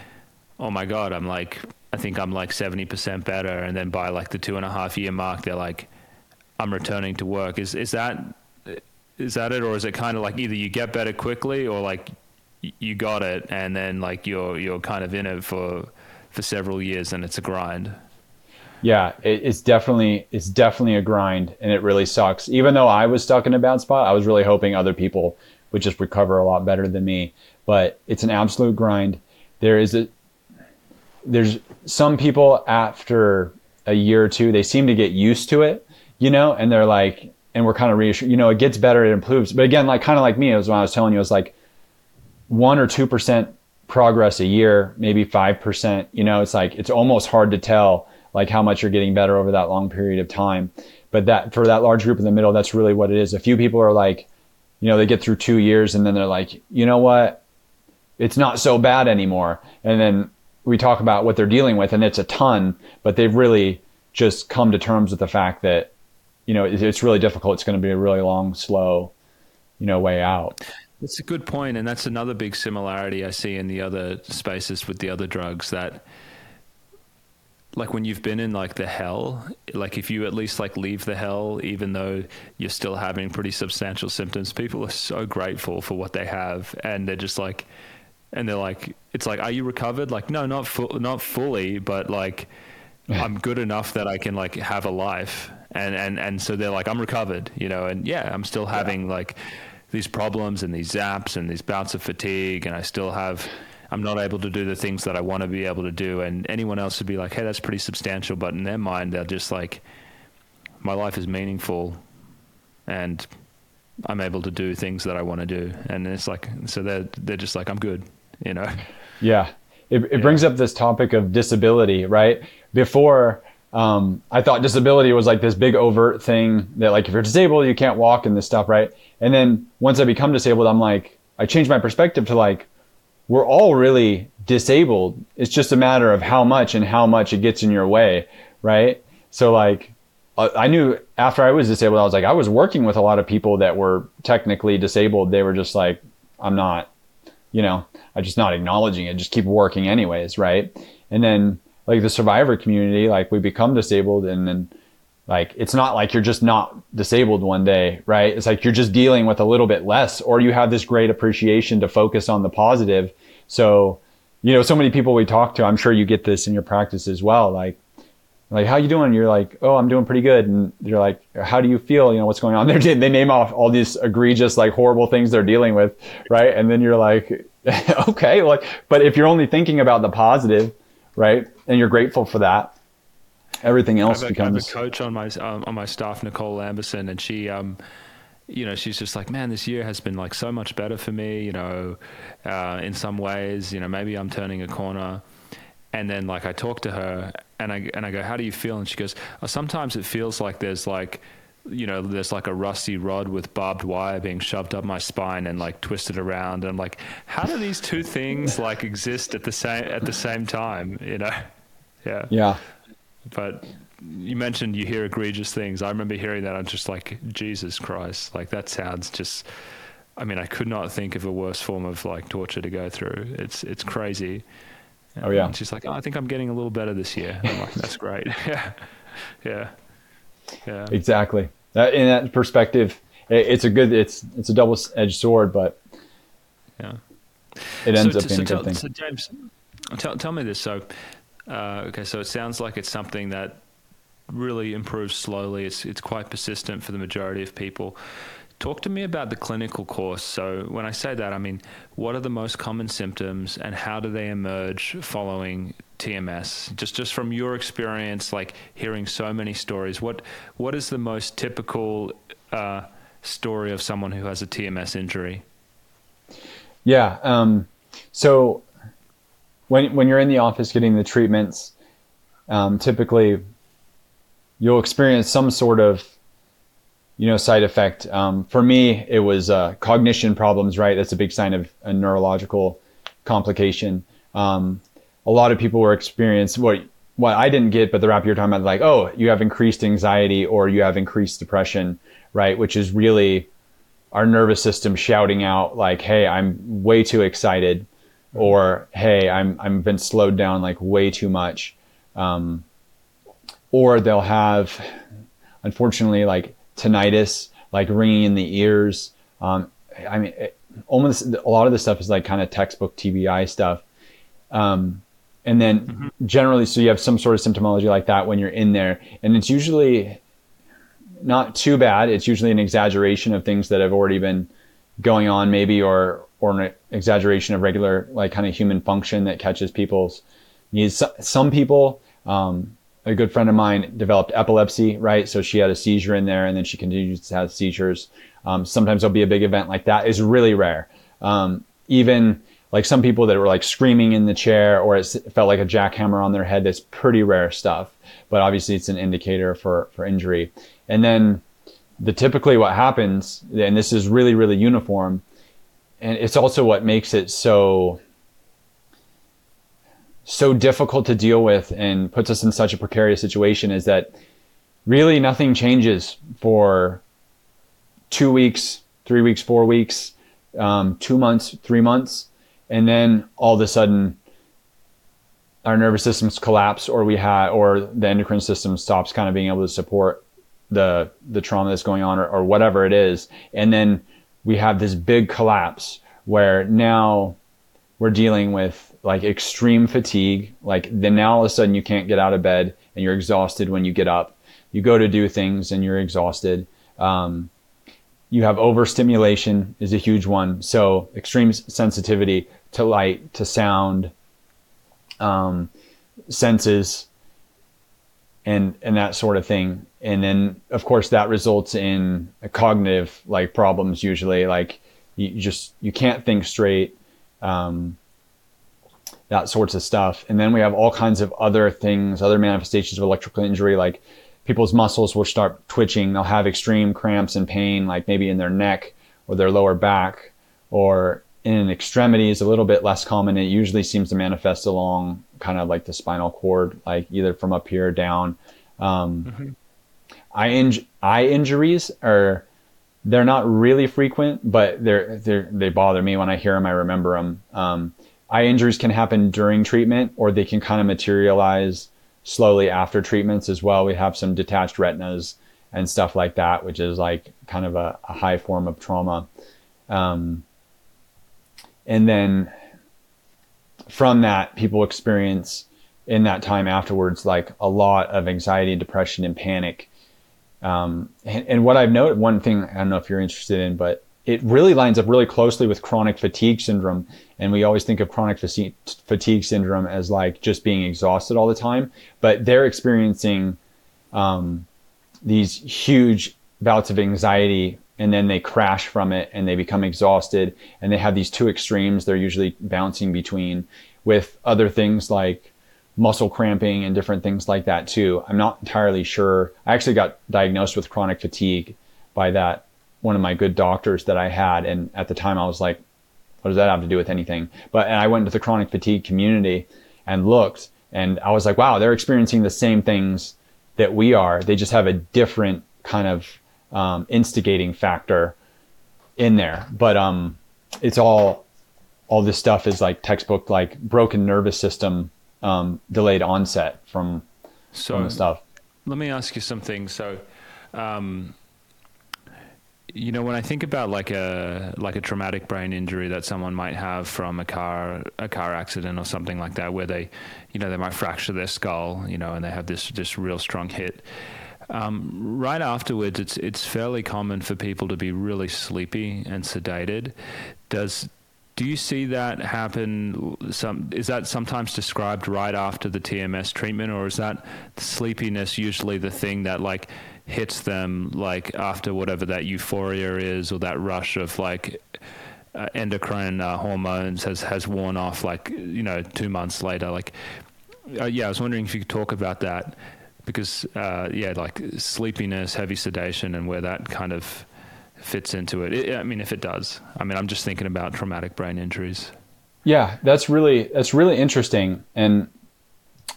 oh my God, I'm like, I think I'm like 70% better. And then by like the 2.5 year mark, they're like, I'm returning to work. Is that it? Or is it kind of like either you get better quickly or like you got it, and then like you're kind of in it for several years and it's a grind? Yeah, it's definitely a grind, and it really sucks. Even though I was stuck in a bad spot, I was really hoping other people would just recover a lot better than me. But it's an absolute grind. There's some people after a year or two, they seem to get used to it, you know, and they're like, and we're kind of reassured, you know, it gets better, it improves. But again, like kind of like me, it was when I was telling you, it was like 1 or 2% progress a year, maybe 5%. You know, it's like it's almost hard to tell like how much you're getting better over that long period of time. But that for that large group in the middle, that's really what it is. A few people are like, you know, they get through 2 years and then they're like, you know what? It's not so bad anymore. And then we talk about what they're dealing with, and it's a ton, but they've really just come to terms with the fact that, you know, it's really difficult. It's going to be a really long, slow, you know, way out. That's a good point. And that's another big similarity I see in the other spaces with the other drugs, that like when you've been in like the hell, like if you at least like leave the hell, even though you're still having pretty substantial symptoms, people are so grateful for what they have. And they're just like, and they're like, it's like, are you recovered? Like, no, not fully, but like, I'm good enough that I can like have a life. And so they're like, I'm recovered, you know, and yeah, I'm still having like these problems and these zaps and these bouts of fatigue. And I still have, I'm not able to do the things that I want to be able to do. And anyone else would be like, hey, that's pretty substantial. But in their mind, they're just like, my life is meaningful and I'm able to do things that I want to do. And it's like, so they're just like, I'm good, you know? Yeah. It brings up this topic of disability, right? Before I thought disability was like this big overt thing that like, if you're disabled, you can't walk and this stuff, right? And then once I become disabled, I'm like, I changed my perspective to like, we're all really disabled. It's just a matter of how much and how much it gets in your way, right? So like, I knew after I was disabled, I was like, I was working with a lot of people that were technically disabled. They were just like, I'm not, you know, I'm just not acknowledging it. Just keep working anyways, right? And then like the survivor community, like we become disabled and then like, it's not like you're just not disabled one day, right? It's like you're just dealing with a little bit less, or you have this great appreciation to focus on the positive. So, you know, so many people we talk to, I'm sure you get this in your practice as well. Like, how you doing? You're like, oh, I'm doing pretty good. And you're like, how do you feel? You know, what's going on? They name off all these egregious, like horrible things they're dealing with, right? And then you're like, okay, like, but if you're only thinking about the positive, right? And you're grateful for that, everything else becomes. I have a coach on my staff, Nicole Lamberson, and she, you know, she's just like, man, this year has been like so much better for me, you know, in some ways, you know, maybe I'm turning a corner. And then like I talk to her and I go, how do you feel? And she goes, oh, sometimes it feels like there's like, you know, there's like a rusty rod with barbed wire being shoved up my spine and like twisted around. And I'm like, how do these two things like exist at the same time? You know? Yeah. Yeah. But you mentioned you hear egregious things. I remember hearing that. I'm just like, Jesus Christ. Like that sounds just, I mean, I could not think of a worse form of like torture to go through. It's crazy. Oh yeah. And she's like, oh, I think I'm getting a little better this year. And I'm like, that's great. Yeah. Yeah. Yeah. Exactly. That, in that perspective, it's a double-edged sword, but yeah, it ends up being a good thing. So James, tell me this. So, okay. So it sounds like it's something that really improves slowly. It's quite persistent for the majority of people. Talk to me about the clinical course. So when I say that, I mean, what are the most common symptoms and how do they emerge following TMS? Just from your experience, like hearing so many stories, what is the most typical story of someone who has a TMS injury? Yeah. So when you're in the office getting the treatments, typically you'll experience some sort of, you know, side effect. For me, it was cognition problems, right? That's a big sign of a neurological complication. A lot of people were experiencing what I didn't get, but the rap you're talking about, like, oh, you have increased anxiety or you have increased depression, right? Which is really our nervous system shouting out like, hey, I'm way too excited, or hey, I'm been slowed down like way too much. Or they'll have, unfortunately, like tinnitus, like ringing in the ears. I mean, almost a lot of this stuff is like kind of textbook TBI stuff. And then generally, so you have some sort of symptomology like that when you're in there, and it's usually not too bad. It's usually an exaggeration of things that have already been going on maybe, or an exaggeration of regular, like kind of human function that catches people's needs. Some people, a good friend of mine developed epilepsy, right? So she had a seizure in there and then she continues to have seizures. Sometimes there'll be a big event like that. It's really rare. Even like some people that were like screaming in the chair or it felt like a jackhammer on their head. That's pretty rare stuff, but obviously it's an indicator for injury. And then typically what happens, and this is really, really uniform, and it's also what makes it so difficult to deal with and puts us in such a precarious situation, is that really nothing changes for 2 weeks, 3 weeks, 4 weeks, 2 months, 3 months. And then all of a sudden our nervous systems collapse, or the endocrine system stops kind of being able to support the trauma that's going on, or whatever it is. And then we have this big collapse where now we're dealing with like extreme fatigue. Like then now all of a sudden you can't get out of bed and you're exhausted when you get up. You go to do things and you're exhausted. You have overstimulation is a huge one. So extreme sensitivity to light, to sound, senses, and that sort of thing. And then of course that results in cognitive like problems usually. Like you can't think straight. that sorts of stuff. And then we have all kinds of other things, other manifestations of electrical injury, like people's muscles will start twitching. They'll have extreme cramps and pain, like maybe in their neck or their lower back, or in extremities, a little bit less common. It usually seems to manifest along kind of like the spinal cord, like either from up here or down. Eye injuries are, they're not really frequent, but they bother me. When I hear them, I remember them. Eye injuries can happen during treatment, or they can kind of materialize slowly after treatments as well. We have some detached retinas and stuff like that, which is like kind of a high form of trauma. And then from that, people experience in that time afterwards, like a lot of anxiety, depression, and panic. And what I've noted, one thing, I don't know if you're interested in, but it really lines up really closely with chronic fatigue syndrome. And we always think of chronic fatigue syndrome as like just being exhausted all the time, but they're experiencing these huge bouts of anxiety, and then they crash from it and they become exhausted, and they have these two extremes they're usually bouncing between, with other things like muscle cramping and different things like that too. I'm not entirely sure. I actually got diagnosed with chronic fatigue by that one of my good doctors that I had. And at the time I was like, what does that have to do with anything? And I went to the chronic fatigue community and looked, and I was like, wow, they're experiencing the same things that we are. They just have a different kind of instigating factor in there. But it's all this stuff is like textbook, like broken nervous system, delayed onset from the stuff. Let me ask you something. So, you know, when I think about like a traumatic brain injury that someone might have from a car accident or something like that, where they, you know, they might fracture their skull, you know, and they have this real strong hit. Right afterwards, it's fairly common for people to be really sleepy and sedated. Do you see that happen? Is that sometimes described right after the TMS treatment, or is that sleepiness usually the thing that like hits them like after whatever that euphoria is, or that rush of like endocrine hormones has worn off, like, you know, 2 months later? Like, yeah, I was wondering if you could talk about that, because like sleepiness, heavy sedation, and where that kind of fits into it. I mean, if it does. I mean, I'm just thinking about traumatic brain injuries. Yeah, that's really interesting. And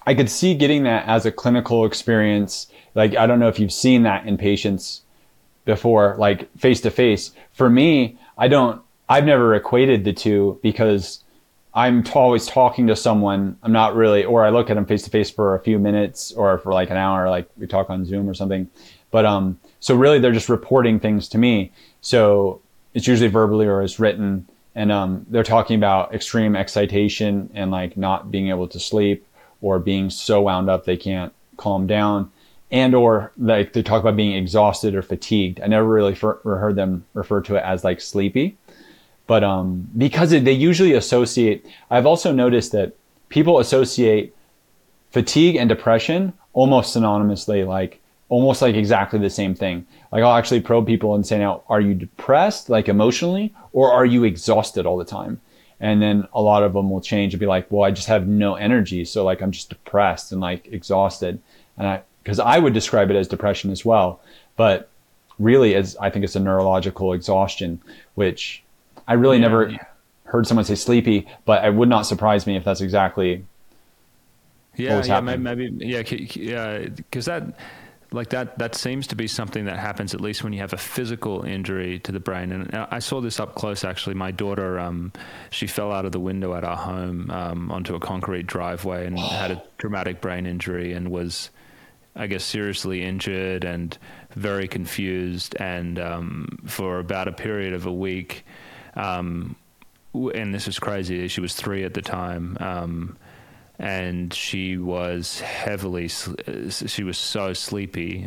I could see getting that as a clinical experience. Like, I don't know if you've seen that in patients before, like face to face. For me, I've never equated the two, because I'm always talking to someone. I'm not really, or I look at them face to face for a few minutes or for like an hour, like we talk on Zoom or something. But so really they're just reporting things to me. So it's usually verbally or it's written, and they're talking about extreme excitation and like not being able to sleep, or being so wound up they can't calm down, and or like they talk about being exhausted or fatigued. I never really heard them refer to it as like sleepy, but because they usually associate. I've also noticed that people associate fatigue and depression almost synonymously, like almost like exactly the same thing. Like, I'll actually probe people and say, now, are you depressed, like emotionally, or are you exhausted all the time? And then a lot of them will change and be like, well, I just have no energy. So like, I'm just depressed and like exhausted. And because I would describe it as depression as well, but really I think it's a neurological exhaustion, which I really never heard someone say sleepy, but it would not surprise me if that's exactly what was happening. Maybe, because that... like that seems to be something that happens, at least when you have a physical injury to the brain. And I saw this up close, actually. My daughter, she fell out of the window at our home onto a concrete driveway and had a traumatic brain injury, and was, I guess, seriously injured and very confused. And for about a period of a week, and this is crazy, she was 3 at the time, and she was so sleepy. You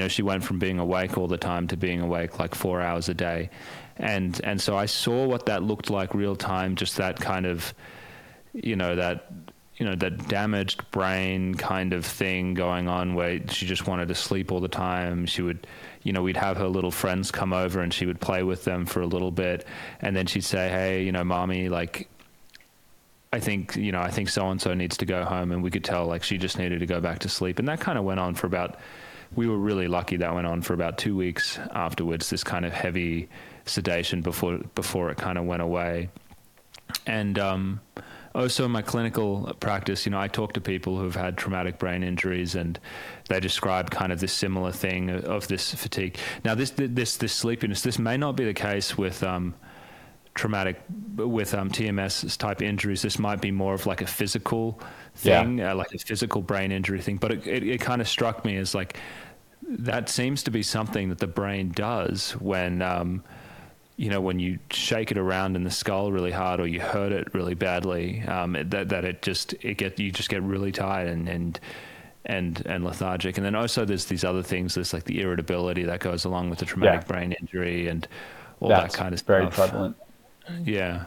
know, she went from being awake all the time to being awake like 4 hours a day. And so I saw what that looked like real time, just that kind of, that damaged brain kind of thing going on, where she just wanted to sleep all the time. She would, we'd have her little friends come over and she would play with them for a little bit. And then she'd say, hey, mommy, like, I think so-and-so needs to go home, and we could tell like she just needed to go back to sleep. And that kind of went on for about, we were really lucky that went on for about 2 weeks afterwards, this kind of heavy sedation before it kind of went away. And also in my clinical practice, I talk to people who've had traumatic brain injuries, and they describe kind of this similar thing of this fatigue. Now this sleepiness, this may not be the case with TMS type injuries. This might be more of like a physical thing, like a physical brain injury thing. But it kind of struck me as like, that seems to be something that the brain does when, when you shake it around in the skull really hard, or you hurt it really badly, you just get really tired and lethargic. And then also there's these other things. There's like the irritability that goes along with the traumatic brain injury and all that kind of stuff. That's very prevalent. Yeah.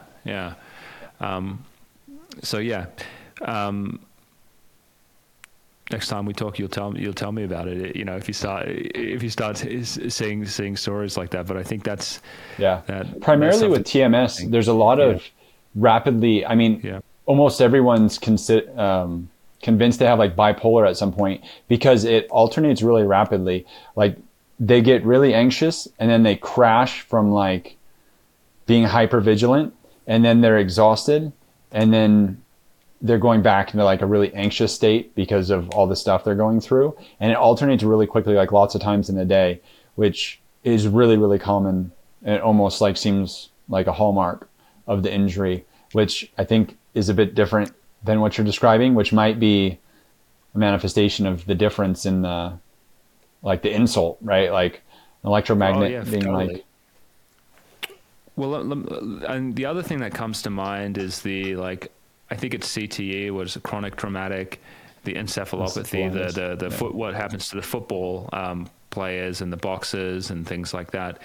Next time we talk, you'll tell me about it. If you start seeing stories like that. But I think that's primarily with TMS. There's a lot of rapidly. I mean, almost everyone's convinced they have like bipolar at some point, because it alternates really rapidly. Like they get really anxious and then they crash from like being hypervigilant, and then they're exhausted, and then they're going back into like a really anxious state because of all the stuff they're going through. And it alternates really quickly, like lots of times in a day, which is really, really common. And it almost like seems like a hallmark of the injury, which I think is a bit different than what you're describing, which might be a manifestation of the difference in the, like the insult, right? Like electromagnet being totally. Well, and the other thing that comes to mind is the, like, I think it's CTE, what is it, chronic traumatic, the encephalopathy, the foot, what happens to the football players and the boxers and things like that.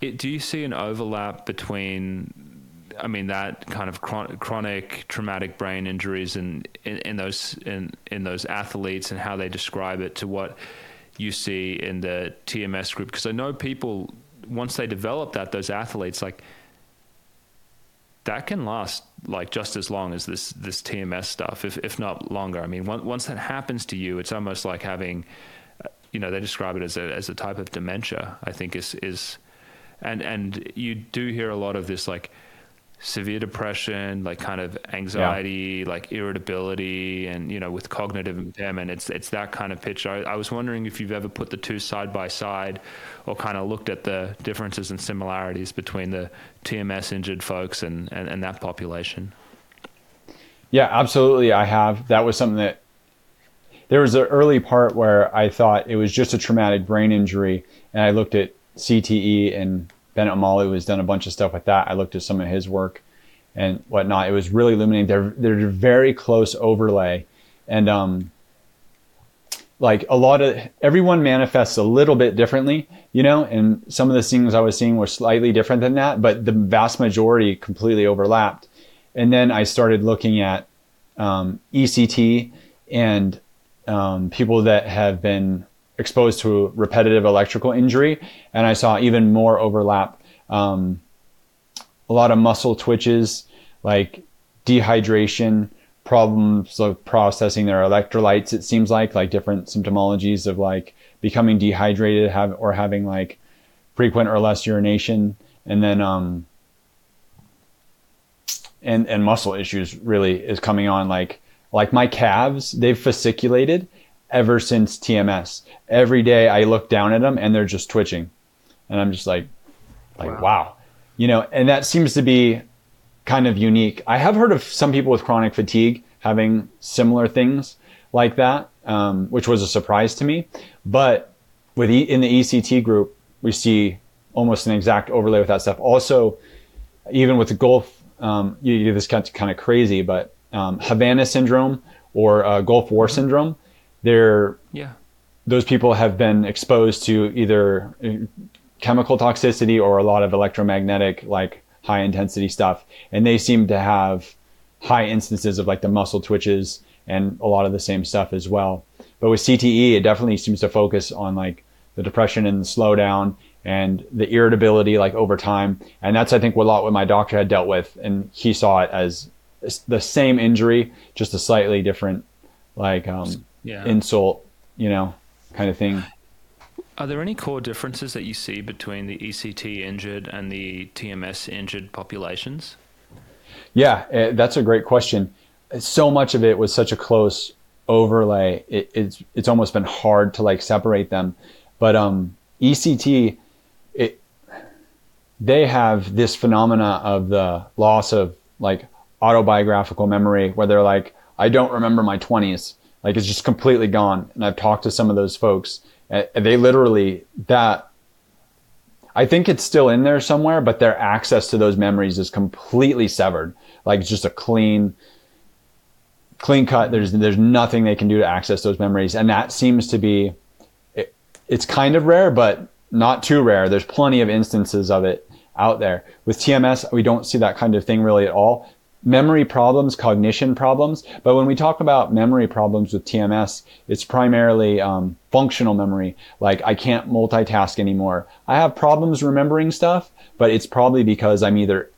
Do you see an overlap between, that kind of chronic traumatic brain injuries and in those athletes and how they describe it to what you see in the TMS group? Because I know people, once they develop that, those athletes, like, that can last like just as long as this TMS stuff, if not longer. Once that happens to you, it's almost like having, they describe it as a type of dementia, I think and you do hear a lot of this, like severe depression, like kind of anxiety, like irritability, and, with cognitive impairment, it's that kind of picture. I was wondering if you've ever put the two side by side or kind of looked at the differences and similarities between the TMS injured folks and that population. Yeah, absolutely. I have. That was something that, there was an early part where I thought it was just a traumatic brain injury, and I looked at CTE, and Ben Amalu has done a bunch of stuff with that. I looked at some of his work and whatnot. It was really illuminating. They're very close overlay. And like a lot of, everyone manifests a little bit differently, and some of the things I was seeing were slightly different than that, but the vast majority completely overlapped. And then I started looking at ECT and people that have been exposed to repetitive electrical injury, and I saw even more overlap. A lot of muscle twitches, like dehydration, problems of processing their electrolytes, it seems like different symptomologies of like becoming dehydrated, or having like frequent or less urination, and then and muscle issues really is coming on, like my calves, they've fasciculated ever since TMS. Every day I look down at them and they're just twitching, and I'm just like, wow. And that seems to be kind of unique. I have heard of some people with chronic fatigue having similar things like that, which was a surprise to me. But in the ECT group, we see almost an exact overlay with that stuff. Also, even with the Gulf, this kind of crazy, but Havana syndrome or Gulf War syndrome, those people have been exposed to either chemical toxicity or a lot of electromagnetic, like high intensity stuff. And they seem to have high instances of like the muscle twitches and a lot of the same stuff as well. But with CTE, it definitely seems to focus on like the depression and the slowdown and the irritability, like over time. And that's, I think, a lot what my doctor had dealt with. And he saw it as the same injury, just a slightly different, like, insult, you know, kind of thing. Are there any core differences that you see between the ECT injured and the TMS injured populations? Yeah, that's a great question. So much of it was such a close overlay. It's almost been hard to like separate them. But ECT, they have this phenomena of the loss of like autobiographical memory, where they're like, I don't remember my 20s. Like, it's just completely gone. And I've talked to some of those folks, and they literally, I think it's still in there somewhere, but their access to those memories is completely severed. Like, it's just a clean cut. There's nothing they can do to access those memories. And that seems to be, it's kind of rare, but not too rare. There's plenty of instances of it out there. With TMS, we don't see that kind of thing really at all. Memory problems, cognition problems. But when we talk about memory problems with TMS, it's primarily functional memory. Like, I can't multitask anymore. I have problems remembering stuff, but it's probably because I'm either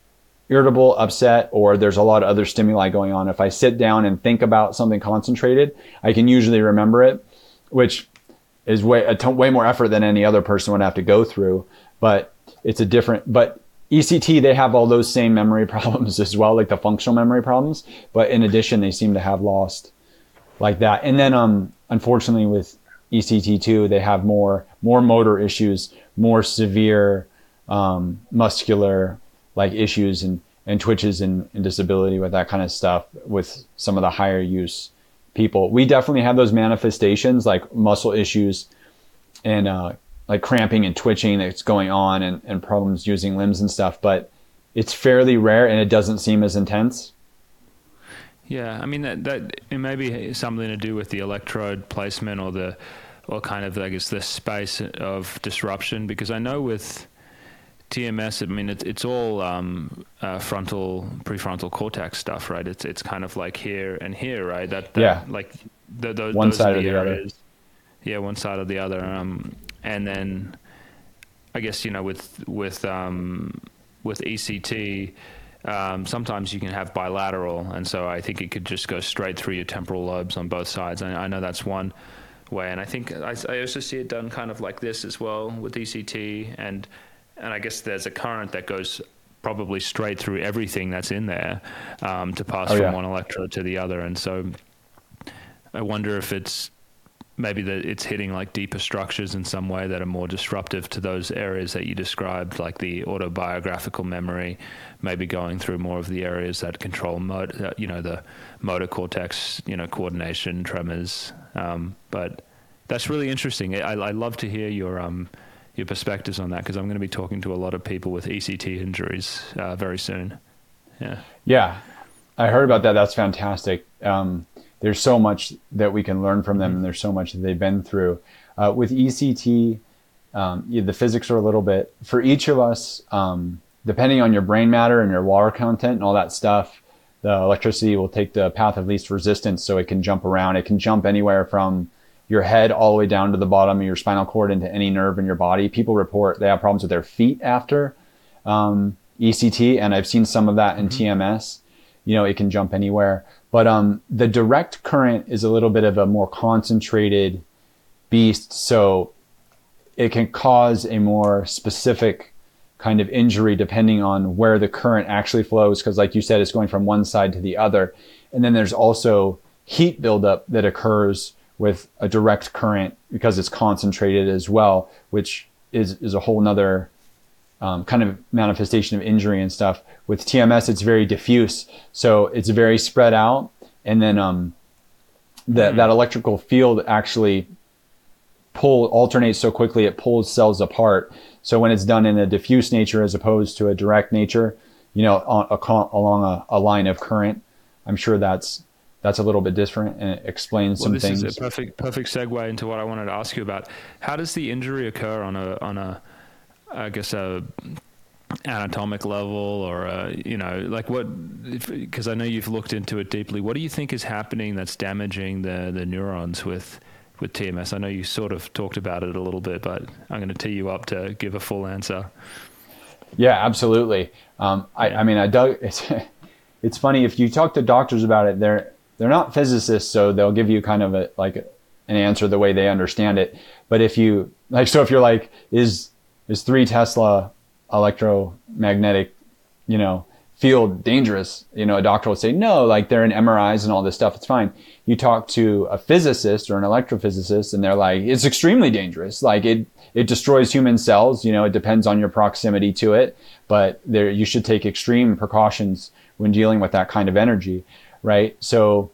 irritable, upset, or there's a lot of other stimuli going on. If I sit down and think about something concentrated, I can usually remember it, which is way more effort than any other person would have to go through. But it's but ECT, they have all those same memory problems as well, like the functional memory problems. But in addition, they seem to have lost like that. And then, unfortunately, with ECT too, they have more motor issues, more severe muscular like issues and twitches and disability with that kind of stuff with some of the higher use people. We definitely have those manifestations like muscle issues and like cramping and twitching that's going on and problems using limbs and stuff, but it's fairly rare and it doesn't seem as intense. Yeah, I mean, that it may be something to do with the electrode placement or kind of, I guess, the space of disruption, because I know with TMS, I mean, it's all prefrontal cortex stuff, right? It's kind of like here and here, right? Like those one side or the other. Yeah, one side or the other. And then, I guess, you know, with ECT, sometimes you can have bilateral, and so I think it could just go straight through your temporal lobes on both sides. I know that's one way, and I think I also see it done kind of like this as well with ECT, and I guess there's a current that goes probably straight through everything that's in there to pass from one electrode to the other. And so I wonder if it's maybe that it's hitting like deeper structures in some way that are more disruptive to those areas that you described, like the autobiographical memory, maybe going through more of the areas that control motor, you know, the motor cortex, you know, coordination, tremors. But that's really interesting. I love to hear your perspectives on that, because I'm going to be talking to a lot of people with ECT injuries very soon. Yeah, I heard about that. That's fantastic. There's so much that we can learn from them, and there's so much that they've been through. With ECT, the physics are a little bit, for each of us, depending on your brain matter and your water content and all that stuff, the electricity will take the path of least resistance, so it can jump around. It can jump anywhere from your head all the way down to the bottom of your spinal cord into any nerve in your body. People report they have problems with their feet after ECT, and I've seen some of that in TMS. You know, it can jump anywhere. But the direct current is a little bit of a more concentrated beast, so it can cause a more specific kind of injury depending on where the current actually flows, because like you said, it's going from one side to the other. And then there's also heat buildup that occurs with a direct current because it's concentrated as well, which is a whole nother kind of manifestation of injury and stuff. With TMS, it's very diffuse, so it's very spread out. And then that electrical field actually alternates so quickly, it pulls cells apart. So when it's done in a diffuse nature as opposed to a direct nature, you know, along a line of current, I'm sure that's a little bit different, and it explains some things. This is a perfect segue into what I wanted to ask you about. How does the injury occur on a I guess a anatomic level, or you know, like what? Because I know you've looked into it deeply. What do you think is happening that's damaging the neurons with TMS? I know you sort of talked about it a little bit, but I'm going to tee you up to give a full answer. Yeah, absolutely. I mean, I dug. it's funny, if you talk to doctors about it, they're not physicists, so they'll give you kind of a, like an answer the way they understand it. But if you like, so if you're like, is 3 Tesla electromagnetic, you know, field dangerous? You know, a doctor will say, no, like they're in MRIs and all this stuff, it's fine. You talk to a physicist or an electrophysicist and they're like, it's extremely dangerous. Like it destroys human cells. You know, it depends on your proximity to it, but there, you should take extreme precautions when dealing with that kind of energy. Right. So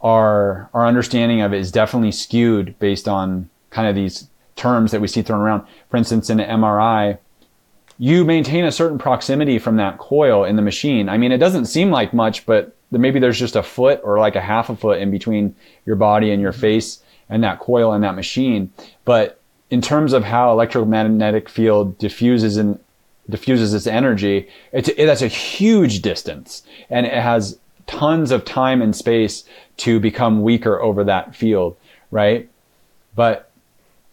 our understanding of it is definitely skewed based on kind of these terms that we see thrown around. For instance, in an MRI, you maintain a certain proximity from that coil in the machine. I mean, it doesn't seem like much, but maybe there's just a foot or like a half a foot in between your body and your face and that coil and that machine. But in terms of how electromagnetic field diffuses and diffuses its energy, that's a huge distance, and it has tons of time and space to become weaker over that field, right? But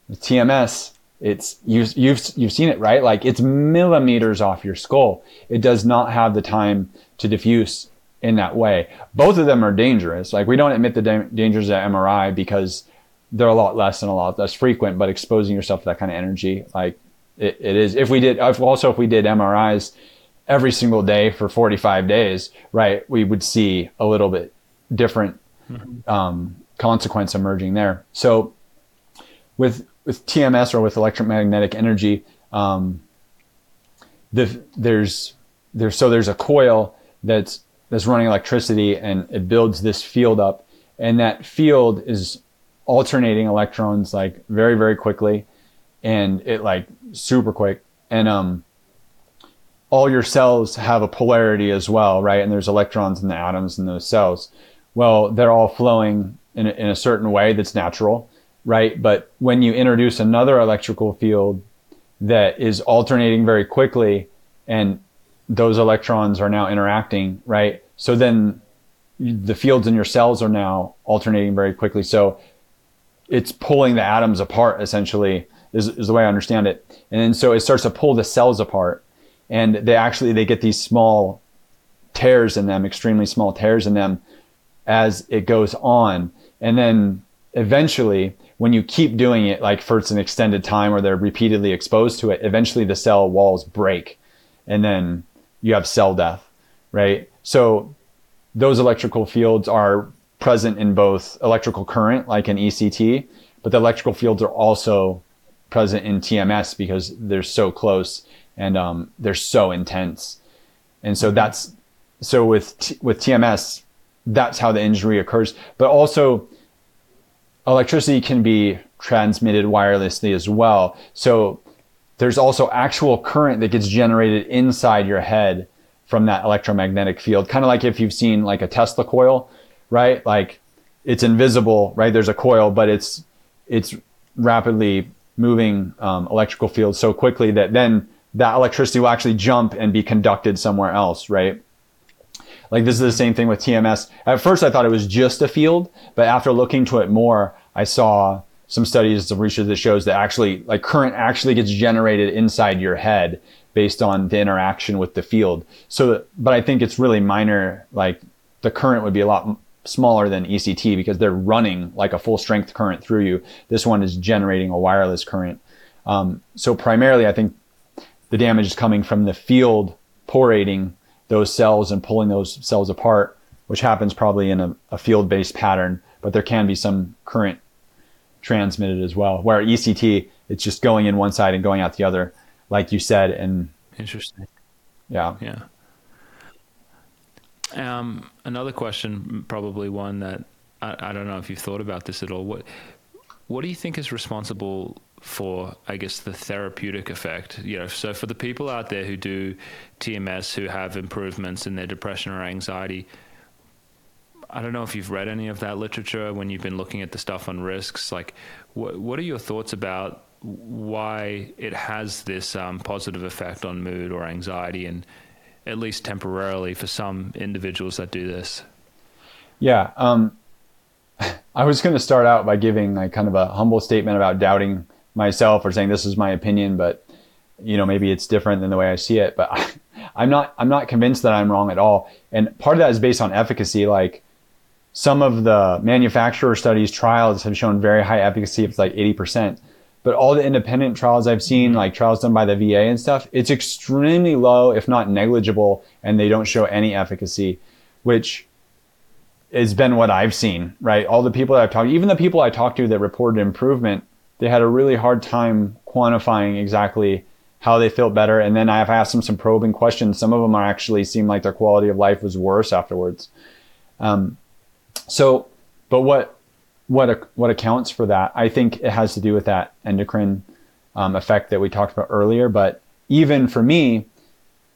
with TMS, it's you've seen it, right? Like it's millimeters off your skull. It does not have the time to diffuse in that way. Both of them are dangerous. Like we don't admit the dangers of MRI because they're a lot less and a lot less frequent, but exposing yourself to that kind of energy, like it is. If we did MRIs every single day for 45 days, right, we would see a little bit different consequence emerging there. So with TMS or with electromagnetic energy, there's a coil that's running electricity and it builds this field up, and that field is alternating electrons like very, very quickly, and it like super quick, and all your cells have a polarity as well, right? And there's electrons in the atoms in those cells. Well, they're all flowing in a certain way that's natural, right? But when you introduce another electrical field that is alternating very quickly, and those electrons are now interacting, right? So then the fields in your cells are now alternating very quickly. So it's pulling the atoms apart, essentially, is the way I understand it. And then so it starts to pull the cells apart, and they get these small tears in them, extremely small tears in them as it goes on. And then eventually, when you keep doing it, like for an extended time or they're repeatedly exposed to it, eventually the cell walls break and then you have cell death, right? So those electrical fields are present in both electrical current, like in ECT, but the electrical fields are also present in TMS because they're so close and they're so intense. And so with TMS, that's how the injury occurs. But also, electricity can be transmitted wirelessly as well. So there's also actual current that gets generated inside your head from that electromagnetic field. Kind of like if you've seen like a Tesla coil, right? Like it's invisible, right? There's a coil, but it's rapidly moving electrical field so quickly that then that electricity will actually jump and be conducted somewhere else, right? Like this is the same thing with TMS. At first I thought it was just a field, but after looking to it more, I saw some studies, some research that shows that actually like current actually gets generated inside your head based on the interaction with the field. So, but I think it's really minor. Like the current would be a lot smaller than ECT because they're running like a full strength current through you. This one is generating a wireless current. So primarily I think the damage is coming from the field porating those cells and pulling those cells apart, which happens probably in a field-based pattern, but there can be some current transmitted as well, where ECT, it's just going in one side and going out the other, like you said. And interesting. Yeah. Yeah. Another question, probably one that I don't know if you've thought about this at all. What do you think is responsible for, I guess, the therapeutic effect? You know, so for the people out there who do TMS, who have improvements in their depression or anxiety, I don't know if you've read any of that literature when you've been looking at the stuff on risks. Like, what are your thoughts about why it has this positive effect on mood or anxiety, and at least temporarily for some individuals that do this? Yeah. I was going to start out by giving like kind of a humble statement about doubting myself or saying this is my opinion, but you know, maybe it's different than the way I see it. But I, I'm not convinced that I'm wrong at all. And part of that is based on efficacy. Like some of the manufacturer studies, trials have shown very high efficacy. It's like 80%. But all the independent trials I've seen, like trials done by the VA and stuff, it's extremely low, if not negligible, and they don't show any efficacy, which has been what I've seen, right? All the people that I've talked to, even the people I talked to that reported improvement, they had a really hard time quantifying exactly how they felt better. And then I've asked them some probing questions. Some of them are actually seemed like their quality of life was worse afterwards. But what accounts for that? I think it has to do with that endocrine effect that we talked about earlier. But even for me,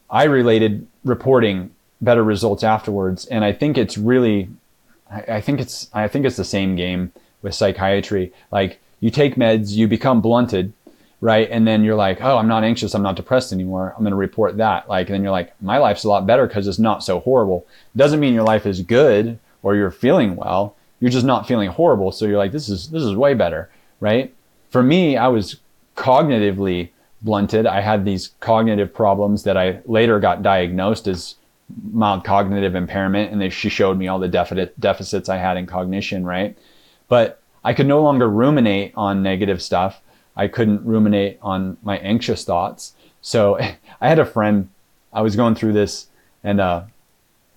I related reporting better results afterwards. And I think it's really, I think it's the same game with psychiatry. Like you take meds, you become blunted, right? And then you're like, oh, I'm not anxious. I'm not depressed anymore. I'm going to report that. Like, and then you're like, my life's a lot better because it's not so horrible. Doesn't mean your life is good or you're feeling well. You're just not feeling horrible. So you're like, this is way better, right? For me, I was cognitively blunted. I had these cognitive problems that I later got diagnosed as mild cognitive impairment. And she showed me all the deficits I had in cognition, right? But I could no longer ruminate on negative stuff. I couldn't ruminate on my anxious thoughts. So I had a friend, I was going through this and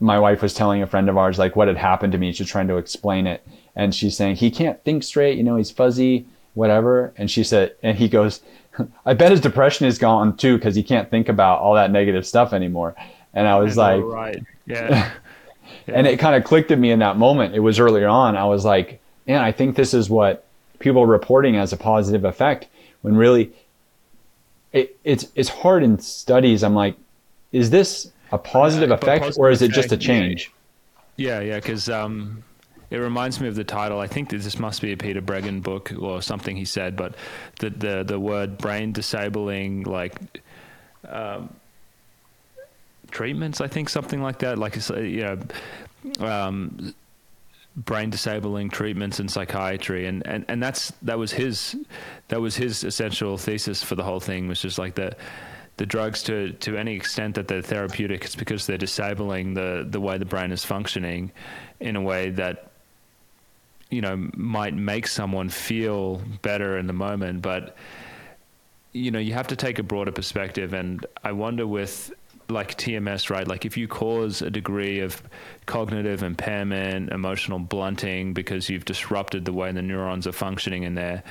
my wife was telling a friend of ours like what had happened to me. She's trying to explain it. And she's saying, he can't think straight. You know, he's fuzzy, whatever. And she said, and he goes, I bet his depression is gone too because he can't think about all that negative stuff anymore. And I was like, right. Yeah. And it kind of clicked at me in that moment. It was earlier on. I was like, man, I think this is what people reporting as a positive effect when really it's hard in studies. I'm like, is this a positive effect or is it just a change? Yeah, because it reminds me of the title. I think that this must be a Peter Breggin book or something he said, but the word brain disabling, like treatments, I think something like that, like, you know, brain disabling treatments in psychiatry, and that was his essential thesis for the whole thing, was just like the drugs, to any extent that they're therapeutic, it's because they're disabling the way the brain is functioning in a way that, you know, might make someone feel better in the moment. But, you know, you have to take a broader perspective. And I wonder with like TMS, right? Like if you cause a degree of cognitive impairment, emotional blunting, because you've disrupted the way the neurons are functioning in there,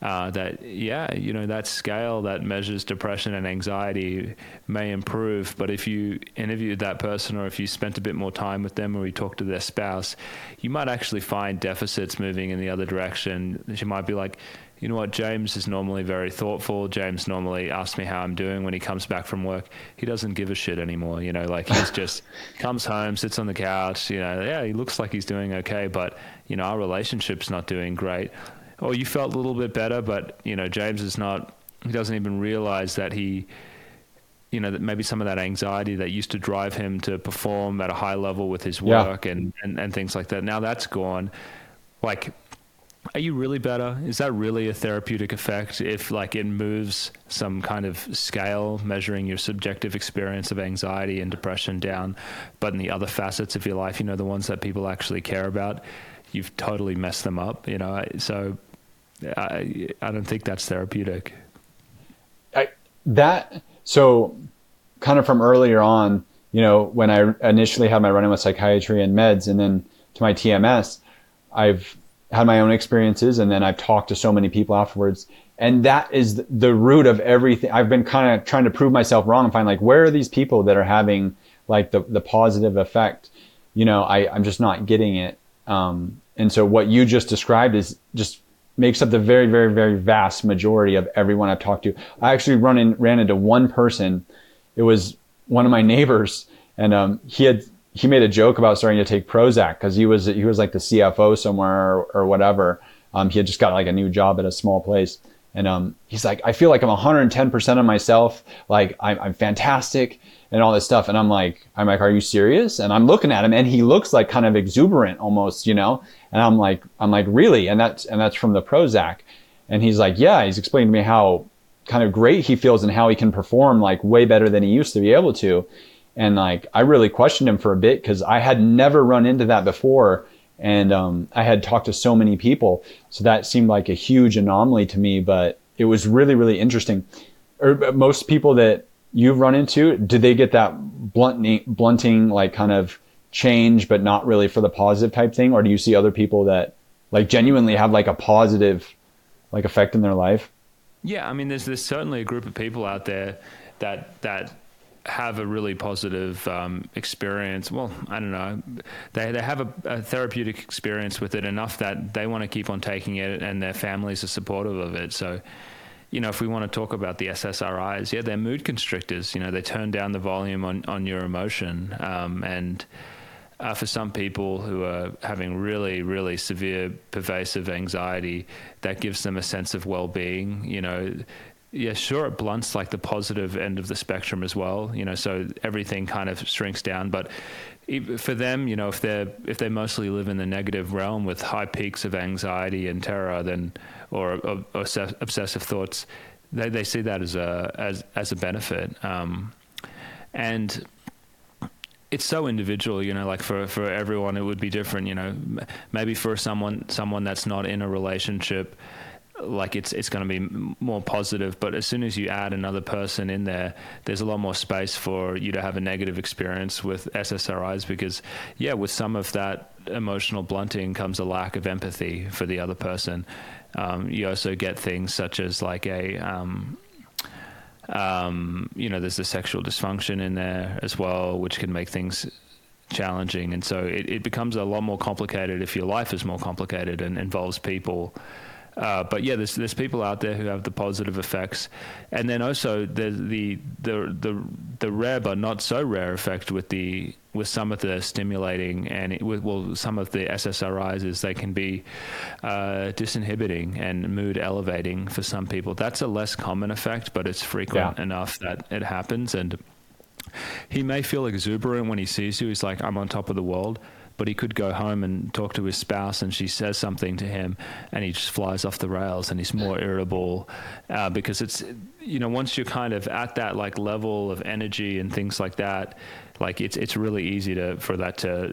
that scale that measures depression and anxiety may improve. But if you interviewed that person, or if you spent a bit more time with them, or you talked to their spouse, you might actually find deficits moving in the other direction. She might be like, you know what, James is normally very thoughtful. James normally asks me how I'm doing when he comes back from work. He doesn't give a shit anymore. You know, like he's just comes home, sits on the couch, you know, yeah, he looks like he's doing okay, but you know, our relationship's not doing great. Or you felt a little bit better, but you know, James is not, he doesn't even realize that he, you know, that maybe some of that anxiety that used to drive him to perform at a high level with his work and things like that. Now that's gone. Like, are you really better? Is that really a therapeutic effect if like it moves some kind of scale measuring your subjective experience of anxiety and depression down, but in the other facets of your life, you know, the ones that people actually care about, you've totally messed them up, you know? So I don't think that's therapeutic. So kind of from earlier on, you know, when I initially had my run-in with psychiatry and meds, and then to my TMS, I've had my own experiences, and then I've talked to so many people afterwards. And that is the root of everything. I've been kind of trying to prove myself wrong and find like, where are these people that are having like the positive effect? You know, I'm just not getting it. And so what you just described is just makes up the very, very, very vast majority of everyone I've talked to. I actually ran into one person. It was one of my neighbors, and he made a joke about starting to take Prozac because he was like the CFO somewhere or whatever. He had just got like a new job at a small place, and he's like, I feel like I'm 110% of myself. Like I'm fantastic and all this stuff. And I'm like, are you serious? And I'm looking at him, and he looks like kind of exuberant almost, you know? And I'm like, really? And that's from the Prozac. And he's like, yeah, he's explained to me how kind of great he feels and how he can perform like way better than he used to be able to. And like, I really questioned him for a bit because I had never run into that before. And I had talked to so many people. So that seemed like a huge anomaly to me, but it was really, really interesting. Or most people that you've run into, did they get that blunting, like kind of change, but not really for the positive type thing? Or do you see other people that like genuinely have like a positive like effect in their life? Yeah, I mean, there's certainly a group of people out there that have a really positive experience. Well, I don't know. They have a therapeutic experience with it enough that they want to keep on taking it, and their families are supportive of it. So, you know, if we want to talk about the SSRIs, yeah, they're mood constrictors. You know, they turn down the volume on your emotion. And for some people who are having really, really severe, pervasive anxiety, that gives them a sense of well-being. You know, yeah, sure, it blunts like the positive end of the spectrum as well. You know, so everything kind of shrinks down. But for them, you know, if they mostly live in the negative realm with high peaks of anxiety and terror, then or obsessive thoughts, they see that as a benefit. And it's so individual, you know, like for everyone, it would be different, you know, maybe for someone that's not in a relationship, like it's going to be more positive. But as soon as you add another person in there, there's a lot more space for you to have a negative experience with SSRIs because, yeah, with some of that emotional blunting comes a lack of empathy for the other person. You also get things such as like you know, there's the sexual dysfunction in there as well, which can make things challenging. And so it becomes a lot more complicated if your life is more complicated and involves people. But yeah, there's people out there who have the positive effects. And then also there's the rare, but not so rare effect with some of the stimulating some of the SSRIs is they can be disinhibiting and mood elevating for some people. That's a less common effect, but it's frequent enough that it happens. And he may feel exuberant when he sees you. He's like, I'm on top of the world. But he could go home and talk to his spouse and she says something to him and he just flies off the rails and he's more irritable because it's, you know, once you're kind of at that like level of energy and things like that, like it's really easy for that to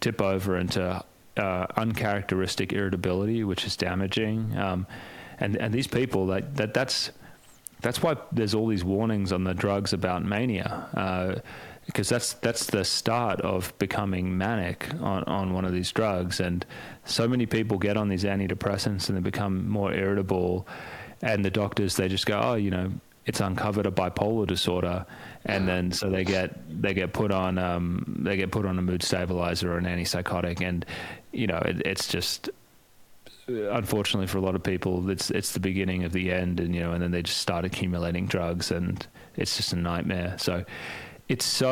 tip over into uncharacteristic irritability, which is damaging. And these people that's why there's all these warnings on the drugs about mania, because that's the start of becoming manic on one of these drugs. And so many people get on these antidepressants and they become more irritable, and the doctors, they just go, oh, you know, it's uncovered a bipolar disorder. And then so they get put on a mood stabilizer or an antipsychotic. And, you know, it's just, unfortunately for a lot of people, it's the beginning of the end. And, you know, and then they just start accumulating drugs and it's just a nightmare. So it's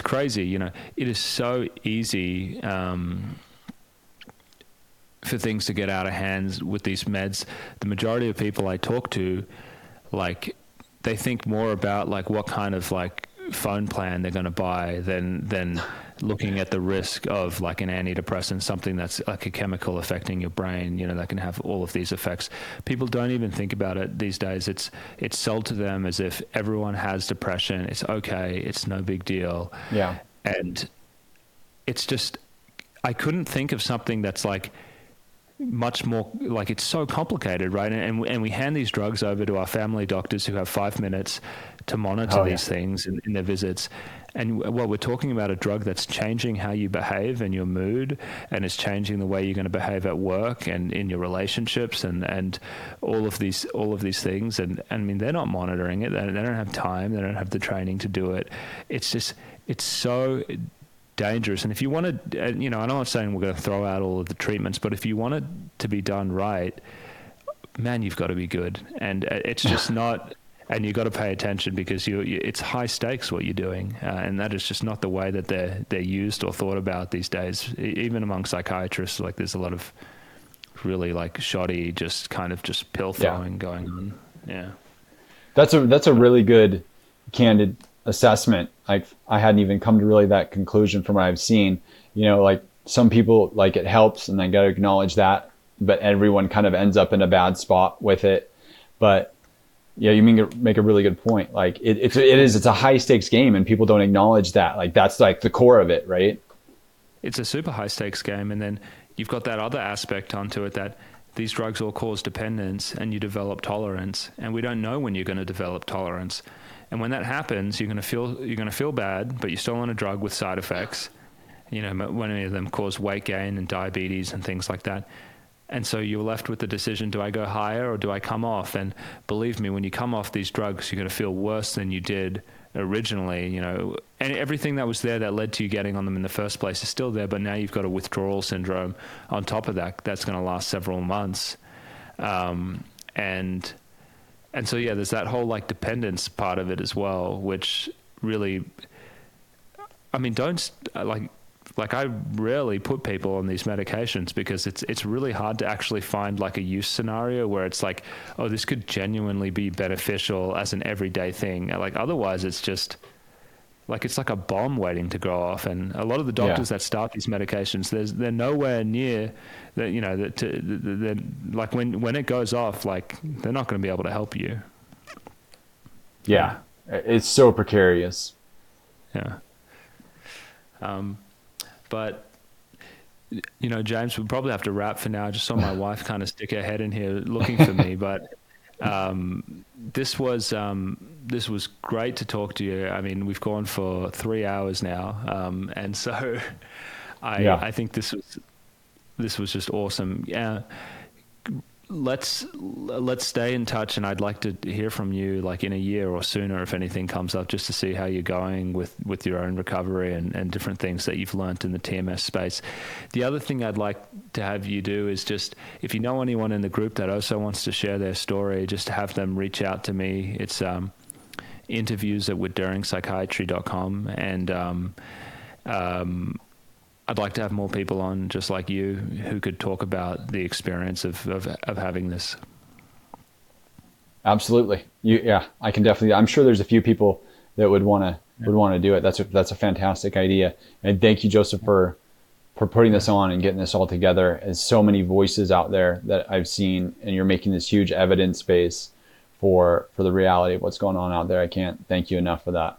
crazy, you know, it is so easy for things to get out of hand with these meds. The majority of people I talk to, like, they think more about like what kind of like phone plan they're going to buy than looking at the risk of like an antidepressant, something that's like a chemical affecting your brain, you know, that can have all of these effects. People don't even think about it these days. It's sold to them as if everyone has depression. It's okay. It's no big deal. Yeah. And it's just, I couldn't think of something that's like much more, like it's so complicated, right? And we hand these drugs over to our family doctors who have 5 minutes to monitor these things in their visits. And we're talking about a drug that's changing how you behave and your mood, and it's changing the way you're going to behave at work and in your relationships and all of these things. And I mean, they're not monitoring it. They don't have time. They don't have the training to do it. It's just, it's so dangerous. And if you want to, you know, I'm not saying we're going to throw out all of the treatments, but if you want it to be done right, man, you've got to be good. And it's just not. And you got to pay attention because it's high stakes what you're doing, and that is just not the way that they're used or thought about these days. Even among psychiatrists, like there's a lot of really like shoddy, just kind of just pill throwing going on. Yeah, that's a really good, candid assessment. Like I hadn't even come to really that conclusion from what I've seen. You know, like some people like it helps, and I got to acknowledge that, but everyone kind of ends up in a bad spot with it, but Yeah, you make a really good point. Like it's a high stakes game, and people don't acknowledge that. Like that's like the core of it, right? It's a super high stakes game, and then you've got that other aspect onto it that these drugs all cause dependence, and you develop tolerance, and we don't know when you're going to develop tolerance. And when that happens, you're going to feel bad, but you're still on a drug with side effects. You know, many of them cause weight gain and diabetes and things like that. And so you're left with the decision, do I go higher or do I come off? And believe me, when you come off these drugs, you're going to feel worse than you did originally, you know, and everything that was there that led to you getting on them in the first place is still there, but now you've got a withdrawal syndrome on top of that. That's going to last several months. And so, yeah, there's that whole like dependence part of it as well, which really, I mean, don't like I rarely put people on these medications because it's really hard to actually find like a use scenario where it's like, oh, this could genuinely be beneficial as an everyday thing. Like otherwise it's just like, it's like a bomb waiting to go off. And a lot of the doctors that start these medications, they're nowhere near that, you know, that like when it goes off, like they're not going to be able to help you. Yeah. It's so precarious. Yeah. But, you know, James, we'll probably have to wrap for now. I just saw my wife kind of stick her head in here looking for me. But this was great to talk to you. I mean, we've gone for 3 hours now. And so I think this was just awesome. Yeah. Let's stay in touch, and I'd like to hear from you like in a year or sooner if anything comes up, just to see how you're going with your own recovery and different things that you've learned in the TMS space. The other thing I'd like to have you do is just, if you know anyone in the group that also wants to share their story, just have them reach out to me. It's interviews@WitDuringPsychiatry.com, and I'd like to have more people on just like you who could talk about the experience of having this. Absolutely. I can definitely, I'm sure there's a few people that would want to do it. That's a fantastic idea. And thank you, Josef, for putting this on and getting this all together. There's so many voices out there that I've seen, and you're making this huge evidence base for the reality of what's going on out there. I can't thank you enough for that.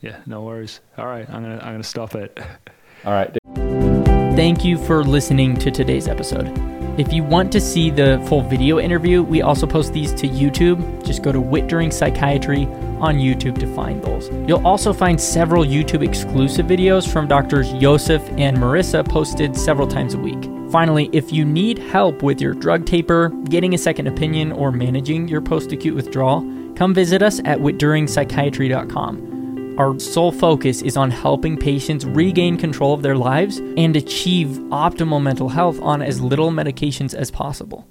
Yeah, no worries. All right. I'm going to stop it. All right. Thank you for listening to today's episode. If you want to see the full video interview, we also post these to YouTube. Just go to WitDuring Psychiatry on YouTube to find those. You'll also find several YouTube exclusive videos from Drs. Josef and Marissa posted several times a week. Finally, if you need help with your drug taper, getting a second opinion, or managing your post-acute withdrawal, come visit us at WitDuringPsychiatry.com. Our sole focus is on helping patients regain control of their lives and achieve optimal mental health on as little medications as possible.